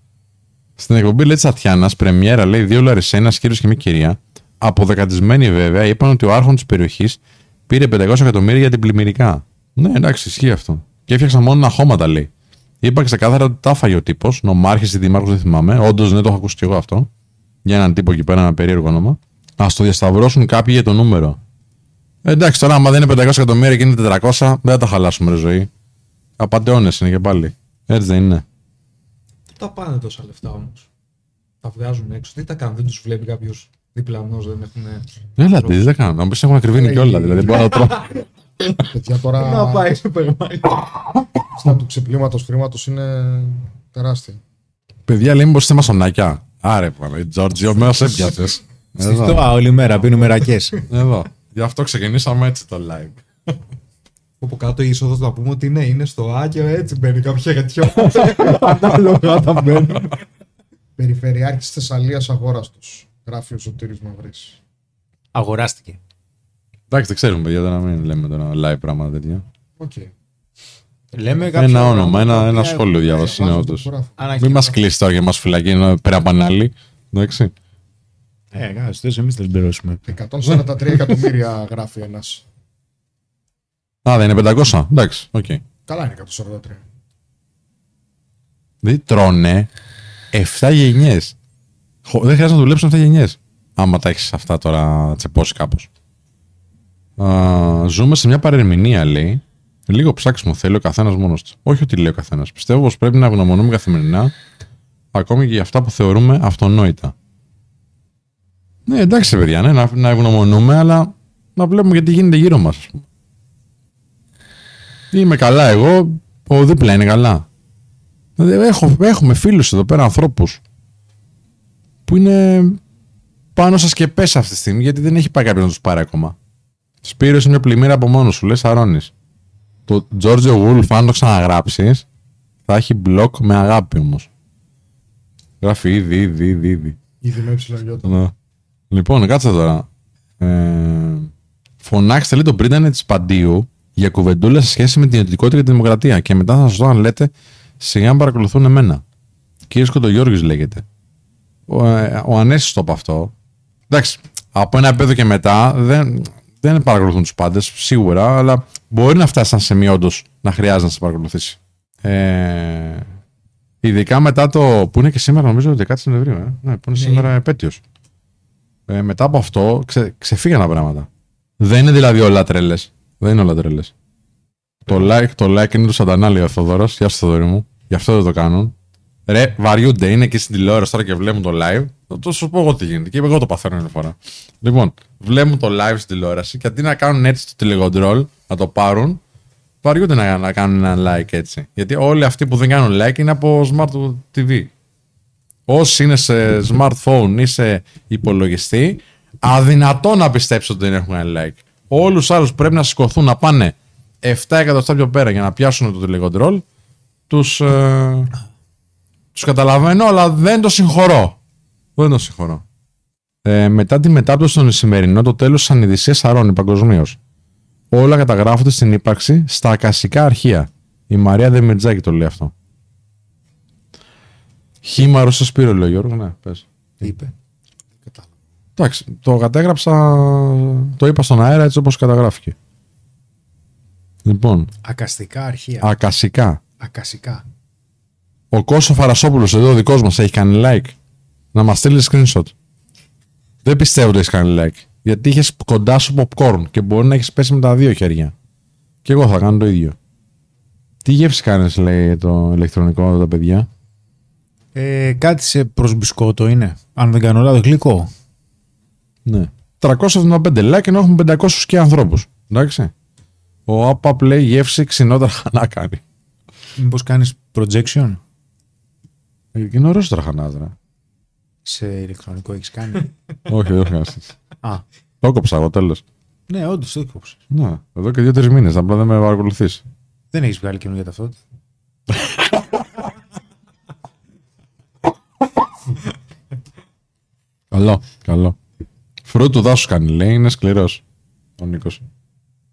Στην εκπομπή λέει τη Αττιάνας, πρεμιέρα λέει δύο Λαρισσένας, κύριος και μια κυρία. Αποδεκατισμένοι βέβαια, είπαν ότι ο άρχον της περιοχής πήρε 500 εκατομμύρια για την πλημμυρικά. Ναι, εντάξει, ισχύει αυτό. Και έφτιαξαν μόνο ένα χώμα, τα λέει. Είπα ξεκάθαρα ότι τα έφαγε ο τύπος, νομάρχης ή δημάρχος, δεν θυμάμαι. Όντως δεν το έχω ακούσει κι εγώ αυτό. Για έναν τύπο εκεί πέρα, ένα περίεργο όνομα. Ας το διασταυρώσουν κάποιοι για το νούμερο. Εντάξει, τώρα άμα δεν είναι 500 εκατομμύρια και είναι 400, δεν θα τα χαλάσουμε, ρε ζωή. Απατεώνες είναι και πάλι. Έτσι δεν είναι. Τι τα πάνε τόσα λεφτά όμως. Τα βγάζουν έξω. Τι τα κάνουν, δεν τους βλέπει κάποιος διπλανός, δεν έχουν. Έλα, τι δεν κάνουν. Να πει έχουν ακριβήνει κιόλα, δηλαδή μπορεί να τρώω. Παιδιά, τώρα να πάει σούπερ μάρκετ. Στα του ξεπλήματος χρήματος είναι τεράστια. Παιδιά, λέμε πως είστε μασονάκια. Άρε, πάμε, Τζόρτζιο, μέσα έπιασες. Στιχτώα όλη μέρα, πίνουμε ρακές. Εδώ, γι' αυτό ξεκινήσαμε έτσι το live. Από κάτω η είσοδος να πούμε ότι ναι, είναι στο Άγιο, έτσι μπαίνει κάποια χετιό. Ανάλογα τα μπαίνουν. Περιφερειάρχης της Θεσσαλίας αγόραστος, γράφει ο Σωτήρης Μαυρής. Αγοράστηκε. Εντάξει, δεν ξέρουμε, παιδιά, να μην λέμε τώρα live πράγματα τέτοια. Okay. Λέμε ένα όνομα, ένα σχόλιο διάβαση είναι όντως. Μην μας κλείσει τώρα και μας φυλακεί πέρα πανάλι. Εντάξει. Κάτω, εμείς θα την πληρώσουμε. 143 εκατομμύρια γράφει ένας. Α, δεν είναι 500. Εντάξει, οκ. Καλά είναι 143. Δηλαδή τρώνε 7 γενιές. Δεν χρειάζεται να δουλέψουν 7 γενιές. Άμα τα έχεις αυτά τώρα τσεπώσει κάπως. Ζούμε σε μια παρερμηνία, λέει. Λίγο ψάξιμο θέλει ο καθένας μόνος του. Όχι ότι λέει ο καθένας. Πιστεύω πως πρέπει να ευγνωμονούμε καθημερινά ακόμη και για αυτά που θεωρούμε αυτονόητα. Ναι, εντάξει παιδιά, ναι, να ευγνωμονούμε, αλλά να βλέπουμε γιατί γίνεται γύρω μας. Είμαι καλά εγώ, ο δίπλα είναι καλά. Έχουμε φίλους εδώ πέρα, ανθρώπους που είναι πάνω στα σκεπές αυτή τη στιγμή, γιατί δεν έχει πάει κάποιος να τους πάρει ακόμα. Σπύρος είναι μια πλημμύρα από μόνος σου, λες αρώνεις. Το Τζόρτζιο Γουλφ, αν το ξαναγράψεις, θα έχει μπλοκ με αγάπη όμως. Γράφει ήδη. Ήδη με ψηλαγιότητα. Λοιπόν, κάτσε τώρα. Φωνάξτε λέει τον πρίτανη της Παντίου για κουβεντούλα σε σχέση με την ιδιωτικότητα και τη δημοκρατία. Και μετά θα σας δω αν λέτε σιγά να παρακολουθούν εμένα. Κύριος Κοντογιώργης λέγεται. Ο Ανέστης το είπε αυτό. Εντάξει, από ένα επίπεδο και μετά δεν παρακολουθούν τους πάντες, σίγουρα, αλλά μπορεί να φτάσει σαν σημείο όντως να χρειάζεται να σε παρακολουθήσει. Ειδικά μετά το. Που είναι και σήμερα, νομίζω, 10 Σεπτεμβρίου. Ναι, που είναι σήμερα επέτειος. Μετά από αυτό ξεφύγαν τα πράγματα. Δεν είναι δηλαδή όλα τρελές. Δεν είναι όλα τρελές. Το like είναι του Σαντανά, λέει ο Θοδωρός. Γεια σου, Θοδωρή μου. Γι' αυτό δεν το κάνουν. Ρε, βαριούνται. Είναι και στην τηλεόραση τώρα και βλέπουν το live. Θα το σου πω εγώ τι γίνεται. Και εγώ το παθαίνω μια φορά. Λοιπόν, βλέπουν το live στην τηλεόραση και αντί να κάνουν έτσι το τηλεκοντρόλ, να το πάρουν, βαριούνται να κάνουν ένα like έτσι. Γιατί όλοι αυτοί που δεν κάνουν like είναι από smart TV. Όσοι είναι σε smartphone ή σε υπολογιστή, αδυνατό να πιστέψω ότι δεν έχουν ένα like. Όλους τους άλλους πρέπει να σηκωθούν να πάνε 7 εκατοστά πιο πέρα για να πιάσουν το τηλεκοντρόλ. Τους καταλαβαίνω, αλλά δεν το συγχωρώ. Μετά τη μετάπτωση των Ισημερινών, το τέλος της ανειδησίας αρώνει παγκοσμίως. Όλα καταγράφονται στην ύπαρξη στα ακασικά αρχεία. Η Μαρία Δεμιρτζάκη το λέει αυτό. Χήμαρο στο Σπύρο, λέει ο Γιώργος. Ναι, πες. Τι είπε. Κατάλαβα. Εντάξει, το κατέγραψα, το είπα στον αέρα έτσι όπως καταγράφηκε. Λοιπόν. Ακαστικά αρχεία. Ακασικά. Ο Κώσο Φαρασόπουλος εδώ, ο δικός μας, έχει κάνει like. Να μας στείλει screenshot. Δεν πιστεύω ότι έχει κάνει like. Γιατί είχες κοντά σου popcorn και μπορεί να έχεις πέσει με τα δύο χέρια. Και εγώ θα κάνω το ίδιο. Τι γεύση κάνεις, λέει το ηλεκτρονικό εδώ, τα παιδιά. Κάτι σε προσμπισκότο είναι. Αν δεν κάνω λάθος, γλυκό. Ναι. 375 like ενώ έχουμε 500 και ανθρώπους. Εντάξει. Ο Απαπ λέει γεύση ξινότραχα να κάνει. Μήπως κάνεις projection. Είναι ωραίος τραχανάδρα. Σε ηλεκτρονικό έχεις κάνει. Όχι, δεν χάσεις. Το κόψα εγώ τέλος. Ναι, όντως το κόψα. Ναι, εδώ και 2-3 μήνες. Απλά δεν με παρακολουθείς. Δεν έχεις βγάλει καινούργια ταυτότητα. Καλό. Φρούτου του δάσους κάνει, λέει. Είναι σκληρός ο Νίκος.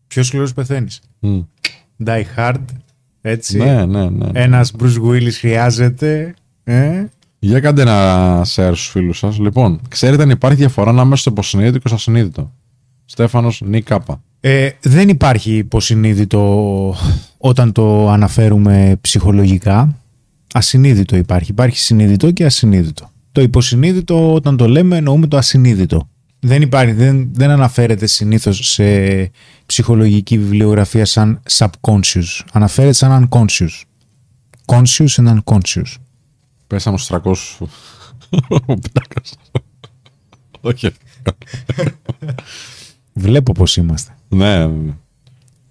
Πιο σκληρός πεθαίνεις. Die hard. Έτσι. Ναι. Ένας Bruce Willis χρειάζεται. Για κάντε ένα share στους φίλους σας. Λοιπόν, ξέρετε αν υπάρχει διαφορά ανάμεσα στο υποσυνείδητο και στο ασυνείδητο. Στέφανος Νικάπα. Δεν υπάρχει υποσυνείδητο όταν το αναφέρουμε ψυχολογικά. Ασυνείδητο υπάρχει. Υπάρχει συνείδητο και ασυνείδητο. Το υποσυνείδητο όταν το λέμε εννοούμε το ασυνείδητο. Δεν υπάρχει, δεν αναφέρεται συνήθως σε ψυχολογική βιβλιογραφία σαν subconscious. Αναφέρεται σαν unconscious. Conscious and unconscious. Πέσαμε στους 300 σου. Όχι. Βλέπω πως είμαστε. Ναι.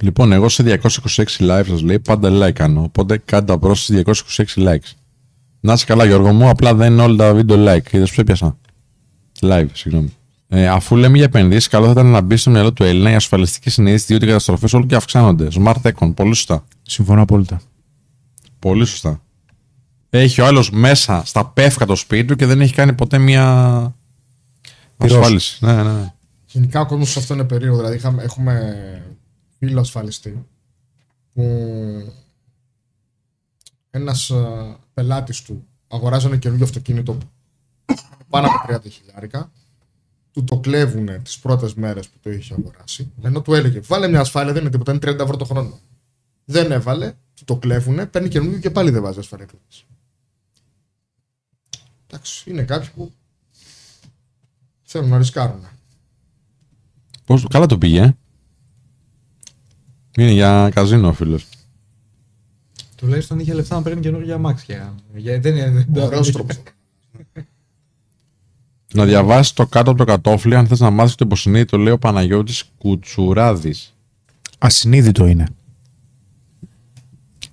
Λοιπόν, εγώ σε 226 live σας λέει πάντα like κάνω. Οπότε κάντε απρός στις 226 likes. Να είσαι καλά Γιώργο μου, απλά δεν είναι όλα τα βίντεο like. Είδες που σε πιάσα. Live, συγγνώμη. Αφού λέμε για επενδύσεις, καλό θα ήταν να μπει στο μυαλό του Έλληνα η ασφαλιστική συνείδηση, διότι οι καταστροφές όλο και αυξάνονται. Smart Econ, πολύ σωστά. Συμφωνώ απόλυτα. Πολύ σωστά. Έχει ο άλλος μέσα στα πεύκα το σπίτι του και δεν έχει κάνει ποτέ μια ασφάλιση. Ναι. Γενικά ο κόσμος σε αυτό είναι περίεργο. Δηλαδή, έχουμε φίλο ασφαλιστή που ένας πελάτης του αγοράζει ένα καινούργιο αυτοκίνητο πάνω από 30.000. Του το κλέβουνε τις πρώτες μέρες που το είχε αγοράσει, ενώ του έλεγε βάλε μια ασφάλεια, δεν είναι τίποτα, είναι 30 ευρώ το χρόνο. Δεν έβαλε, του το κλέβουνε, παίρνει καινούργιο και πάλι δεν βάζει ασφάλεια κλέβηση. Εντάξει, είναι κάποιοι που θέλουν να ρισκάρουν. Πώς, καλά το πήγε. Είναι για καζίνο ο φίλος. Τουλάχιστον είχε λεφτά να παίρνει καινούργια αμάξια. Δεν ορόστροπο. Να διαβάσεις το κάτω από το κατόφλι, αν θες να μάθεις το υποσυνείδητο, λέει ο Παναγιώτης Κουτσουράδης. Ασυνείδητο είναι.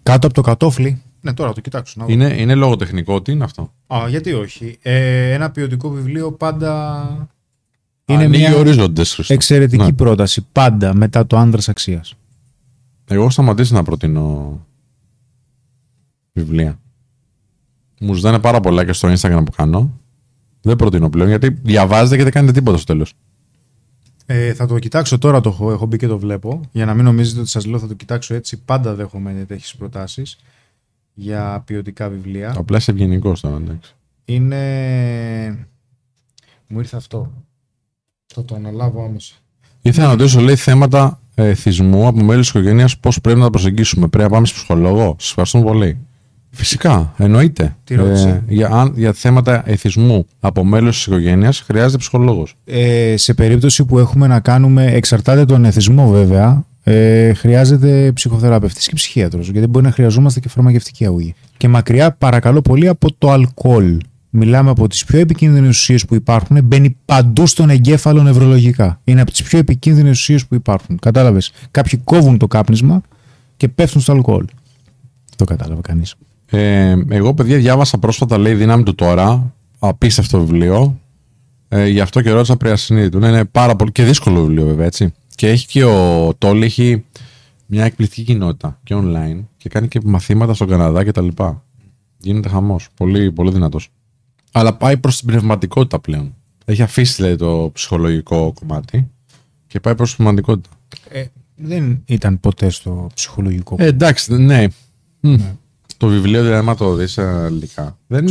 Κάτω από το κατόφλι. Ναι, τώρα το κοιτάξω. Είναι λογοτεχνικό, τι είναι αυτό. Α, γιατί όχι. Ένα ποιοτικό βιβλίο πάντα. Είναι μια εξαιρετική πρόταση. Πάντα μετά το άντρας αξίας. Εγώ σταματήσει να προτείνω βιβλία. Μου ζητάνε πάρα πολλά και στο Instagram που κάνω. Δεν προτείνω πλέον γιατί διαβάζετε και δεν κάνετε τίποτα στο τέλος. Θα το κοιτάξω τώρα, το έχω μπει και το βλέπω. Για να μην νομίζετε ότι σας λέω, θα το κοιτάξω έτσι. Πάντα δέχομαι να έχεις προτάσεις για ποιοτικά βιβλία. Απλά είσαι ευγενικός τώρα, εντάξει. Είναι. Μου ήρθε αυτό. Θα το αναλάβω άμεσα. Ήθελα να ρωτήσω, λέει, θέματα θυσμού από μέλη της οικογένειας, πώς πρέπει να τα προσεγγίσουμε. Πρέπει να πάμε στο ψυχολόγο. Σας ευχαριστούμε πολύ. Φυσικά, εννοείται. Τι ρώτησε. Για θέματα εθισμού από μέλος της οικογένειας χρειάζεται ψυχολόγος. Σε περίπτωση που έχουμε να κάνουμε, εξαρτάται τον εθισμό βέβαια, χρειάζεται ψυχοθεραπευτής και ψυχίατρος. Γιατί μπορεί να χρειαζόμαστε και φαρμακευτική αγωγή. Και μακριά, παρακαλώ πολύ, από το αλκοόλ. Μιλάμε από τις πιο επικίνδυνες ουσίες που υπάρχουν, μπαίνει παντού στον εγκέφαλο νευρολογικά. Είναι από τις πιο επικίνδυνες ουσίες που υπάρχουν. Κατάλαβες. Κάποιοι κόβουν το κάπνισμα και πέφτουν στο αλκοόλ. Το κατάλαβε κανείς. Εγώ, παιδιά, διάβασα πρόσφατα, λέει, Δυνάμει του Τώρα. Απίστευτο βιβλίο. Γι' αυτό και ρώτησα πριν ασυνείδητο. Ναι, είναι πάρα πολύ και δύσκολο βιβλίο, βέβαια, έτσι. Και έχει και ο Τόλι, έχει μια εκπληκτική κοινότητα και online και κάνει και μαθήματα στον Καναδά κτλ. Γίνεται χαμός. Πολύ, πολύ δυνατός. Αλλά πάει προς την πνευματικότητα πλέον. Έχει αφήσει, λέει, το ψυχολογικό κομμάτι και πάει προς την πνευματικότητα. Δεν ήταν ποτέ στο ψυχολογικό κομμάτι. Εντάξει, ναι. Ναι. Το βιβλίο, δηλαδή, άμα το δεις αναλυτικά, δεν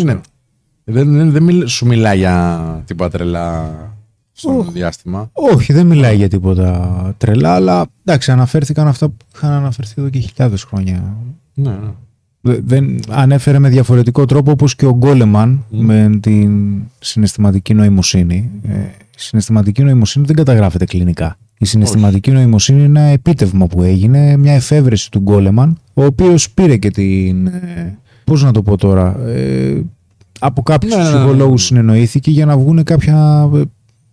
σου μιλάει για τίποτα τρελά στο διάστημα. Όχι, δεν μιλάει για τίποτα τρελά, αλλά εντάξει, αναφέρθηκαν αυτά που είχαν αναφερθεί εδώ και χιλιάδες χρόνια. Ναι, ναι. Δεν ανέφερε με διαφορετικό τρόπο, όπως και ο Γκόλεμαν με την συναισθηματική νοημοσύνη. Η συναισθηματική νοημοσύνη δεν καταγράφεται κλινικά. Η συναισθηματική νοημοσύνη είναι ένα επίτευγμα που έγινε, μια εφεύρεση του Γκόλεμαν, ο οποίος πήρε και την. Πώς να το πω τώρα. Από κάποιους ψυχολόγους συνεννοήθηκε για να βγουν κάποια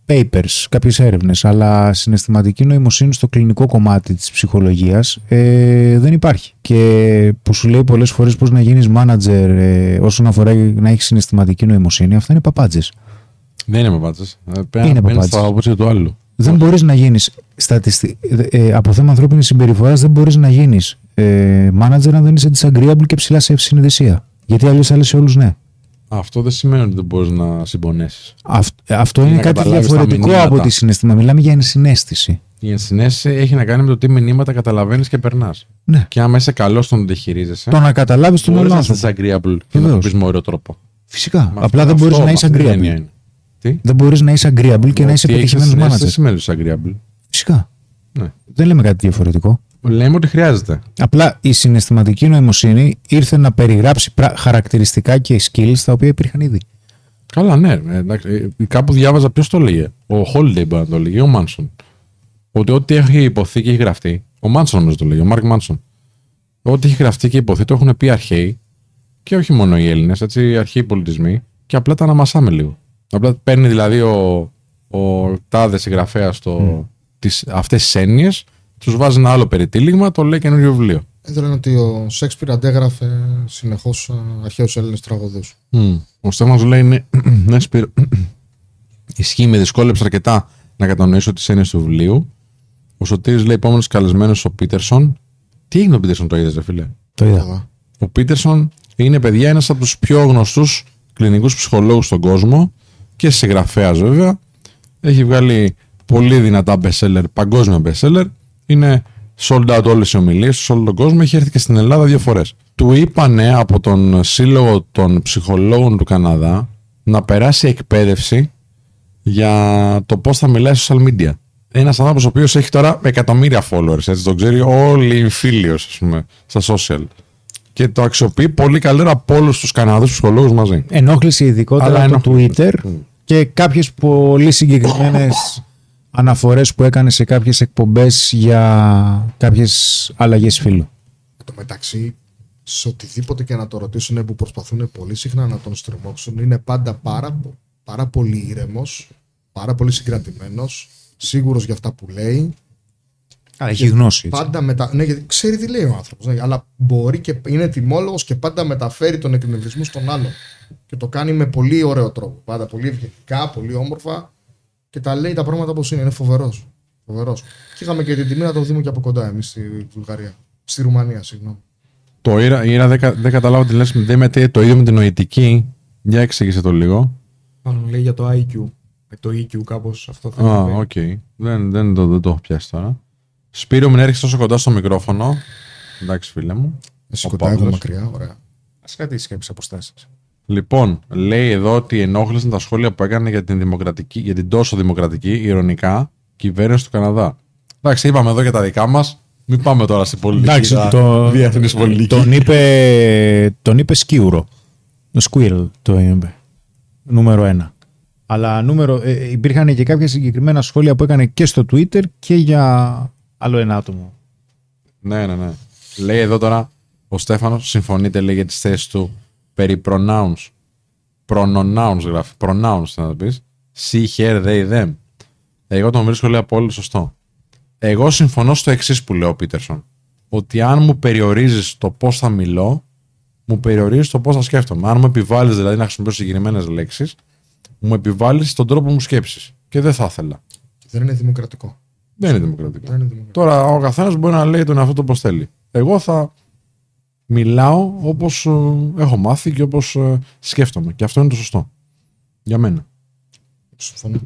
papers, κάποιες έρευνες. Αλλά συναισθηματική νοημοσύνη στο κλινικό κομμάτι της ψυχολογίας δεν υπάρχει. Και που σου λέει πολλές φορές πώς να γίνεις manager όσον αφορά να έχεις συναισθηματική νοημοσύνη, αυτά είναι παπάντζες. Δεν είναι παπάντζες. Είναι παπάντζες. Δεν μπορείς να γίνεις από θέμα ανθρώπινης συμπεριφοράς, δεν μπορείς να γίνεις manager αν δεν είσαι disagreeable και ψηλά σε ευσυνειδησία. Γιατί αλλιώς άλλες σε όλους ναι. Αυτό δεν σημαίνει ότι δεν μπορείς να συμπονέσεις. Αυτό είναι κάτι διαφορετικό από τη συναισθηματική. Μιλάμε για ενσυναίσθηση. Η ενσυναίσθηση έχει να κάνει με το τι μηνύματα καταλαβαίνεις και περνάς. Ναι. Και άμα είσαι καλός στον ότι χειρίζεσαι. Το να καταλάβεις τον άλλον. Μπορείς να είσαι disagreeable και να το πεις με ωραίο τρόπο. Φυσικά. Απλά δεν μπορείς να είσαι agreeable. Τι? Δεν μπορείς να είσαι agreeable και να είσαι επιτυχημένος manager. Δεν σημαίνει ότι είσαι agreeable. Φυσικά. Ναι. Δεν λέμε κάτι διαφορετικό. Λέμε ότι χρειάζεται. Απλά η συναισθηματική νοημοσύνη ήρθε να περιγράψει χαρακτηριστικά και skills τα οποία υπήρχαν ήδη. Καλά, ναι. Κάπου διάβαζα ποιος το λέγε. Ο Holiday μπορεί να το λέγε, ο Μάνσον. Ότι ό,τι έχει υποθεί και έχει γραφτεί. Ο Μάνσον νομίζω το λέγε, ο Μάρκ Μάνσον. Ό,τι έχει γραφτεί και υποθεί το έχουν πει αρχαίοι. Και όχι μόνο οι Έλληνες, έτσι, αρχαίοι πολιτισμοί. Και απλά τα αναμασάμε λίγο. Απλά παίρνει δηλαδή ο τάδε συγγραφέας αυτές τις έννοιες, τους βάζει ένα άλλο περιτύλιγμα, το λέει καινούριο βιβλίο. Λένε ότι ο Σέξπιρ αντέγραφε συνεχώς αρχαίους Έλληνες τραγωδούς. Ο Στέφανος λέει, ναι, Σπύρο, ισχύει, με δυσκόλεψε αρκετά να κατανοήσω τις έννοιες του βιβλίου. Ο Σωτήρης λέει, επόμενος καλεσμένος ο Πέτερσον. Τι έγινε ο Πέτερσον, το είδες, ρε φίλε? Το είδα. Ο Πέτερσον είναι, παιδιά, ένας από τους πιο γνωστούς κλινικούς ψυχολόγους στον κόσμο. Και συγγραφέας βέβαια. Έχει βγάλει πολύ δυνατά bestseller, παγκόσμια bestseller. Είναι sold out όλες οι ομιλίες σε όλο τον κόσμο. Έχει έρθει και στην Ελλάδα 2 φορές. Του είπανε από τον Σύλλογο των Ψυχολόγων του Καναδά να περάσει εκπαίδευση για το πώς θα μιλάει στο social media. Ένας άνθρωπος ο οποίος έχει τώρα εκατομμύρια followers, έτσι, τον ξέρει όλοι οι φίλοι, ας πούμε, στα social. Και το αξιοποιεί πολύ καλύτερα από όλους τους Καναδούς ψυχολόγους μαζί. Ενόχληση ειδικότερα από το Twitter και κάποιες πολύ συγκεκριμένες αναφορές που έκανε σε κάποιες εκπομπές για κάποιες αλλαγές φύλου. Εν τω μεταξύ, σε οτιδήποτε και να το ρωτήσουν που προσπαθούν πολύ συχνά να τον στριμώξουν, είναι πάντα πάρα πολύ ήρεμος, πάρα πολύ συγκρατημένος, σίγουρος για αυτά που λέει. Αλλά έχει γνώση. Πάντα ναι, γιατί ξέρει τι λέει ο άνθρωπος. Ναι, αλλά μπορεί και είναι τιμόλογος και πάντα μεταφέρει τον εκνευρισμό στον άλλον. Και το κάνει με πολύ ωραίο τρόπο. Πάντα πολύ ευγενικά, πολύ όμορφα. Και τα λέει τα πράγματα όπως είναι. Είναι φοβερός. Φοβερός. Και είχαμε και την τιμή να το δούμε και από κοντά εμείς στη Βουλγαρία. Στη Ρουμανία, συγγνώμη. Το Ήρα δεν καταλάβω τι λες. Δεν μετέχει το ίδιο με την νοητική. Για εξήγησε το λίγο. Μάλλον λέει για το IQ. Το EQ, κάπως αυτό θα είναι. Α, οκ. Δεν το έχω πιάσει τώρα. Σπύρο, μην έρχεσαι τόσο κοντά στο μικρόφωνο. Εντάξει, φίλε μου. Εσύ κοντά, εγώ μακριά, ωραία. Ας κρατήσεις κάποιες αποστάσεις. Λοιπόν, λέει εδώ ότι ενόχλησαν τα σχόλια που έκανε για την τόσο δημοκρατική, ηρωνικά, κυβέρνηση του Καναδά. Εντάξει, είπαμε εδώ για τα δικά μας. Μην πάμε τώρα στην πολιτική. Εντάξει, διεθνής πολιτική. Τον είπε σκίουρο. Σκουίλ το είπε. Νούμερο ένα. Αλλά υπήρχαν και κάποια συγκεκριμένα σχόλια που έκανε και στο Twitter και για άλλο ένα άτομο. Ναι. Λέει εδώ τώρα ο Στέφανος, συμφωνείτε, λέει, για τις θέσεις του περί pronouns. Pronouns γράφει. Pronouns θα πεις. She, her, they, them. Εγώ τον βρίσκω, λέει, απόλυτα σωστό. Εγώ συμφωνώ στο εξής που λέει ο Πίτερσον. Ότι αν μου περιορίζεις το πώς θα μιλώ, μου περιορίζεις το πώς θα σκέφτομαι. Αν μου επιβάλλεις δηλαδή να χρησιμοποιήσω συγκεκριμένες λέξεις, μου επιβάλλεις τον τρόπο μου σκέψης. Και δεν θα ήθελα. Δεν είναι δημοκρατικό. Δεν είναι δημοκρατικό. Τώρα ο καθένας μπορεί να λέει τον εαυτό του όπως θέλει. Εγώ θα μιλάω όπως έχω μάθει και όπως σκέφτομαι. Και αυτό είναι το σωστό. Για μένα. Συμφωνώ.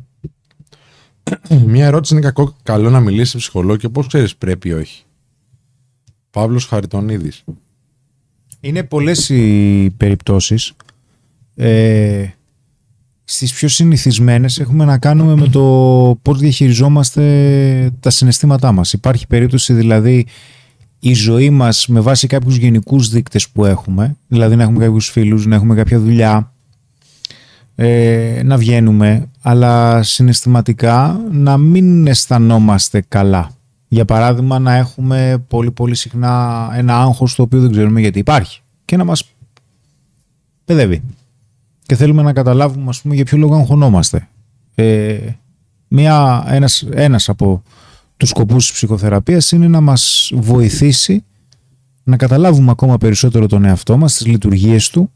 Μια ερώτηση είναι καλό να μιλήσει ψυχολόγο και πώς ξέρεις πρέπει ή όχι. Παύλος Χαριτωνίδης. Είναι πολλές οι περιπτώσεις. Στις πιο συνηθισμένες έχουμε να κάνουμε με το πώς διαχειριζόμαστε τα συναισθήματά μας. Υπάρχει περίπτωση δηλαδή η ζωή μας με βάση κάποιους γενικούς δείκτες που έχουμε, δηλαδή να έχουμε κάποιους φίλους, να έχουμε κάποια δουλειά, να βγαίνουμε, αλλά συναισθηματικά να μην αισθανόμαστε καλά. Για παράδειγμα, να έχουμε πολύ συχνά ένα άγχος το οποίο δεν ξέρουμε γιατί υπάρχει και να μας παιδεύει. Και θέλουμε να καταλάβουμε, ας πούμε, για ποιο λόγο αγχωνόμαστε. Ένας από τους σκοπούς της ψυχοθεραπείας είναι να μας βοηθήσει να καταλάβουμε ακόμα περισσότερο τον εαυτό μας, τις λειτουργίες του,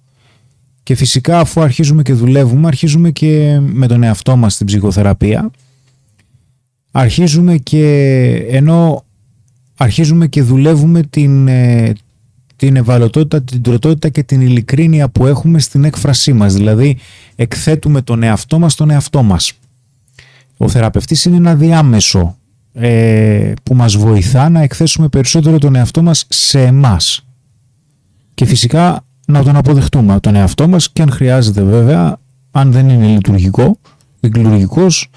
και φυσικά αφού αρχίζουμε και δουλεύουμε, αρχίζουμε και με τον εαυτό μας στην ψυχοθεραπεία, αρχίζουμε και δουλεύουμε την ευαλωτότητα, την τροτότητα και την ειλικρίνεια που έχουμε στην έκφρασή μας. Δηλαδή εκθέτουμε τον εαυτό μας στον εαυτό μας. Ο θεραπευτής είναι ένα διάμεσο που μας βοηθά να εκθέσουμε περισσότερο τον εαυτό μας σε εμάς. Και φυσικά να τον αποδεχτούμε τον εαυτό μας και αν χρειάζεται βέβαια, αν δεν είναι λειτουργικός,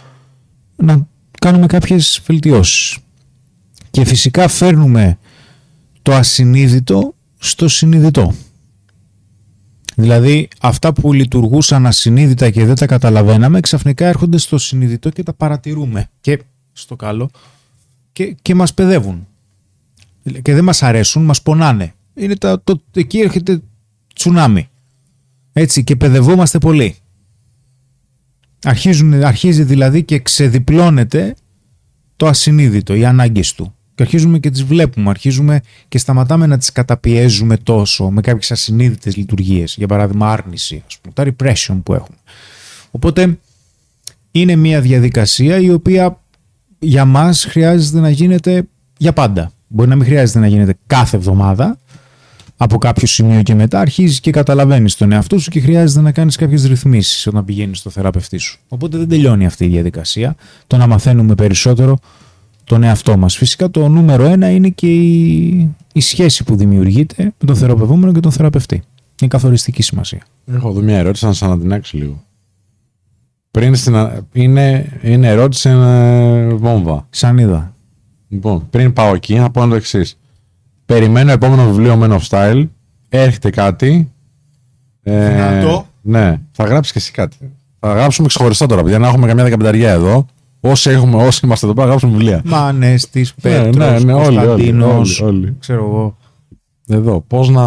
να κάνουμε κάποιες βελτιώσεις. Και φυσικά φέρνουμε το ασυνείδητο στο συνειδητό. Δηλαδή αυτά που λειτουργούσαν ασυνείδητα και δεν τα καταλαβαίναμε ξαφνικά έρχονται στο συνειδητό και τα παρατηρούμε και στο καλό και μας παιδεύουν και δεν μας αρέσουν, μας πονάνε. Είναι εκεί έρχεται τσουνάμι, έτσι, και παιδευόμαστε πολύ. Αρχίζει δηλαδή και ξεδιπλώνεται το ασυνείδητο, οι ανάγκες του. Και αρχίζουμε και τις βλέπουμε, αρχίζουμε και σταματάμε να τις καταπιέζουμε τόσο με κάποιες ασυνείδητες λειτουργίες. Για παράδειγμα άρνηση, ας πούμε, τα repression που έχουμε. Οπότε είναι μια διαδικασία η οποία για μας χρειάζεται να γίνεται για πάντα. Μπορεί να μην χρειάζεται να γίνεται κάθε εβδομάδα, από κάποιο σημείο και μετά αρχίζεις και καταλαβαίνεις τον εαυτό σου και χρειάζεται να κάνεις κάποιες ρυθμίσεις όταν πηγαίνεις στο θεραπευτή σου. Οπότε δεν τελειώνει αυτή η διαδικασία, το να μαθαίνουμε περισσότερο τον εαυτό μας. Φυσικά το νούμερο ένα είναι και η σχέση που δημιουργείται με τον θεραπευόμενο και τον θεραπευτή. Είναι καθοριστική σημασία. Έχω εδώ μια ερώτηση να σας ανατινάξει λίγο. Είναι ερώτηση, είναι βόμβα. Σαν είδα. Λοιπόν, πριν πάω εκεί, να πω το εξής. Περιμένω επόμενο βιβλίο Men of Style. Έρχεται κάτι. Δυνατό. Ναι, θα γράψεις και εσύ κάτι. Θα γράψουμε ξεχωριστά τώρα, παιδιά, να έχουμε καμιά δεκαπενταριά εδώ. Όσοι είμαστε εδώ πέρα, γράψουμε βιβλία. Ανέστης, Πέτρος, Κωνσταντίνος, ξέρω εγώ. Εδώ, πώς να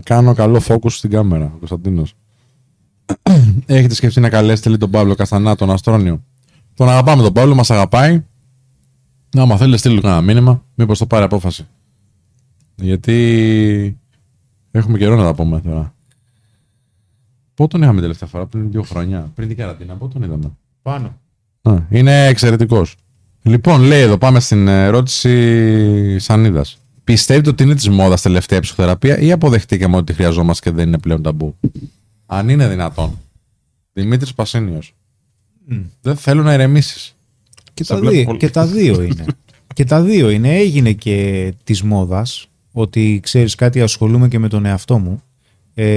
κάνω καλό focus στην κάμερα, ο Κωνσταντίνος. Έχετε σκεφτεί να καλέσετε λίγο τον Παύλο Καστανά, τον Αστρόνιο? Τον αγαπάμε τον Παύλο, μας αγαπάει. Άμα θέλετε, στείλτε ένα μήνυμα, μήπως το πάρει απόφαση. Γιατί έχουμε καιρό να τα πούμε τώρα. Πότε τον είχαμε τελευταία φορά, πριν 2 χρόνια, πριν την καραντίνα, πότε τον είδαμε? Πάνω. Α, είναι εξαιρετικός. Λοιπόν, λέει εδώ, πάμε στην ερώτηση Σανίδας. Πιστεύετε ότι είναι της μόδας τελευταία ψυχοθεραπεία ή αποδεχτήκαμε ότι χρειαζόμαστε και δεν είναι πλέον ταμπού? Αν είναι δυνατόν. Δημήτρης Πασίνιος. Δεν θέλω να ηρεμήσεις. Και τα δύο είναι. Και τα δύο είναι. Έγινε και της μόδας ότι ξέρεις κάτι, ασχολούμαι και με τον εαυτό μου.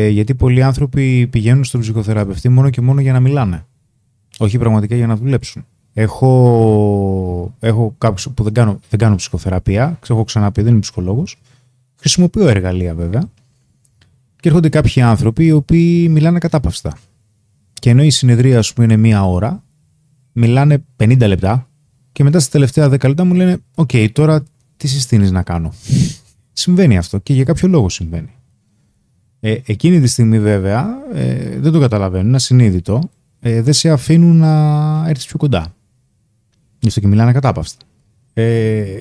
Γιατί πολλοί άνθρωποι πηγαίνουν στον ψυχοθεραπευτή μόνο και μόνο για να μιλάνε. Όχι πραγματικά για να δουλέψουν. Έχω κάποιους που δεν κάνω ψυχοθεραπεία. Έχω ξαναπεί, δεν είμαι ψυχολόγος. Χρησιμοποιώ εργαλεία βέβαια. Και έρχονται κάποιοι άνθρωποι οι οποίοι μιλάνε κατάπαυστα. Και ενώ η συνεδρία, ας πούμε, είναι 1 ώρα, μιλάνε 50 λεπτά και μετά στα τελευταία 10 λεπτά μου λένε: «Οκ, τώρα τι συστήνεις να κάνω?» Συμβαίνει αυτό και για κάποιο λόγο συμβαίνει. Εκείνη τη στιγμή βέβαια δεν το καταλαβαίνουν, είναι ασυνείδητο, δεν σε αφήνουν να έρθεις πιο κοντά. Γι' αυτό και μιλάνε κατάπαυστα.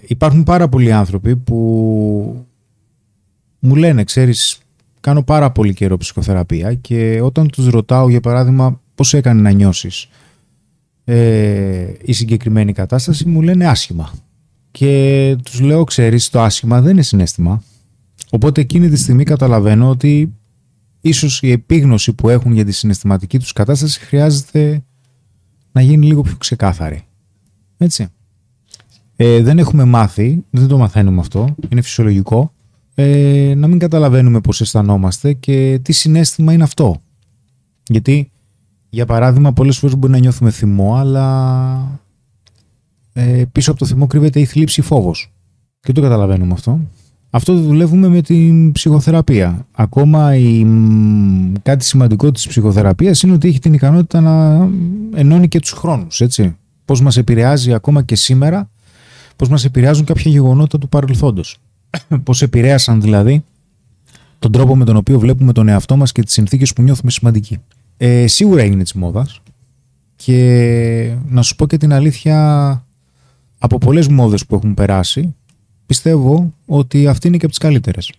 Υπάρχουν πάρα πολλοί άνθρωποι που μου λένε: «Ξέρεις, κάνω πάρα πολύ καιρό ψυχοθεραπεία», και όταν τους ρωτάω, για παράδειγμα, πώς έκανε να νιώσεις η συγκεκριμένη κατάσταση, μου λένε άσχημα. Και τους λέω: «Ξέρεις, το άσχημα δεν είναι συναίσθημα». Οπότε εκείνη τη στιγμή καταλαβαίνω ότι ίσως η επίγνωση που έχουν για τη συναισθηματική τους κατάσταση χρειάζεται να γίνει λίγο πιο ξεκάθαρη. Έτσι. Δεν έχουμε μάθει, δεν το μαθαίνουμε αυτό, είναι φυσιολογικό, να μην καταλαβαίνουμε πώς αισθανόμαστε και τι συναίσθημα είναι αυτό. Γιατί, για παράδειγμα, πολλές φορές μπορεί να νιώθουμε θυμό, αλλά πίσω από το θυμό κρύβεται η θλίψη, η φόβος. Και το καταλαβαίνουμε αυτό. Αυτό το δουλεύουμε με την ψυχοθεραπεία. Ακόμα κάτι σημαντικό της ψυχοθεραπείας είναι ότι έχει την ικανότητα να ενώνει και τους χρόνους, έτσι. Πώς μας επηρεάζει ακόμα και σήμερα, πώς μας επηρεάζουν κάποια γεγονότα του παρελθόντος. Πώς επηρέασαν δηλαδή τον τρόπο με τον οποίο βλέπουμε τον εαυτό μας και τις συνθήκες που νιώθουμε σημαντικοί. Σίγουρα έγινε της μόδας και να σου πω και την αλήθεια, από πολλές μόδες που έχουν περάσει, πιστεύω ότι αυτή είναι και από τις καλύτερες.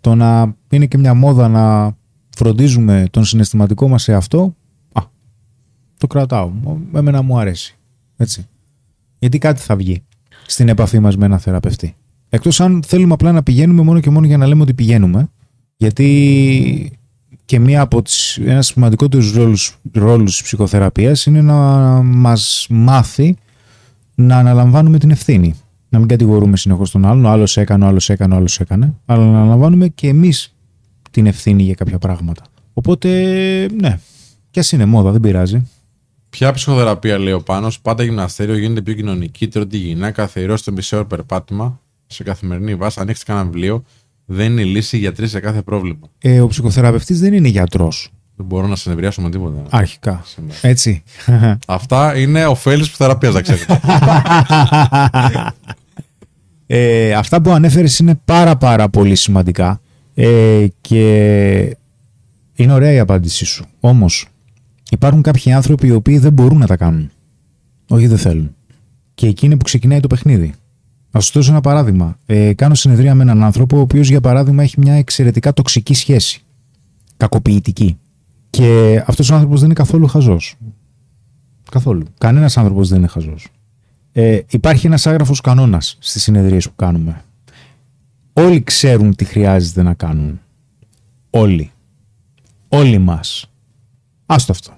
Το να είναι και μια μόδα να φροντίζουμε τον συναισθηματικό μας εαυτό, το κρατάω. Εμένα μου αρέσει. Έτσι. Γιατί κάτι θα βγει στην επαφή μας με έναν θεραπευτή. Εκτός αν θέλουμε απλά να πηγαίνουμε μόνο και μόνο για να λέμε ότι πηγαίνουμε. Γιατί και ένα σημαντικότερος ρόλος της ψυχοθεραπείας είναι να μας μάθει να αναλαμβάνουμε την ευθύνη. Να μην κατηγορούμε συνεχώς τον άλλον. Άλλος έκανε. Αλλά να αναλαμβάνουμε και εμείς την ευθύνη για κάποια πράγματα. Οπότε, ναι. Κι ας είναι μόδα, δεν πειράζει. Ποια ψυχοθεραπεία, λέει ο Πάνος, πάντα γυμναστήριο, γίνεται πιο κοινωνική, τρώτη γυναίκα, καθιερώστε μισή ώρα περπάτημα σε καθημερινή βάση, ανοίξτε κανένα βιβλίο. Δεν είναι λύση γιατρή σε κάθε πρόβλημα. Ο ψυχοθεραπευτής δεν είναι γιατρός. Δεν μπορώ να συνευριάσω με τίποτα. Αρχικά. Σήμερα. Έτσι. Αυτά είναι ωφέλης που θεραπείας, να ξέρετε. Αυτά που ανέφερες είναι πάρα πολύ σημαντικά και είναι ωραία η απάντησή σου. Όμως υπάρχουν κάποιοι άνθρωποι οι οποίοι δεν μπορούν να τα κάνουν. Όχι, δεν θέλουν. Και εκείνη που ξεκινάει το παιχνίδι. Να σου δώσω ένα παράδειγμα. Κάνω συνεδρία με έναν άνθρωπο ο οποίος, για παράδειγμα, έχει μια εξαιρετικά τοξική σχέση. Κακοποιητική. Και αυτός ο άνθρωπος δεν είναι καθόλου χαζός. Καθόλου. Κανένας άνθρωπος δεν είναι χαζός. Υπάρχει ένας άγραφος κανόνας στις συνεδρίες που κάνουμε. Όλοι ξέρουν τι χρειάζεται να κάνουν. Όλοι μας. Άστο αυτό.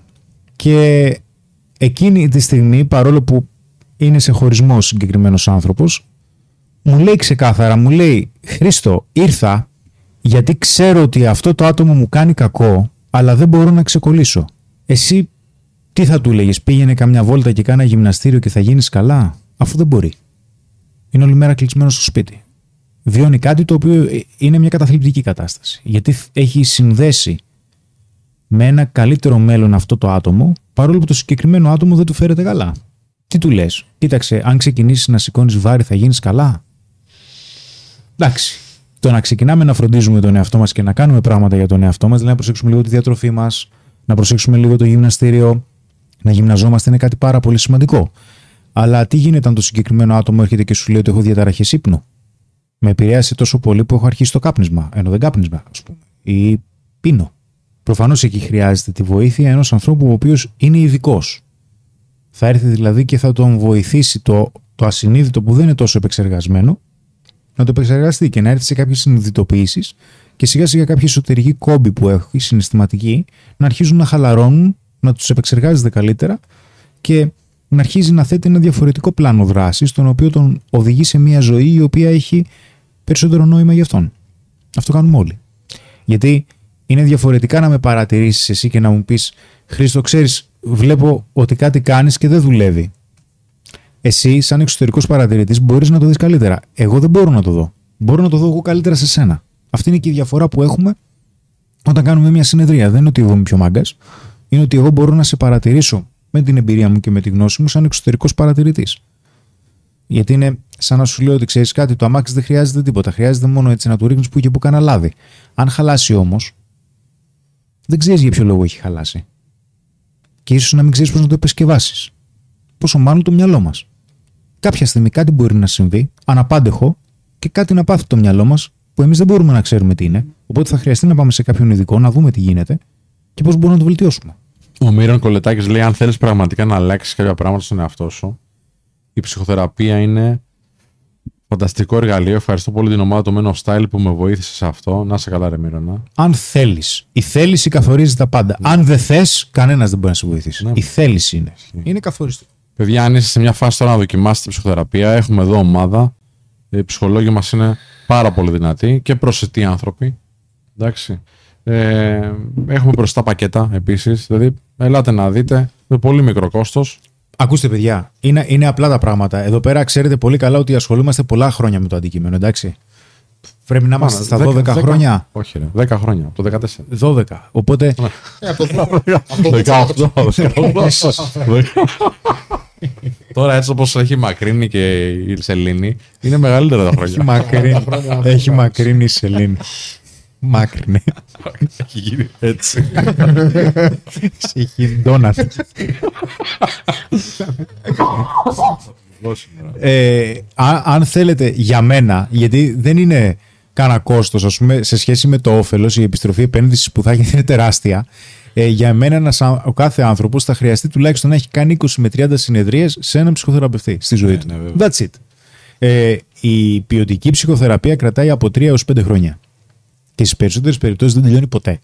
Και εκείνη τη στιγμή, παρόλο που είναι σε χωρισμό ο συγκεκριμένος άνθρωπος, μου λέει ξεκάθαρα, «Χρήστο, ήρθα γιατί ξέρω ότι αυτό το άτομο μου κάνει κακό, αλλά δεν μπορώ να ξεκολλήσω. Εσύ τι θα του λέγες? Πήγαινε καμιά βόλτα και κάνα γυμναστήριο και θα γίνεις καλά?» Αφού δεν μπορεί. Είναι όλη μέρα κλεισμένο στο σπίτι. Βιώνει κάτι το οποίο είναι μια καταθλιπτική κατάσταση. Γιατί έχει συνδέσει με ένα καλύτερο μέλλον αυτό το άτομο, παρόλο που το συγκεκριμένο άτομο δεν του φέρεται καλά. Τι του λες? «Κοίταξε, αν ξεκινήσεις να σηκώνεις βάρη θα γίνεις καλά?» Εντάξει. το να ξεκινάμε να φροντίζουμε τον εαυτό μας και να κάνουμε πράγματα για τον εαυτό μας, δηλαδή να προσέξουμε λίγο τη διατροφή μας, να προσέξουμε λίγο το γυμναστήριο, να γυμναζόμαστε, είναι κάτι πάρα πολύ σημαντικό. Αλλά τι γίνεται αν το συγκεκριμένο άτομο έρχεται και σου λέει ότι έχω διαταραχές ύπνου? Με επηρέασε τόσο πολύ που έχω αρχίσει το κάπνισμα, ενώ δεν κάπνισμα, ας πούμε, ή πίνω. Προφανώς εκεί χρειάζεται τη βοήθεια ενός ανθρώπου ο οποίος είναι ειδικός. Θα έρθει δηλαδή και θα τον βοηθήσει το ασυνείδητο που δεν είναι τόσο επεξεργασμένο, να το επεξεργαστεί και να έρθει σε κάποιες συνειδητοποιήσεις και σιγά σιγά κάποιοι εσωτερικοί κόμποι που έχει συναισθηματικοί να αρχίζουν να χαλαρώνουν, να τους επεξεργάζεται καλύτερα και να αρχίζει να θέτει ένα διαφορετικό πλάνο δράσης, τον οποίο τον οδηγεί σε μια ζωή η οποία έχει περισσότερο νόημα για αυτόν. Αυτό κάνουμε όλοι. Γιατί είναι διαφορετικά να με παρατηρήσεις εσύ και να μου πεις, Χρήστο, ξέρεις, βλέπω ότι κάτι κάνεις και δεν δουλεύει. Εσύ, σαν εξωτερικός παρατηρητής, μπορείς να το δεις καλύτερα. Εγώ δεν μπορώ να το δω. Μπορώ να το δω εγώ καλύτερα σε σένα. Αυτή είναι και η διαφορά που έχουμε όταν κάνουμε μια συνεδρία. Δεν είναι ότι εγώ είμαι πιο μάγκας, είναι ότι εγώ μπορώ να σε παρατηρήσω με την εμπειρία μου και με τη γνώση μου, σαν εξωτερικός παρατηρητής. Γιατί είναι σαν να σου λέω ότι ξέρεις κάτι, το αμάξι δεν χρειάζεται τίποτα. Χρειάζεται μόνο έτσι να του ρίχνεις που και που κανένα λάδι. Αν χαλάσει όμως, δεν ξέρεις για ποιο λόγο έχει χαλάσει. Και ίσως να μην ξέρεις πώς να το επισκευάσεις. Πόσο μάλλον το μυαλό μας. Κάποια στιγμή κάτι μπορεί να συμβεί, αναπάντεχο, και κάτι να πάθει το μυαλό μας που εμείς δεν μπορούμε να ξέρουμε τι είναι. Οπότε θα χρειαστεί να πάμε σε κάποιον ειδικό, να δούμε τι γίνεται και πώς μπορούμε να το βελτιώσουμε. Ο Μύρον Κολετάκης λέει: αν θέλεις πραγματικά να αλλάξεις κάποια πράγματα στον εαυτό σου, η ψυχοθεραπεία είναι φανταστικό εργαλείο. Ευχαριστώ πολύ την ομάδα του Men of Style που με βοήθησε σε αυτό. Να σε καλά, ρε Μύρονα. Αν θέλεις. Η θέληση καθορίζει τα πάντα. Ναι. Αν δεν θες, κανένας δεν μπορεί να σε βοηθήσει. Ναι. Η θέληση είναι. Ναι. Είναι καθοριστική. Παιδιά, αν είστε σε μια φάση τώρα να δοκιμάσετε ψυχοθεραπεία, έχουμε εδώ ομάδα. Οι ψυχολόγοι μας είναι πάρα πολύ δυνατοί και προσιτοί άνθρωποι. Εντάξει. Έχουμε μπροστά πακέτα επίσης. Δηλαδή, ελάτε να δείτε. Με πολύ μικρό κόστος. Ακούστε, παιδιά, είναι απλά τα πράγματα. Εδώ πέρα ξέρετε πολύ καλά ότι ασχολούμαστε πολλά χρόνια με το αντικείμενο, εντάξει. Πρέπει να είμαστε στα 12 χρόνια. Όχι, 10 χρόνια, από το 14. 12. Οπότε. Από το 18. Τώρα, έτσι όπως έχει μακρύνει και η σελήνη, είναι μεγαλύτερα τα χρόνια. Έχει μακρύνει η σελήνη. Μάκρυνε. Έχει γίνει έτσι. Σιχιντώνας. Αν θέλετε για μένα, γιατί δεν είναι κανένα κόστος, ας πούμε, σε σχέση με το όφελος, η επιστροφή επένδυσης που θα έχει είναι τεράστια. Για μένα ο κάθε άνθρωπος θα χρειαστεί τουλάχιστον να έχει κάνει 20 με 30 συνεδρίες σε έναν ψυχοθεραπευτή στη ζωή του. That's it. Η ποιοτική ψυχοθεραπεία κρατάει από 3 έως 5 χρόνια. Και στις περισσότερες περιπτώσεις δεν τελειώνει ποτέ.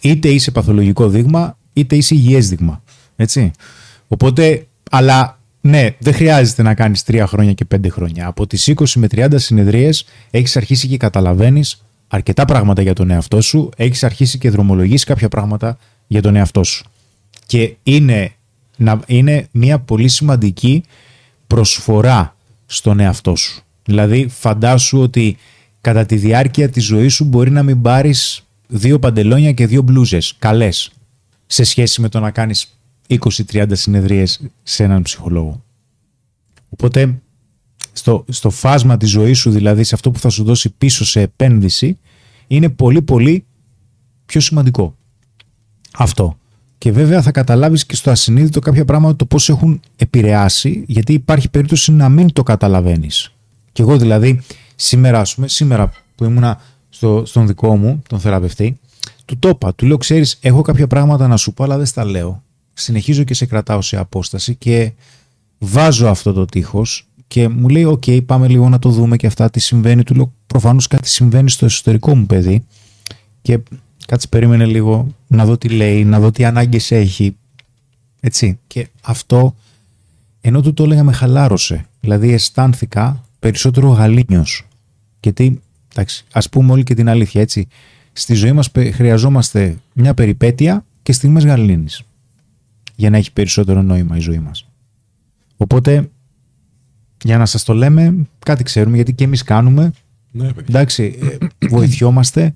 Είτε είσαι παθολογικό δείγμα, είτε είσαι υγιές δείγμα. Έτσι. Οπότε, αλλά ναι, δεν χρειάζεται να κάνεις 3 χρόνια και 5 χρόνια. Από τις 20 με 30 συνεδρίες έχεις αρχίσει και καταλαβαίνεις αρκετά πράγματα για τον εαυτό σου, έχεις αρχίσει και δρομολογείς κάποια πράγματα για τον εαυτό σου. Και είναι μια πολύ σημαντική προσφορά στον εαυτό σου. Δηλαδή, φαντάσου ότι κατά τη διάρκεια της ζωής σου μπορεί να μην πάρεις 2 παντελόνια και 2 μπλούζες καλές σε σχέση με το να κάνεις 20-30 συνεδρίες σε έναν ψυχολόγο. Οπότε στο φάσμα της ζωής σου, δηλαδή σε αυτό που θα σου δώσει πίσω σε επένδυση, είναι πολύ πολύ πιο σημαντικό αυτό. Και βέβαια θα καταλάβεις και στο ασυνείδητο κάποια πράγματα, το πώς έχουν επηρεάσει, γιατί υπάρχει περίπτωση να μην το καταλαβαίνεις. Και εγώ δηλαδή σήμερα που ήμουνα στον δικό μου, τον θεραπευτή, του λέω, ξέρεις, έχω κάποια πράγματα να σου πω, αλλά δεν στα λέω. Συνεχίζω και σε κρατάω σε απόσταση και βάζω αυτό το τείχος και μου λέει, οκ, πάμε λίγο να το δούμε και αυτά, τι συμβαίνει. Του λέω, προφανώς κάτι συμβαίνει στο εσωτερικό μου παιδί και κάτσε, περίμενε λίγο να δω τι λέει, να δω τι ανάγκες έχει. Έτσι. Και αυτό, ενώ του το έλεγα, με χαλάρωσε. Δηλαδή αισθάνθηκα περισσότερο γαλήνιος. Γιατί, εντάξει, ας πούμε όλοι και την αλήθεια, έτσι, στη ζωή μας χρειαζόμαστε μια περιπέτεια και στιγμές γαλήνης για να έχει περισσότερο νόημα η ζωή μας. Οπότε, για να σας το λέμε, κάτι ξέρουμε, γιατί και εμείς κάνουμε, ναι, εντάξει, βοηθιόμαστε.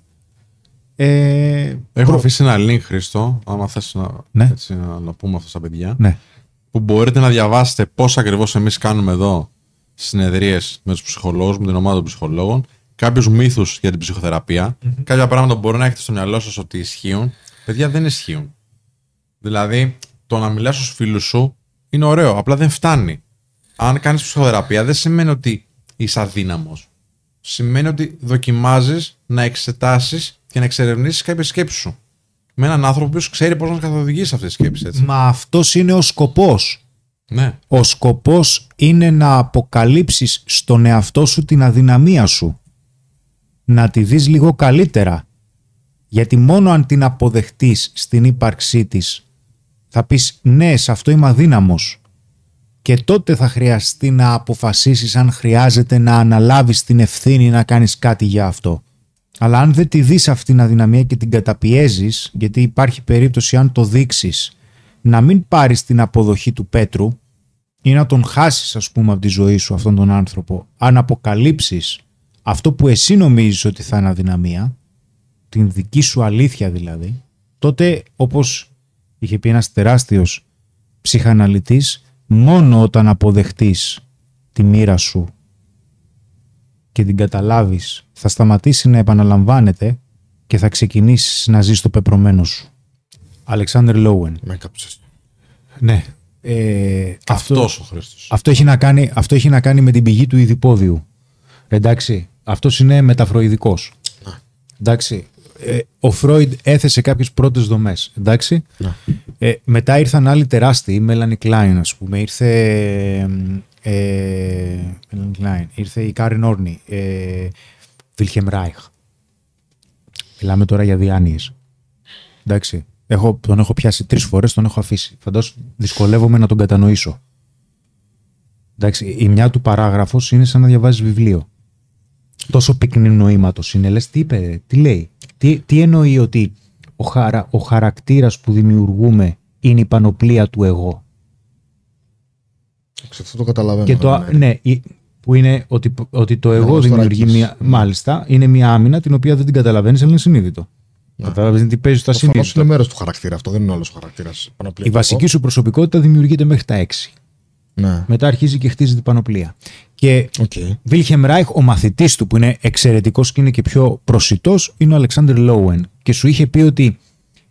Έχω αφήσει ένα link, Χρήστο, άμα θες να πούμε αυτό στα παιδιά, ναι, που μπορείτε να διαβάσετε πώς ακριβώς εμείς κάνουμε εδώ συνεδρίες με τους ψυχολόγους, με την ομάδα των ψυχολόγων, κάποιους μύθους για την ψυχοθεραπεία, mm-hmm. κάποια πράγματα που μπορεί να έχετε στο μυαλό σας ότι ισχύουν, παιδιά δεν ισχύουν. Δηλαδή, το να μιλάς στους φίλους σου είναι ωραίο, απλά δεν φτάνει. Αν κάνεις ψυχοθεραπεία, δεν σημαίνει ότι είσαι αδύναμος. Σημαίνει ότι δοκιμάζεις να εξετάσεις και να εξερευνήσεις κάποιες σκέψεις σου. Με έναν άνθρωπο που ξέρει πώς να καθοδηγήσει αυτές τις σκέψεις. Έτσι. Μα αυτός είναι ο σκοπός. Ναι. Ο σκοπός είναι να αποκαλύψεις στον εαυτό σου την αδυναμία σου. Να τη δεις λίγο καλύτερα. Γιατί μόνο αν την αποδεχτείς στην ύπαρξή της, θα πεις ναι, σε αυτό είμαι αδύναμος. Και τότε θα χρειαστεί να αποφασίσεις αν χρειάζεται να αναλάβεις την ευθύνη να κάνεις κάτι για αυτό. Αλλά αν δεν τη δεις αυτήν την αδυναμία και την καταπιέζεις, γιατί υπάρχει περίπτωση αν το δείξεις, να μην πάρεις την αποδοχή του Πέτρου ή να τον χάσεις ας πούμε από τη ζωή σου αυτόν τον άνθρωπο, αν αποκαλύψεις αυτό που εσύ νομίζεις ότι θα είναι αδυναμία, την δική σου αλήθεια δηλαδή, τότε όπως είχε πει ένας τεράστιος ψυχαναλυτής, μόνο όταν αποδεχτείς τη μοίρα σου και την καταλάβεις, θα σταματήσει να επαναλαμβάνεται και θα ξεκινήσεις να ζεις το πεπρωμένο σου. Αλεξάνδερ Λόουεν. Ναι. Αυτός ο Χριστός. Αυτό έχει να κάνει με την πηγή του ειδιπόδιου. Εντάξει. Αυτός είναι μεταφροειδικός. Εντάξει. Ο Φρόιντ έθεσε κάποιες πρώτες δομές. Εντάξει. Μετά ήρθαν άλλοι τεράστιοι. Η Μέλανι Κλάιν, ας πούμε. Ήρθε η Κάριν Όρνη, Βίλχεμ Ράιχ. Μιλάμε τώρα για διάνοιες. Εντάξει. Τον έχω πιάσει 3 φορές, τον έχω αφήσει. Φαντάζομαι δυσκολεύομαι να τον κατανοήσω. Εντάξει, η μια του παράγραφος είναι σαν να διαβάζεις βιβλίο. Τόσο πυκνή νοήματος είναι. Λες, τι είπε, τι λέει. Τι εννοεί ότι ο χαρακτήρας που δημιουργούμε είναι η πανοπλία του εγώ. Αυτό το καταλαβαίνω. Και το, ναι, που είναι ότι το εγώ δημιουργεί μια, μάλιστα, είναι μια άμυνα την οποία δεν την καταλαβαίνεις, αλλά είναι συνείδητο. Καταλαβαίνεις τι παίζει στα συνείδητα. Αυτό είναι μέρος του χαρακτήρα, αυτό δεν είναι όλος ο χαρακτήρας. Η βασική σου προσωπικότητα δημιουργείται μέχρι τα 6. Ναι. Μετά αρχίζει και χτίζει την πανοπλία. Και Βίλχεμ Ράιχ, ο μαθητής του που είναι εξαιρετικός και είναι και πιο προσιτός, είναι ο Αλεξάνδερ Λόουεν. Και σου είχε πει ότι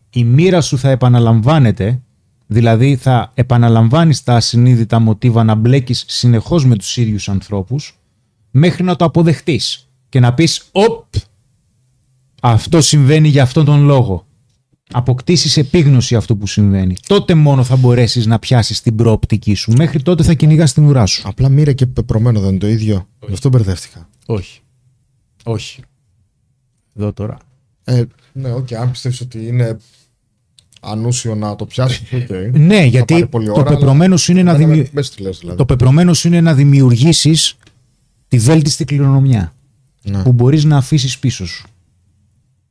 η μοίρα σου θα επαναλαμβάνεται, δηλαδή θα επαναλαμβάνεις τα ασυνείδητα μοτίβα, να μπλέκεις συνεχώς με τους ίδιους ανθρώπους, μέχρι να το αποδεχτείς και να πεις «Οπ! Αυτό συμβαίνει για αυτόν τον λόγο». Αποκτήσεις επίγνωση αυτού που συμβαίνει. Τότε μόνο θα μπορέσεις να πιάσεις την προοπτική σου. Μέχρι τότε θα κυνηγάς την ουρά σου. Απλά μοίρα και πεπρωμένο δεν είναι το ίδιο. Γι' αυτό μπερδεύτηκα. Όχι. Εδώ τώρα. Ναι, αν πιστεύεις ότι είναι ανούσιο να το πιάσεις. Ναι, γιατί το πεπρωμένο σου είναι να δημιουργήσεις τη βέλτιστη κληρονομιά που μπορείς να αφήσεις πίσω σου.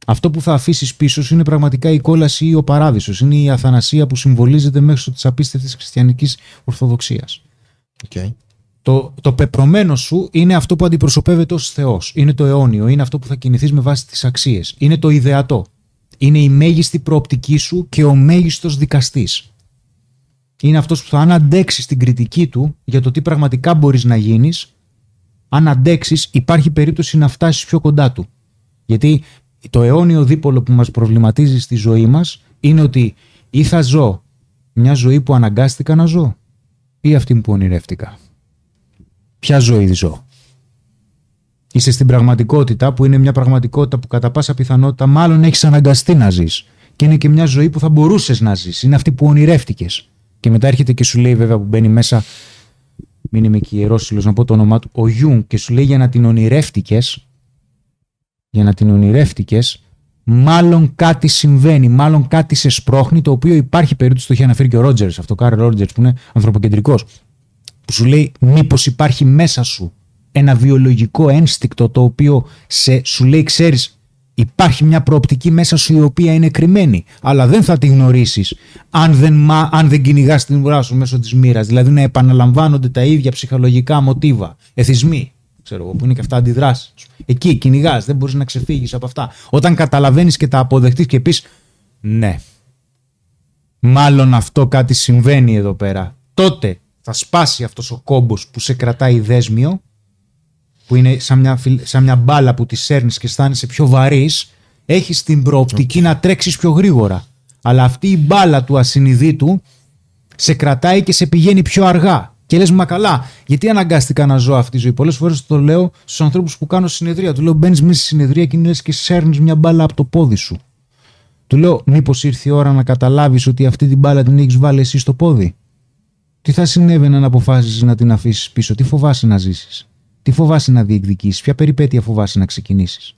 Αυτό που θα αφήσεις πίσω είναι πραγματικά η κόλαση ή ο παράδεισος. Είναι η αθανασία που συμβολίζεται μέσω της απίστευτης χριστιανικής ορθοδοξίας. Okay. Το πεπρωμένο σου είναι αυτό που αντιπροσωπεύεται ως Θεός. Είναι το αιώνιο. Είναι αυτό που θα κινηθείς με βάση τις αξίες. Είναι το ιδεατό. Είναι η μέγιστη προοπτική σου και ο μέγιστος δικαστής. Είναι αυτός που θα αντέξεις την κριτική του για το τι πραγματικά μπορείς να γίνεις. Αν αντέξεις, υπάρχει περίπτωση να φτάσεις πιο κοντά του. Γιατί το αιώνιο δίπολο που μας προβληματίζει στη ζωή μας είναι ότι ή θα ζω μια ζωή που αναγκάστηκα να ζω ή αυτή που ονειρεύτηκα. Ποια ζωή ζω? Είσαι στην πραγματικότητα που είναι μια πραγματικότητα που κατά πάσα πιθανότητα μάλλον έχεις αναγκαστεί να ζεις και είναι και μια ζωή που θα μπορούσες να ζεις. Είναι αυτή που ονειρεύτηκες. Και μετά έρχεται και σου λέει, βέβαια, που μπαίνει μέσα, μην είμαι και ιερόσιλος να πω το όνομά του, ο Γιούγκ, και σου λέει για να την ονειρεύτηκες, μάλλον κάτι συμβαίνει, μάλλον κάτι σε σπρώχνει, το οποίο υπάρχει περίπτωση, το είχε αναφέρει και ο Ρότζερς, αυτό ο Κάρλ Ρότζερς που είναι ανθρωποκεντρικός, που σου λέει μήπως υπάρχει μέσα σου ένα βιολογικό ένστικτο το οποίο σου λέει, ξέρεις, υπάρχει μια προοπτική μέσα σου η οποία είναι κρυμμένη, αλλά δεν θα τη γνωρίσεις αν δεν κυνηγάς την ουρά σου μέσω της μοίρας, δηλαδή να επαναλαμβάνονται τα ίδια ψυχολογικά μοτίβα, εθισμοί. Ξέρω εγώ, που είναι και αυτά αντιδράσεις. Εκεί κυνηγάς, δεν μπορείς να ξεφύγεις από αυτά. Όταν καταλαβαίνεις και τα αποδεχτείς και πεις ναι, μάλλον αυτό κάτι συμβαίνει εδώ πέρα, τότε θα σπάσει αυτός ο κόμπος που σε κρατάει δέσμιο που είναι σαν μια μπάλα που τη σέρνεις και αισθάνεσαι πιο βαρύς, έχεις την προοπτική να τρέξεις πιο γρήγορα. Αλλά αυτή η μπάλα του ασυνειδήτου σε κρατάει και σε πηγαίνει πιο αργά. Και λες, μα καλά, γιατί αναγκάστηκα να ζω αυτή τη ζωή. Πολλές φορές το λέω στους ανθρώπους που κάνω συνεδρία. Του λέω: μπαίνεις μέσα στη συνεδρία και λες και σέρνεις μια μπάλα από το πόδι σου. Του λέω: μήπως ήρθε η ώρα να καταλάβεις ότι αυτή την μπάλα την έχεις βάλει εσύ στο πόδι. Τι θα συνέβαινε αν αποφάσεις να την αφήσεις πίσω, τι φοβάσαι να ζήσεις, τι φοβάσαι να διεκδικήσεις, ποια περιπέτεια φοβάσαι να ξεκινήσεις.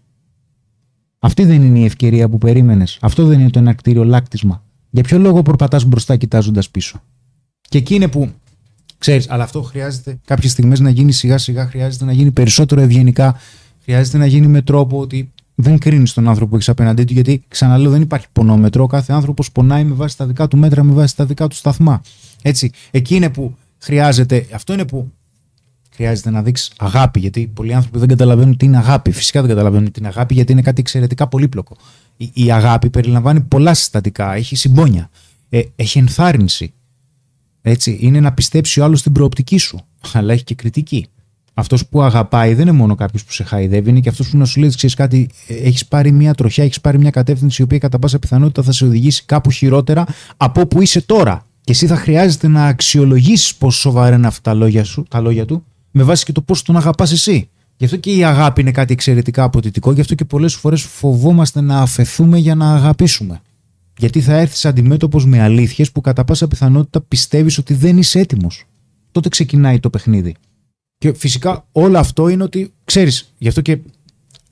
Αυτή δεν είναι η ευκαιρία που περίμενες. Αυτό δεν είναι το εναρκτήριο λάκτισμα. Για ποιο λόγο προπατάς μπροστά κοιτάζοντας πίσω. Και εκεί είναι που. Ξέρεις, αλλά αυτό χρειάζεται κάποιες στιγμές να γίνει σιγά σιγά, χρειάζεται να γίνει περισσότερο ευγενικά, χρειάζεται να γίνει με τρόπο ότι δεν κρίνεις τον άνθρωπο που έχεις απέναντί του, γιατί ξαναλέω δεν υπάρχει πονόμετρο, κάθε άνθρωπος πονάει με βάση τα δικά του μέτρα, με βάση τα δικά του σταθμά. Έτσι, εκεί είναι που χρειάζεται, αυτό είναι που χρειάζεται να δείξεις αγάπη, γιατί πολλοί άνθρωποι δεν καταλαβαίνουν τι είναι αγάπη, φυσικά δεν καταλαβαίνουν τι είναι αγάπη, γιατί είναι κάτι εξαιρετικά πολύπλοκο. Η αγάπη περιλαμβάνει πολλά συστατικά, έχει συμπόνια, έχει ενθάρρυνση. Έτσι, είναι να πιστέψει ο άλλος την προοπτική σου, αλλά έχει και κριτική. Αυτός που αγαπάει δεν είναι μόνο κάποιος που σε χαϊδεύει, είναι και αυτός που να σου λέει: ξέρεις κάτι, έχεις πάρει μια τροχιά, έχεις πάρει μια κατεύθυνση η οποία κατά πάσα πιθανότητα θα σε οδηγήσει κάπου χειρότερα από όπου είσαι τώρα. Και εσύ θα χρειάζεται να αξιολογήσεις πόσο σοβαρά είναι αυτά τα λόγια του, με βάση και το πόσο τον αγαπάς εσύ. Γι' αυτό και η αγάπη είναι κάτι εξαιρετικά απαιτητικό, γι' αυτό και πολλές φορές φοβόμαστε να αφεθούμε για να αγαπήσουμε. Γιατί θα έρθεις αντιμέτωπος με αλήθειες που κατά πάσα πιθανότητα πιστεύεις ότι δεν είσαι έτοιμος. Τότε ξεκινάει το παιχνίδι. Και φυσικά όλο αυτό είναι ότι ξέρεις, γι' αυτό και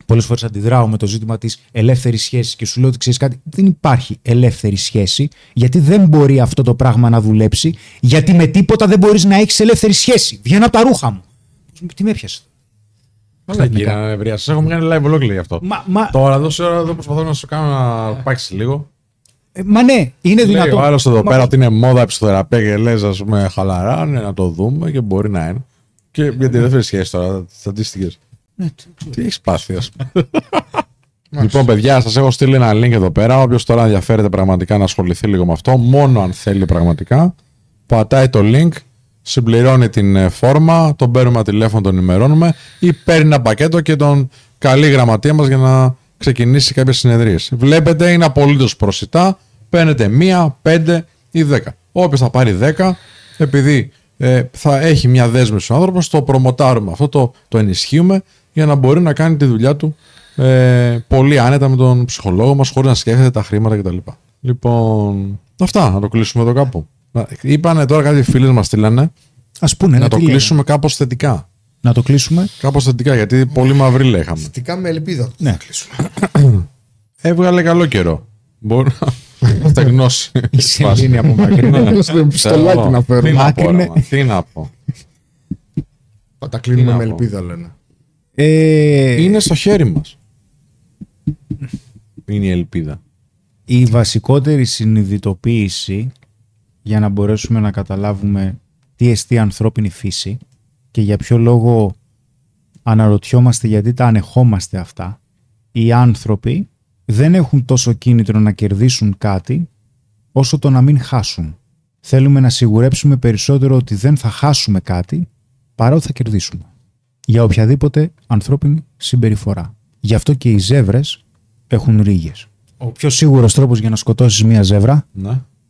πολλές φορές αντιδράω με το ζήτημα της ελεύθερης σχέσης και σου λέω ότι ξέρεις κάτι, δεν υπάρχει ελεύθερη σχέση, γιατί δεν μπορεί αυτό το πράγμα να δουλέψει, γιατί με τίποτα δεν μπορείς να έχεις ελεύθερη σχέση. Βγαίνω από τα ρούχα μου. Τι με έπιασε. Όλα κύριε Ευρία, σας έχω κάνει live ολόκληρη αυτό. Τώρα εδώ προσπαθώ να σου κάνω να πάξει λίγο. Μα ναι, είναι δυνατόν. Ο άλλος εδώ πέρα ότι είναι μόδα ψυχοθεραπεία και λες, ας πούμε, χαλαρά, ναι, να το δούμε και μπορεί να είναι. Και για τη δεύτερη σχέση τώρα, τις αντίστοιχες. Ναι, τι έχεις πάθει, ας πούμε. Λοιπόν, παιδιά, σας έχω στείλει ένα link εδώ πέρα. Όποιος τώρα ενδιαφέρεται πραγματικά να ασχοληθεί λίγο με αυτό, μόνο αν θέλει πραγματικά, πατάει το link, συμπληρώνει την φόρμα, τον παίρνουμε τηλέφωνο, τον ενημερώνουμε ή παίρνει ένα πακέτο και τον καλεί η γραμματεία μας για να ξεκινήσει κάποιες συνεδρίες. Βλέπετε, είναι απολύτως προσιτά. Παίρνετε 1, 5 ή 10. Όποιος θα πάρει 10, επειδή θα έχει μια δέσμευση ο άνθρωπος, το προμοτάρουμε αυτό, το ενισχύουμε για να μπορεί να κάνει τη δουλειά του πολύ άνετα με τον ψυχολόγο μας, χωρίς να σκέφτεται τα χρήματα κτλ. Λοιπόν, αυτά, να το κλείσουμε εδώ κάπου. Είπανε τώρα κάποιοι φίλοι μας στείλανε. Ας πούνε, να το κλείσουμε κάπως θετικά. Να το κλείσουμε. Κάπως θετικά, γιατί πολύ μαύρη λέγαμε. Θετικά με ελπίδα. Ναι, να κλείσουμε. Έβγαλε καλό καιρό. Μπορεί να στεγνώσει. Η σελήνη από μακρινά. Στο πιστολάκι να φέρουμε. Τι να πω. Θα τα κλείνουμε με ελπίδα, λένε. Είναι στο χέρι μας. Είναι η ελπίδα. Η βασικότερη συνειδητοποίηση για να μπορέσουμε να καταλάβουμε τι εστί ανθρώπινη φύση και για ποιο λόγο αναρωτιόμαστε γιατί τα ανεχόμαστε αυτά, οι άνθρωποι δεν έχουν τόσο κίνητρο να κερδίσουν κάτι όσο το να μην χάσουν. Θέλουμε να σιγουρέψουμε περισσότερο ότι δεν θα χάσουμε κάτι παρά ότι θα κερδίσουμε. Για οποιαδήποτε ανθρώπινη συμπεριφορά. Γι' αυτό και οι ζεύρες έχουν ρίγες. Ο πιο σίγουρος τρόπος για να σκοτώσεις μια ζεύρα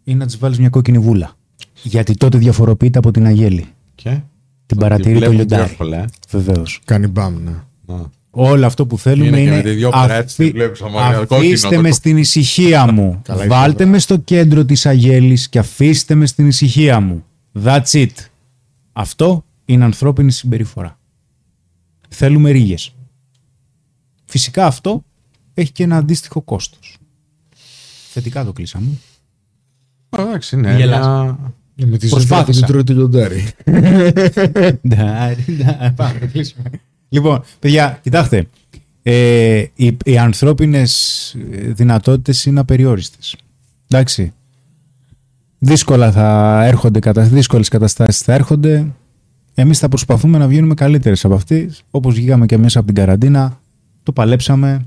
είναι να της βάλεις μια κόκκινη βούλα. Γιατί τότε διαφοροποιείται από την αγέλη. Και... την παρατηρεί το λιοντάρι. Βεβαίως. Κάνει μπαμ, ναι. Όλο αυτό που θέλουμε είναι αφήστε με στην ησυχία μου. Βάλτε με στο κέντρο της αγέλης και αφήστε με στην ησυχία μου. That's it. Αυτό είναι ανθρώπινη συμπεριφορά. Θέλουμε ρίγες. Φυσικά αυτό έχει και ένα αντίστοιχο κόστος. Θετικά το κλείσαμε. Εντάξει, ναι. Με τη ζευγάρια την τρώει το λιοντάρι. Πάμε, κλείσουμε. Λοιπόν, παιδιά, κοιτάξτε. Οι ανθρώπινες δυνατότητες είναι απεριόριστες. Εντάξει. Δύσκολα θα έρχονται, δύσκολες καταστάσεις θα έρχονται. Εμείς θα προσπαθούμε να βγαίνουμε καλύτερες από αυτές. Όπως βγήκαμε και μέσα από την καραντίνα, το παλέψαμε.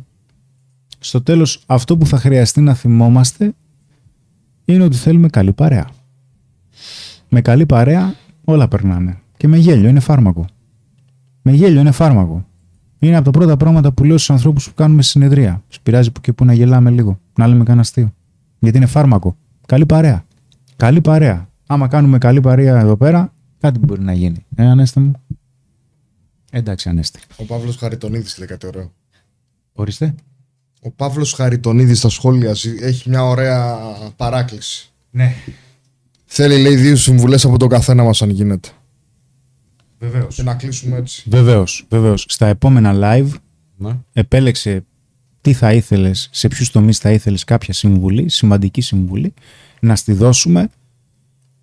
Στο τέλος, αυτό που θα χρειαστεί να θυμόμαστε είναι ότι θέλουμε καλή παρέα. Με καλή παρέα όλα περνάνε. Και με γέλιο είναι φάρμακο. Είναι από τα πρώτα πράγματα που λέω στους ανθρώπους που κάνουμε συνεδρία. Τους πειράζει που και που να γελάμε λίγο, να λέμε κανένα αστείο. Γιατί είναι φάρμακο. Καλή παρέα. Καλή παρέα. Άμα κάνουμε καλή παρέα εδώ πέρα, κάτι μπορεί να γίνει. Ανέστη μου. Εντάξει, Ανέστη. Ο Παύλος Χαριτωνίδης λέει κάτι ωραίο. Ορίστε. Ο Παύλος Χαριτωνίδης στα σχόλια έχει μια ωραία παράκληση. Ναι. Θέλει, λέει, 2 συμβουλές από τον καθένα μας, αν γίνεται. Βεβαίως. Και να κλείσουμε έτσι. Βεβαίως. Στα επόμενα live, ναι, επέλεξε τι θα ήθελες, σε ποιους τομείς θα ήθελες κάποια συμβουλή, σημαντική συμβουλή, να στη δώσουμε,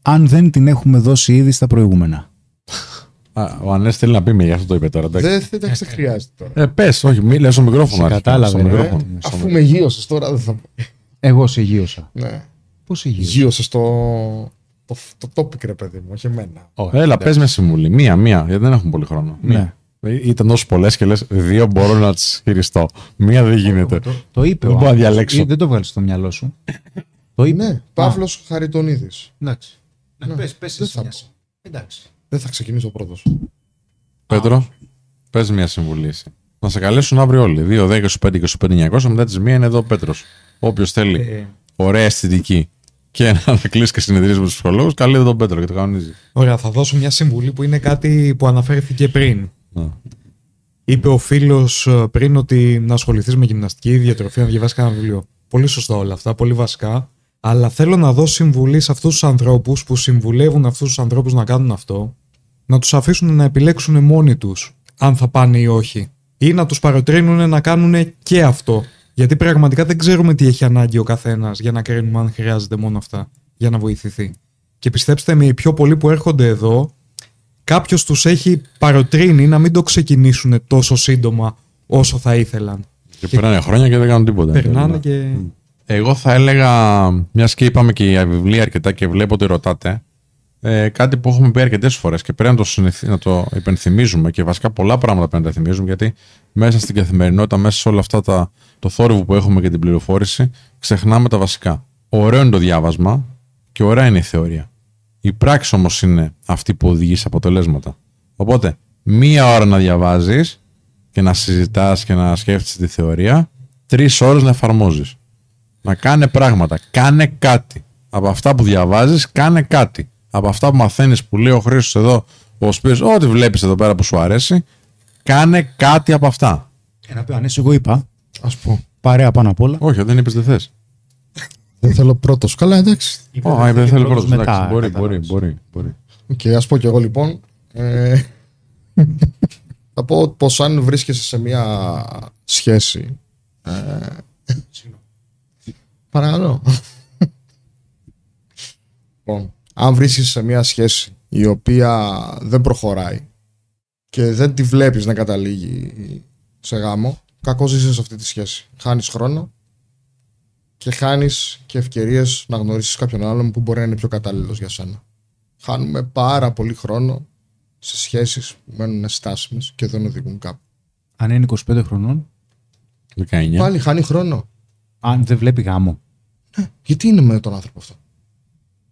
αν δεν την έχουμε δώσει ήδη στα προηγούμενα. Ο Ανέστης θέλει να πει με γι' αυτό το είπε τώρα. Δεν χρειάζεται τώρα. Πες, όχι, μιλάω στο μικρόφωνο. Κατάλαβε. Αφού με γείωσες τώρα, δεν θα πω. Εγώ σε γείωσα. Ναι. Πώς γείωσες το topic, ρε παιδί μου, όχι εμένα. Έλα, πες με συμβουλή. Μία, γιατί δεν έχουμε πολύ χρόνο. Ναι. Ήταν τόσο πολλές και λες, 2 μπορώ να τις χειριστώ. Μία δεν γίνεται. Το είπε. Δεν μπορώ να διαλέξω. Δεν το βγάλεις στο μυαλό σου. Το είπε. Παύλος Χαριτωνίδης. Εντάξει. Πες εσύ. Εντάξει. Δεν θα ξεκινήσω πρώτος. Πέτρο, πες μια συμβουλή. Να σε καλέσουν αύριο όλοι. 2, 10, 25, 25, 900. Μετά τις 1 είναι εδώ ο Πέτρος. Όποιος θέλει ωραία αισθητική και να κλείσει και συνεδρίες με τους ψυχολόγους, καλεί τον Πέτρο και το κανονίζει. Ωραία, θα δώσω μια συμβουλή που είναι κάτι που αναφέρθηκε πριν. Είπε ο φίλος πριν ότι να ασχοληθείς με γυμναστική, διατροφή, να διαβάσεις κανένα βιβλίο. Πολύ σωστά όλα αυτά, πολύ βασικά. Αλλά θέλω να δώσω συμβουλή σε αυτούς τους ανθρώπους που συμβουλεύουν αυτούς τους ανθρώπους να κάνουν αυτό, να τους αφήσουν να επιλέξουν μόνοι τους αν θα πάνε ή όχι. Ή να τους παροτρύνουν να κάνουν και αυτό. Γιατί πραγματικά δεν ξέρουμε τι έχει ανάγκη ο καθένας για να κρίνουμε αν χρειάζεται μόνο αυτά για να βοηθηθεί. Και πιστέψτε με, οι πιο πολλοί που έρχονται εδώ, κάποιος τους έχει παροτρύνει να μην το ξεκινήσουν τόσο σύντομα όσο θα ήθελαν. Και περνάνε χρόνια και δεν κάνουν τίποτα. Περνάνε και... Εγώ θα έλεγα, μιας και είπαμε και για βιβλία αρκετά και βλέπω ότι ρωτάτε, κάτι που έχουμε πει αρκετές φορές και πρέπει να το υπενθυμίζουμε, και βασικά πολλά πράγματα πρέπει να τα θυμίζουμε, γιατί μέσα στην καθημερινότητα, μέσα σε όλα αυτά το θόρυβο που έχουμε και την πληροφόρηση, ξεχνάμε τα βασικά. Ωραίο είναι το διάβασμα και ωραία είναι η θεωρία. Η πράξη όμως είναι αυτή που οδηγεί σε αποτελέσματα. Οπότε, 1 ώρα να διαβάζεις και να συζητάς και να σκέφτεσαι τη θεωρία, 3 ώρες να εφαρμόζεις. Να κάνε πράγματα, κάνε κάτι. Από αυτά που διαβάζεις, κάνε κάτι. Από αυτά που μαθαίνεις, που λέει ο Χρήστος εδώ, ο Σπύρος, ό,τι βλέπεις εδώ πέρα που σου αρέσει, κάνε κάτι από αυτά. Ένα πει, Ανέσαι, εγώ είπα, ας πω, παρέα πάνω απ' όλα. Όχι, δεν είπες δεν θες. Δεν θέλω πρώτος. Καλά, εντάξει. Δεν θέλω πρώτος, μετά. Μπορεί. Και ας πω κι εγώ λοιπόν, θα πω πως αν βρίσκεσαι σε μια σχέση... Παρακαλώ. Λοιπόν, αν βρίσκεσαι σε μια σχέση η οποία δεν προχωράει και δεν τη βλέπεις να καταλήγει σε γάμο, κακώς ζήσεις σε αυτή τη σχέση. Χάνεις χρόνο και χάνεις και ευκαιρίες να γνωρίσεις κάποιον άλλον που μπορεί να είναι πιο κατάλληλος για σένα. Χάνουμε πάρα πολύ χρόνο σε σχέσεις που μένουν στάσιμες και δεν οδηγούν κάπου. Αν είναι 25 χρονών, 19. Πάλι χάνει χρόνο. Αν δεν βλέπει γάμο. Ναι, γιατί είναι με τον άνθρωπο αυτό.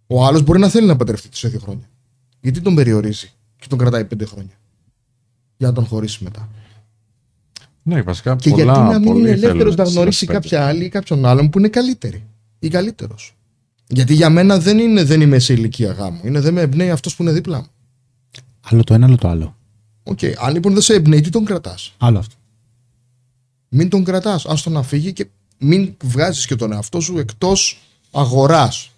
Ο άλλος μπορεί να θέλει να παντρευτεί τις 2 χρόνια. Γιατί τον περιορίζει και τον κρατάει 5 χρόνια. Για να τον χωρίσει μετά. Ναι, βασικά. Και πολλά, γιατί να μην είναι ελεύθερος να γνωρίσει κάποια άλλη ή κάποιον άλλον που είναι καλύτερη ή καλύτερος. Γιατί για μένα δεν είμαι σε ηλικία γάμου. Είναι δεν με εμπνέει αυτός που είναι δίπλα μου. Άλλο το ένα, άλλο το άλλο. Οκ. Αν λοιπόν δεν σε εμπνέει, τι τον κρατάς. Άλλο αυτό. Μην τον κρατάς. Άστο να φύγει και. Μην βγάζεις και τον εαυτό σου εκτός αγοράς.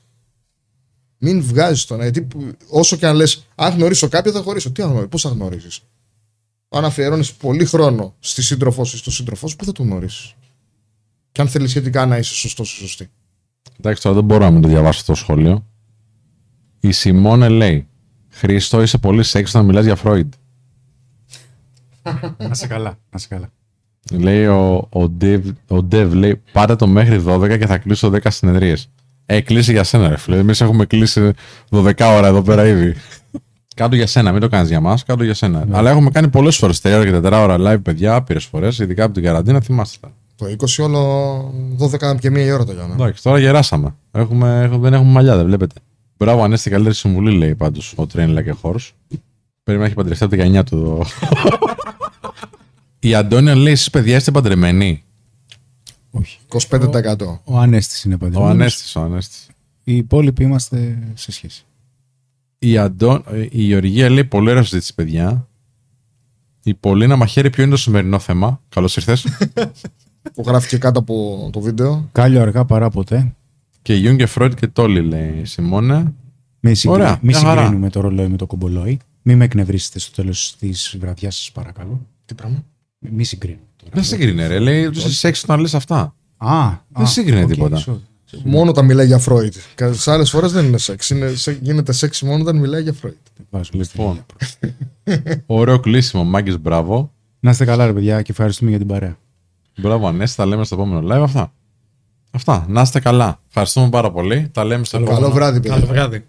Μην βγάζεις τον εαυτό σου. Όσο και αν λες, αν γνωρίσω κάποιον θα χωρίσω. Τι αν γνωρίζεις, πώς θα γνωρίσεις. Αν αφιερώνεις πολύ χρόνο στη σύντροφό σου ή στο σύντροφό σου, πού θα τον γνωρίσεις. Και αν θέλεις σχετικά να είσαι σωστός ή σωστή. Εντάξει, τώρα δεν μπορώ να μην το διαβάσω αυτό το σχόλιο. Η Σιμώνε λέει: Χρήστο, είσαι πολύ σεξ να μιλάς για Φρόιντ. Να σε καλά. Λέει ο Dev, λέει, πάτε το μέχρι 12 και θα κλείσω 10 συνεδρίες. Κλείσει για σένα, ρε φίλε. Εμείς έχουμε κλείσει 12 ώρα εδώ πέρα ήδη. Κάτω για σένα, μην το κάνεις για μας, κάτω για σένα. Ναι. Αλλά έχουμε κάνει πολλές φορές 3 ώρα και 4 ώρα live, παιδιά, άπειρες φορές, ειδικά από την καραντίνα, θυμάστε. Το 20 όλο 12 και 1 ώρα το κάναμε. Εντάξει, τώρα γεράσαμε. Δεν έχουμε μαλλιά, δεν βλέπετε. Μπράβο, Ανέστη, καλύτερη συμβουλή, λέει πάντως ο Train Like a Horse. Πρέπει να έχει παντρευτεί από 19 του. Η Αντώνια λέει: εσείς παιδιά είστε παντρεμένοι? Όχι. 25%. Ο Ανέστης είναι παντρεμένος. Ο Ανέστης. Οι υπόλοιποι είμαστε σε σχέση. Η Γεωργία λέει: πολύ ωραία συζήτηση, παιδιά. Η Πολίνα μαχαίρει, ποιο είναι το σημερινό θέμα? Καλώς ήρθες. Που γράφει και κάτω από το βίντεο. Κάλλιο αργά παρά ποτέ. Και Γιούγκ και Φρόιντ και Τόλι, λέει η Σιμώνα. Μην συγκρίνουμε το ρολόι με το κομπολόι. Μην με εκνευρίσετε στο τέλος της βραδιάς, σας παρακαλώ. Τι πράγμα? Μην συγκρίνω. Δεν συγκρίνε, ρε. Λέει ότι σε έξω όταν λες αυτά. Δεν συγκρίνε τίποτα. Μόνο όταν μιλάει για Φρόιντ. Στις άλλες φορές δεν είναι σεξ. Γίνεται σεξ μόνο όταν μιλάει για Φρόιντ. Λοιπόν. Ωραίο κλείσιμο, Μάγκης, μπράβο. Να είστε καλά, ρε παιδιά, και ευχαριστούμε για την παρέα. Μπράβο, Ανέστη, τα λέμε στο επόμενο live. Αυτά. Να είστε καλά. Ευχαριστούμε πάρα πολύ. Τα λέμε στο επόμενο. Καλό βράδυ, παιδιά.